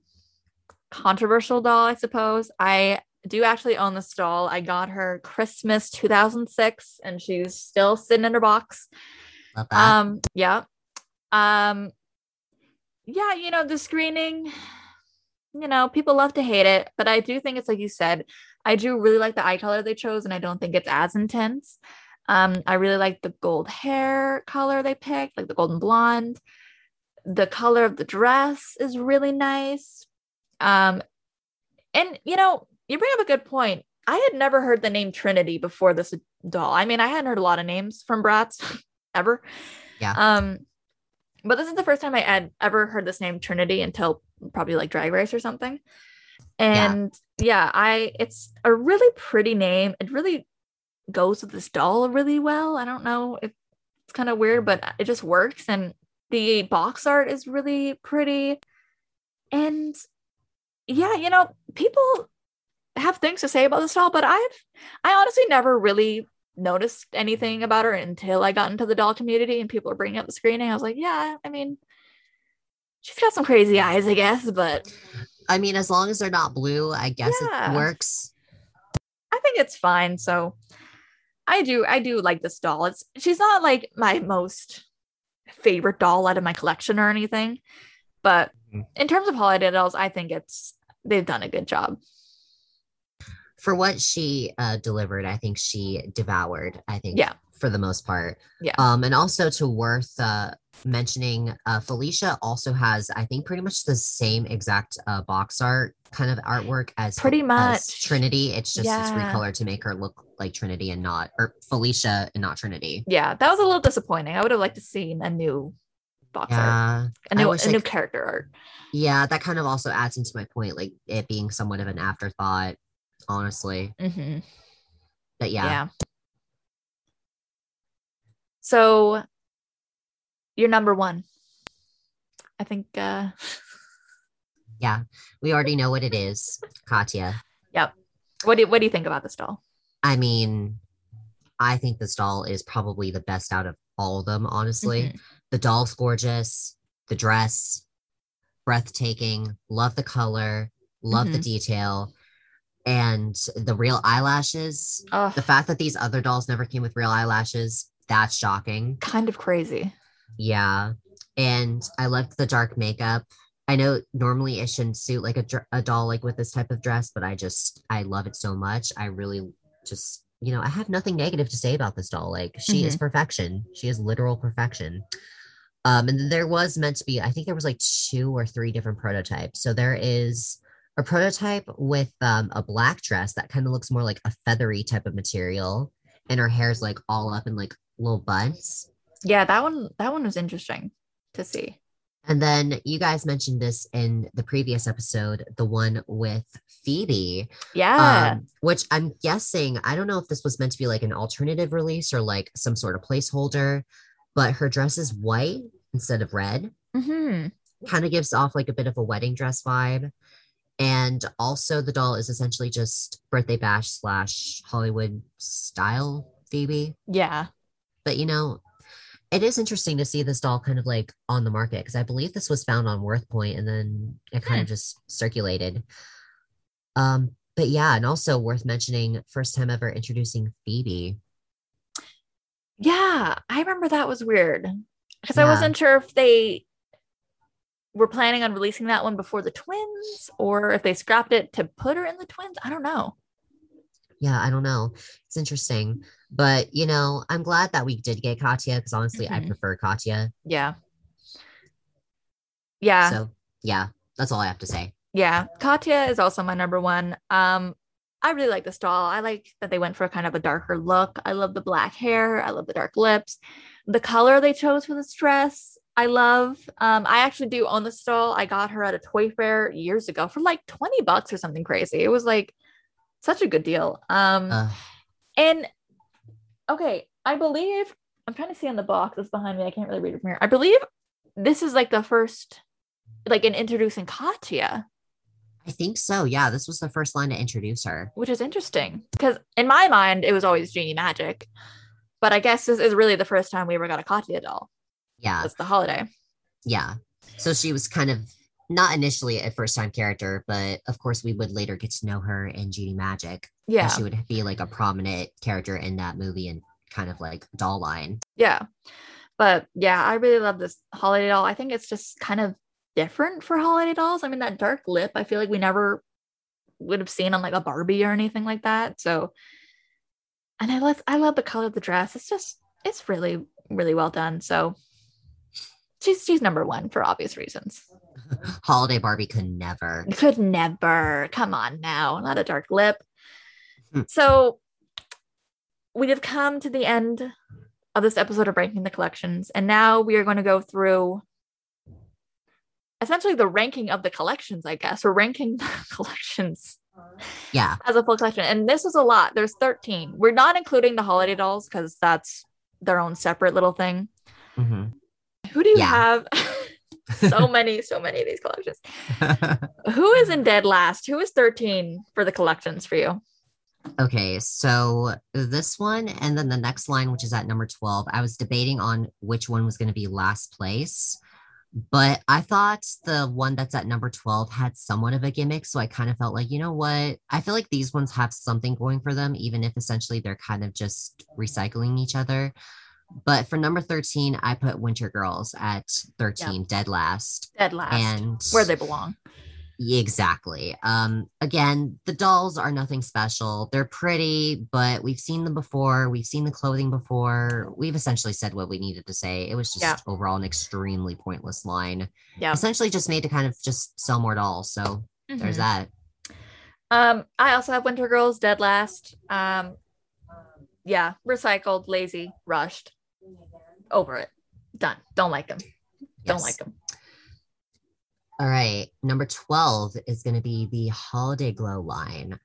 controversial doll, I suppose. I do actually own this doll. I got her Christmas 2006, and she's still sitting in her box. Love that. Yeah, you know, the screening, you know, people love to hate it, but I do think it's like you said, I do really like the eye color they chose, and I don't think it's as intense. I really like the gold hair color they picked, like the golden blonde. The color of the dress is really nice. And, you know, you bring up a good point. I had never heard the name Trinity before this doll. I mean, I hadn't heard a lot of names from Bratz ever. Yeah. But this is the first time I had ever heard this name Trinity until probably like Drag Race or something. And it's a really pretty name. It really goes with this doll really well. I don't know if it's kind of weird, but it just works. And the box art is really pretty. And yeah, you know, people have things to say about this doll, but I honestly never really noticed anything about her until I got into the doll community and people are bringing up the screening. I was like, yeah, I mean, she's got some crazy eyes, I guess, but I mean, as long as they're not blue, I guess it works. I think it's fine. So I do like this doll. She's not like my most favorite doll out of my collection or anything, but in terms of holiday dolls, I think they've done a good job. For what she delivered, I think she devoured, for the most part. Yeah. And also to worth mentioning, Felicia also has, I think, pretty much the same exact box art kind of artwork as pretty much as Trinity. It's just it's recolored to make her look like Trinity and not, or Felicia and not Trinity. Yeah, that was a little disappointing. I would have liked to see a new box art, a new character art. Yeah, that kind of also adds into my point, like it being somewhat of an afterthought. Honestly. Mm-hmm. But yeah. So you're number one. I think yeah, we already know what it is. Katya. Yep. What do you think about this doll? I mean, I think this doll is probably the best out of all of them, honestly. Mm-hmm. The doll's gorgeous, the dress, breathtaking, love the color, love the detail. And the real eyelashes, the fact that these other dolls never came with real eyelashes, that's shocking. Kind of crazy. Yeah. And I loved the dark makeup. I know normally it shouldn't suit like a doll like with this type of dress, but I love it so much. I really just, you know, I have nothing negative to say about this doll. Like she is perfection. She is literal perfection. And there was meant to be, I think there was like 2 or 3 different prototypes. So there is a prototype with a black dress that kind of looks more like a feathery type of material, and her hair's like all up in like little buns. Yeah, that one was interesting to see. And then you guys mentioned this in the previous episode, the one with Phoebe. Yeah. Which I'm guessing, I don't know if this was meant to be like an alternative release or like some sort of placeholder, but her dress is white instead of red. Mm-hmm. Kind of gives off like a bit of a wedding dress vibe. And also the doll is essentially just birthday bash / Hollywood style Phoebe. Yeah. But, you know, it is interesting to see this doll kind of like on the market, because I believe this was found on Worth Point and then it kind of just circulated. But yeah, and also worth mentioning, first time ever introducing Phoebe. Yeah, I remember that was weird because I wasn't sure if they were planning on releasing that one before the twins, or if they scrapped it to put her in the twins. I don't know. Yeah, I don't know. It's interesting. But, you know, I'm glad that we did get Katya, because honestly, I prefer Katya. Yeah. Yeah. So, yeah, that's all I have to say. Yeah. Katya is also my number one. I really like this doll. I like that they went for kind of a darker look. I love the black hair. I love the dark lips. The color they chose for this dress, I love. I actually do own this doll. I got her at a toy fair years ago for like $20 or something crazy. It was like such a good deal. And okay, I believe, I'm trying to see on the box that's behind me. I can't really read it from here. I believe this is like the first, like in introducing Katya. I think so. Yeah, this was the first line to introduce her. Which is interesting because in my mind, it was always Genie Magic. But I guess this is really the first time we ever got a Katya doll. Yeah. It's the holiday. Yeah. So she was kind of not initially a first time character, but of course we would later get to know her in Genie Magic. Yeah. She would be like a prominent character in that movie and kind of like doll line. Yeah. But yeah, I really love this holiday doll. I think it's just kind of different for holiday dolls. I mean, that dark lip, I feel like we never would have seen on like a Barbie or anything like that. So, and I love the color of the dress. It's really, really well done. So she's number one for obvious reasons. Holiday Barbie could never. Come on now, not a dark lip. So we have come to the end of this episode of Ranking the Collections, and now we are going to go through essentially the ranking of the collections, I guess, or ranking the collections. Yeah. As a full collection. And this is a lot. There's 13. We're not including the holiday dolls because that's their own separate little thing. Mm-hmm. Who do you have? so many of these collections. Who is in dead last? Who is 13 for the collections for you? Okay, so this one and then the next line, which is at number 12, I was debating on which one was going to be last place, but I thought the one that's at number 12 had somewhat of a gimmick, so I kind of felt like, you know what? I feel like these ones have something going for them, even if essentially they're kind of just recycling each other. But for number 13, I put Winter Girls at 13, dead last. Dead last, and where they belong. Exactly. Again, the dolls are nothing special. They're pretty, but we've seen them before. We've seen the clothing before. We've essentially said what we needed to say. It was just overall an extremely pointless line. Yeah. Essentially just made to kind of just sell more dolls. So there's that. I also have Winter Girls, dead last. Yeah, recycled, lazy, rushed, over it, done. Don't like them. Don't like them. All right, number 12 is going to be the Holiday Glow line.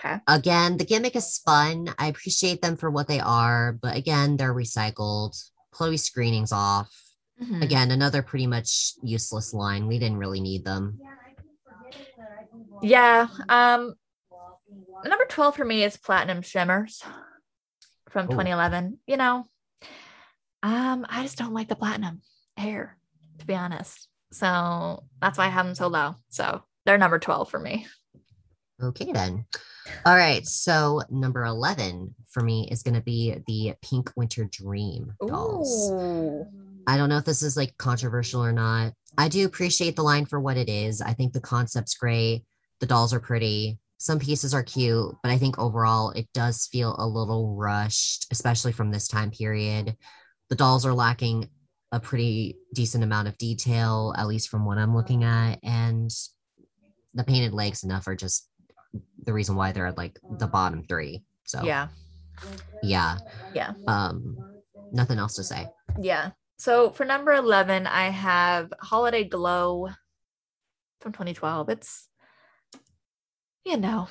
Okay. Again, the gimmick is fun. I appreciate them for what they are, but again, they're recycled. Chloe's screening's off. Mm-hmm. Again, another pretty much useless line. We didn't really need them. Yeah. Number 12 for me is Platinum Shimmers from 2011. Ooh. You know, I just don't like the platinum hair, to be honest. So that's why I have them so low. So they're number 12 for me. Okay, then. All right. So number 11 for me is going to be the Pink Winter Dream dolls. Ooh. I don't know if this is like controversial or not. I do appreciate the line for what it is. I think the concept's great. The dolls are pretty. Some pieces are cute, but I think overall it does feel a little rushed, especially from this time period. The dolls are lacking a pretty decent amount of detail, at least from what I'm looking at, and the painted legs enough are just the reason why they're like the bottom three. So yeah. Nothing else to say. Yeah. So for number 11, I have Holiday Glow from 2012. It's, you know,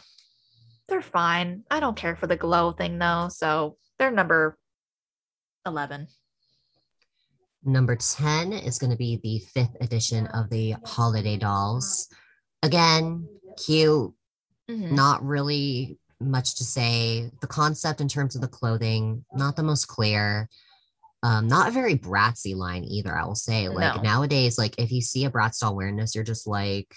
they're fine. I don't care for the glow thing though, so they're number 11. Number 10 is going to be the 5th edition of the Holiday Dolls. Again, cute, not really much to say. The concept in terms of the clothing, not the most clear. Not a very bratsy line either, I will say. Like nowadays, like if you see a Bratz doll wearing this, you're just like,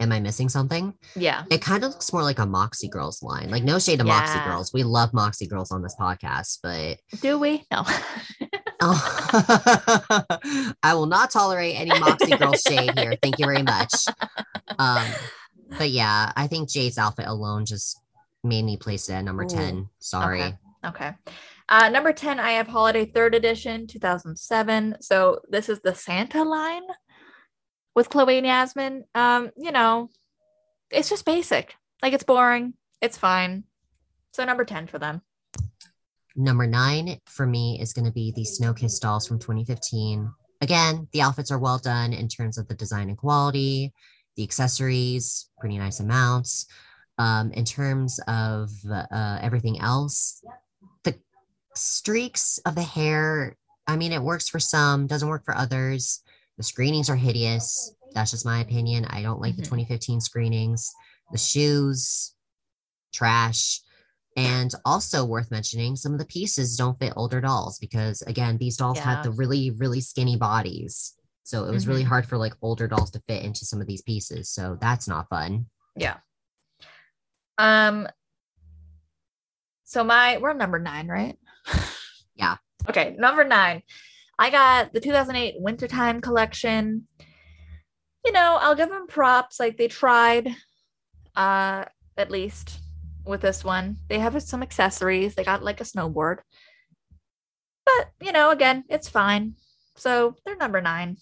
am I missing something? Yeah. It kind of looks more like a Moxie Girls line. Like no shade to Moxie Girls. We love Moxie Girls on this podcast, but... Do we? No. Oh. I will not tolerate any Moxie Girl shade here. Thank you very much. But yeah, I think Jay's outfit alone just made me place it at number 10. Sorry. Okay. Number 10, I have Holiday 3rd Edition 2007. So this is the Santa line with Chloe and Yasmin. You know, it's just basic. Like it's boring. It's fine. So number 10 for them. Number 9 for me is going to be the Snow Kiss dolls from 2015. Again, the outfits are well done in terms of the design and quality, the accessories, pretty nice amounts. In terms of everything else, the streaks of the hair, I mean, it works for some, doesn't work for others. The screenings are hideous. That's just my opinion. I don't like the 2015 screenings. The shoes, trash. And also worth mentioning, some of the pieces don't fit older dolls because, again, these dolls had the really, really skinny bodies. So it was really hard for, like, older dolls to fit into some of these pieces. So that's not fun. Yeah. So we're number 9, right? Yeah. Okay, number 9. I got the 2008 Wintertime collection. You know, I'll give them props. Like, they tried, at least... with this one. They have some accessories. They got like a snowboard. But, you know, again, it's fine. So they're number 9.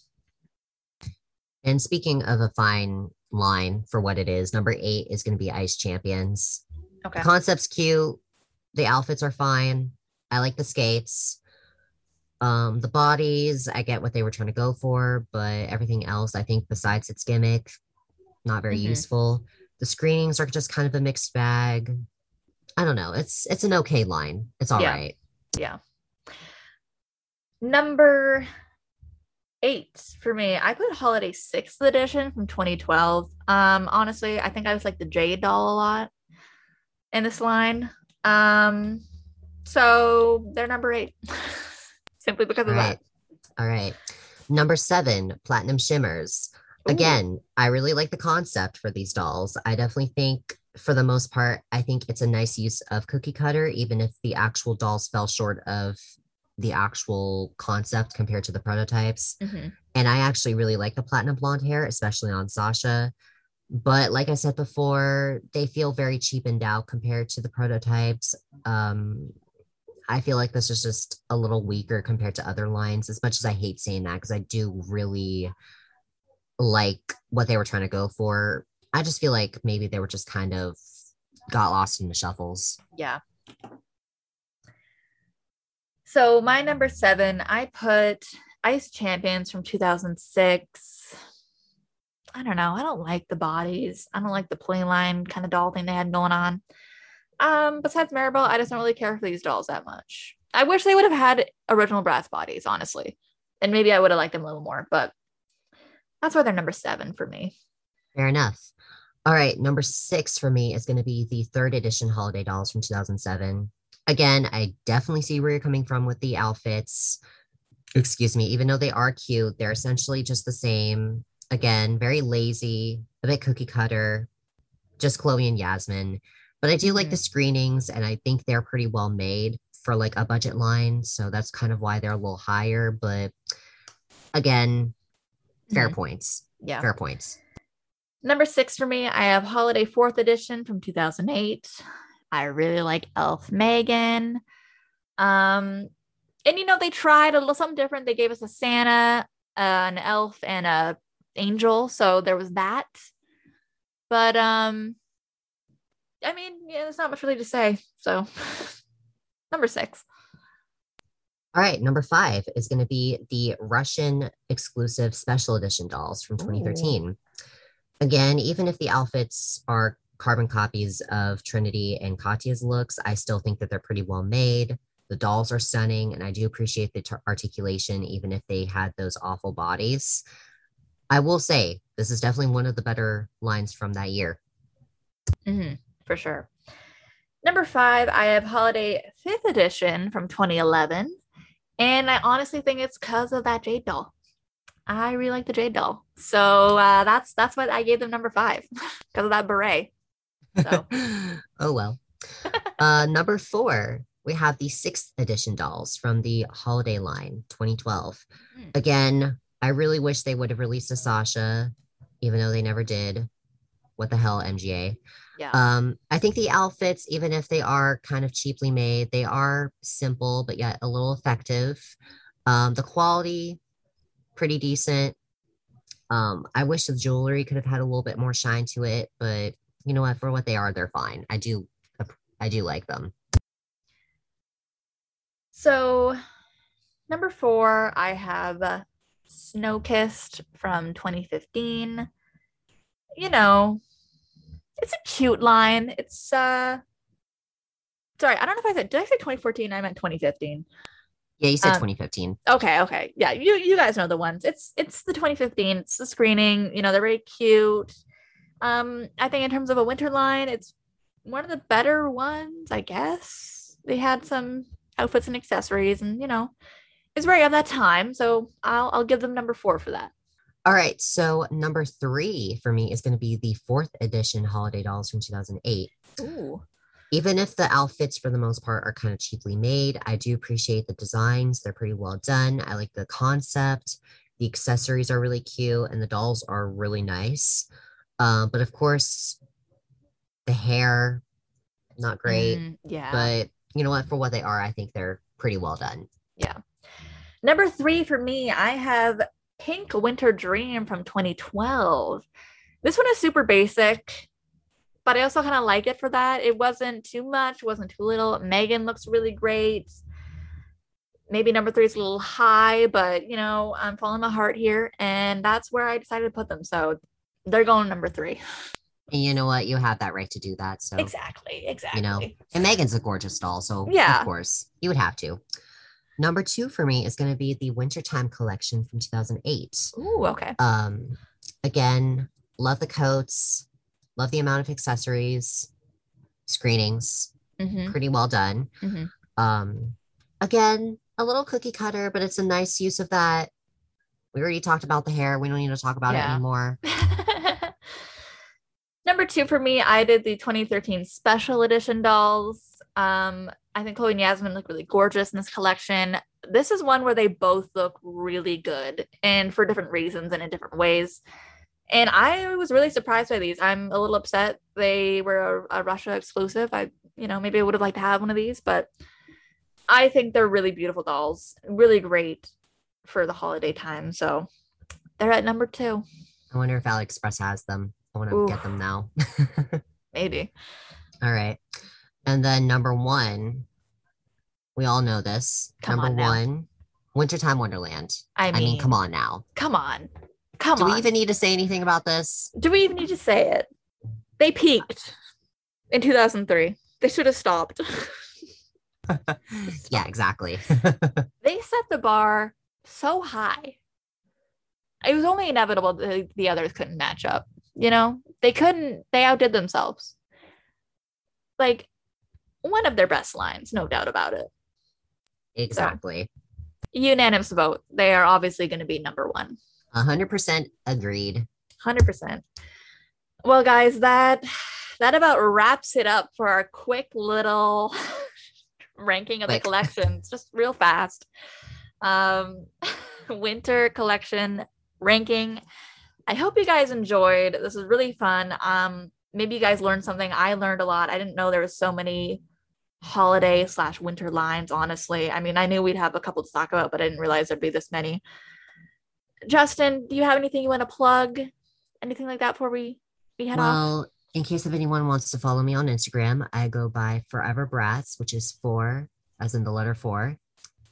And speaking of a fine line for what it is, number 8 is going to be Ice Champions. Okay. The concept's cute. The outfits are fine. I like the skates. The bodies, I get what they were trying to go for, but everything else, I think, besides its gimmick, not very useful. The screenings are just kind of a mixed bag. I don't know. It's an okay line. It's all right. Yeah. Number 8 for me. I put Holiday 6th Edition from 2012. Honestly, I think I was like the Jade doll a lot in this line. So they're number 8. Simply because of that. All right. Number 7, Platinum Shimmers. Ooh. Again, I really like the concept for these dolls. I definitely think, for the most part, I think it's a nice use of cookie cutter, even if the actual dolls fell short of the actual concept compared to the prototypes. And I actually really like the platinum blonde hair, especially on Sasha. But like I said before, they feel very cheapened out compared to the prototypes. I feel like this is just a little weaker compared to other lines, as much as I hate saying that, because I do really like what they were trying to go for. I just feel like maybe they were just kind of got lost in the shuffles. Yeah. So my number 7, I put Ice Champions from 2006. I don't know. I don't like the bodies. I don't like the play line kind of doll thing they had going on. Besides Maribel, I just don't really care for these dolls that much. I wish they would have had original Bratz bodies, honestly. And maybe I would have liked them a little more, but that's why they're number 7 for me. Fair enough. All right. Number 6 for me is going to be the 3rd edition Holiday dolls from 2007. Again, I definitely see where you're coming from with the outfits. Excuse me. Even though they are cute, they're essentially just the same. Again, very lazy, a bit cookie cutter, just Chloe and Yasmin. But I do like the screenings, and I think they're pretty well made for like a budget line. So that's kind of why they're a little higher. But again, fair points. Yeah. Fair points. Number 6 for me, I have Holiday 4th Edition from 2008. I really like Elf Megan. And, you know, they tried a little something different. They gave us a Santa, an elf, and an angel. So there was that. But, I mean, yeah, there's not much really to say. So number 6. All right. Number 5 is going to be the Russian exclusive special edition dolls from 2013. Ooh. Again, even if the outfits are carbon copies of Trinity and Katya's looks, I still think that they're pretty well made. The dolls are stunning, and I do appreciate the articulation, even if they had those awful bodies. I will say, this is definitely one of the better lines from that year. For sure. Number 5, I have Holiday 5th Edition from 2011, and I honestly think it's because of that Jade doll. I really like the Jade doll. So that's what I gave them number 5, because of that beret. So. Oh, well. Number 4, we have the 6th edition dolls from the Holiday line, 2012. Again, I really wish they would have released a Sasha, even though they never did. What the hell, MGA? Yeah. I think the outfits, even if they are kind of cheaply made, they are simple, but yet a little effective. The quality, pretty decent. I wish the jewelry could have had a little bit more shine to it, but you know what? For what they are, they're fine. I do like them. So, number 4, I have Snow Kissed from 2015. You know, it's a cute line. It's sorry, I don't know if I said. Did I say 2014? I meant 2015. Yeah, you said 2015. Okay. Yeah, you guys know the ones. It's the 2015. It's the screening. You know, they're very cute. I think in terms of a winter line, it's one of the better ones, I guess. They had some outfits and accessories, and you know, it's very of that time. So I'll give them number 4 for that. All right. So number 3 for me is going to be the 4th edition Holiday dolls from 2008. Ooh. Even if the outfits, for the most part, are kind of cheaply made, I do appreciate the designs. They're pretty well done. I like the concept. The accessories are really cute, and the dolls are really nice. But, of course, the hair, not great. Yeah. But, you know what, for what they are, I think they're pretty well done. Yeah. Number 3 for me, I have Pink Winter Dream from 2012. This one is super basic, but I also kind of like it for that. It wasn't too much, wasn't too little. Megan looks really great. Maybe number three is a little high, but, you know, I'm following my heart here. And that's where I decided to put them. So they're going number three. And you know what? You have that right to do that. So exactly. You know, and Megan's a gorgeous doll. So, yeah, of course, you would have to. Number two for me is going to be the Wintertime collection from 2008. Ooh, okay. Again, love the coats. Love the amount of accessories. Screenings. Mm-hmm. Pretty well done. Mm-hmm. Again, a little cookie cutter, but it's a nice use of that. We already talked about the hair. We don't need to talk about it anymore. Number two for me, I did the 2013 special edition dolls. I think Chloe and Yasmin look really gorgeous in this collection. This is one where they both look really good and for different reasons and in different ways. And I was really surprised by these. I'm a little upset they were a Russia exclusive. Maybe I would have liked to have one of these, but I think they're really beautiful dolls. Really great for the holiday time. So they're at number two. I wonder if AliExpress has them. I want to get them now. Maybe. All right. And then number one, we all know this. Number one, Wintertime Wonderland. I mean, come on now. Come on. Do we even need to say anything about this? Do we even need to say it? They peaked in 2003. They should have stopped. Yeah, exactly. They set the bar so high. It was only inevitable that the others couldn't match up. You know, they outdid themselves. Like, one of their best lines, no doubt about it. Exactly. So, unanimous vote. They are obviously going to be number one. 100% agreed. 100%. Well, guys, that about wraps it up for our quick little ranking of the collections. Just real fast. Winter collection ranking. I hope you guys enjoyed. This was really fun. Maybe you guys learned something. I learned a lot. I didn't know there was so many holiday/winter lines, honestly. I mean, I knew we'd have a couple to talk about, but I didn't realize there'd be this many. Justin, do you have anything you want to plug? Anything like that before we head off? Well, in case if anyone wants to follow me on Instagram, I go by Forever Brats, which is 4, as in the letter 4,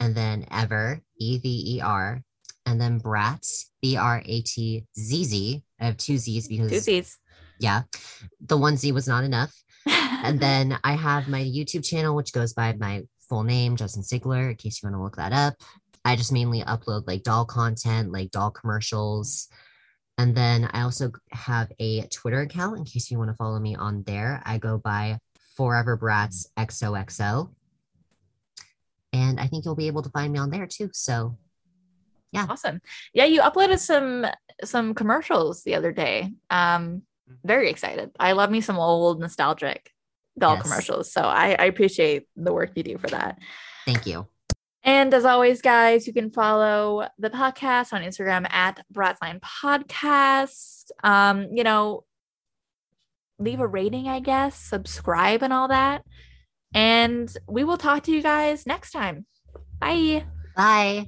and then Ever, EVER. And then Brats, BRATZZ. I have two Z's because... Two Z's. Yeah. The one Z was not enough. And then I have my YouTube channel, which goes by my full name, Justin Sigler, in case you want to look that up. I just mainly upload doll content, doll commercials. And then I also have a Twitter account in case you want to follow me on there. I go by Forever Brats XOXO. And I think you'll be able to find me on there too, so... Yeah. Awesome. Yeah, you uploaded some commercials the other day. Very excited. I love me some old nostalgic doll commercials. So I appreciate the work you do for that. Thank you. And as always, guys, you can follow the podcast on Instagram at Brat Sign Podcast. Leave a rating, I guess, subscribe and all that. And we will talk to you guys next time. Bye. Bye.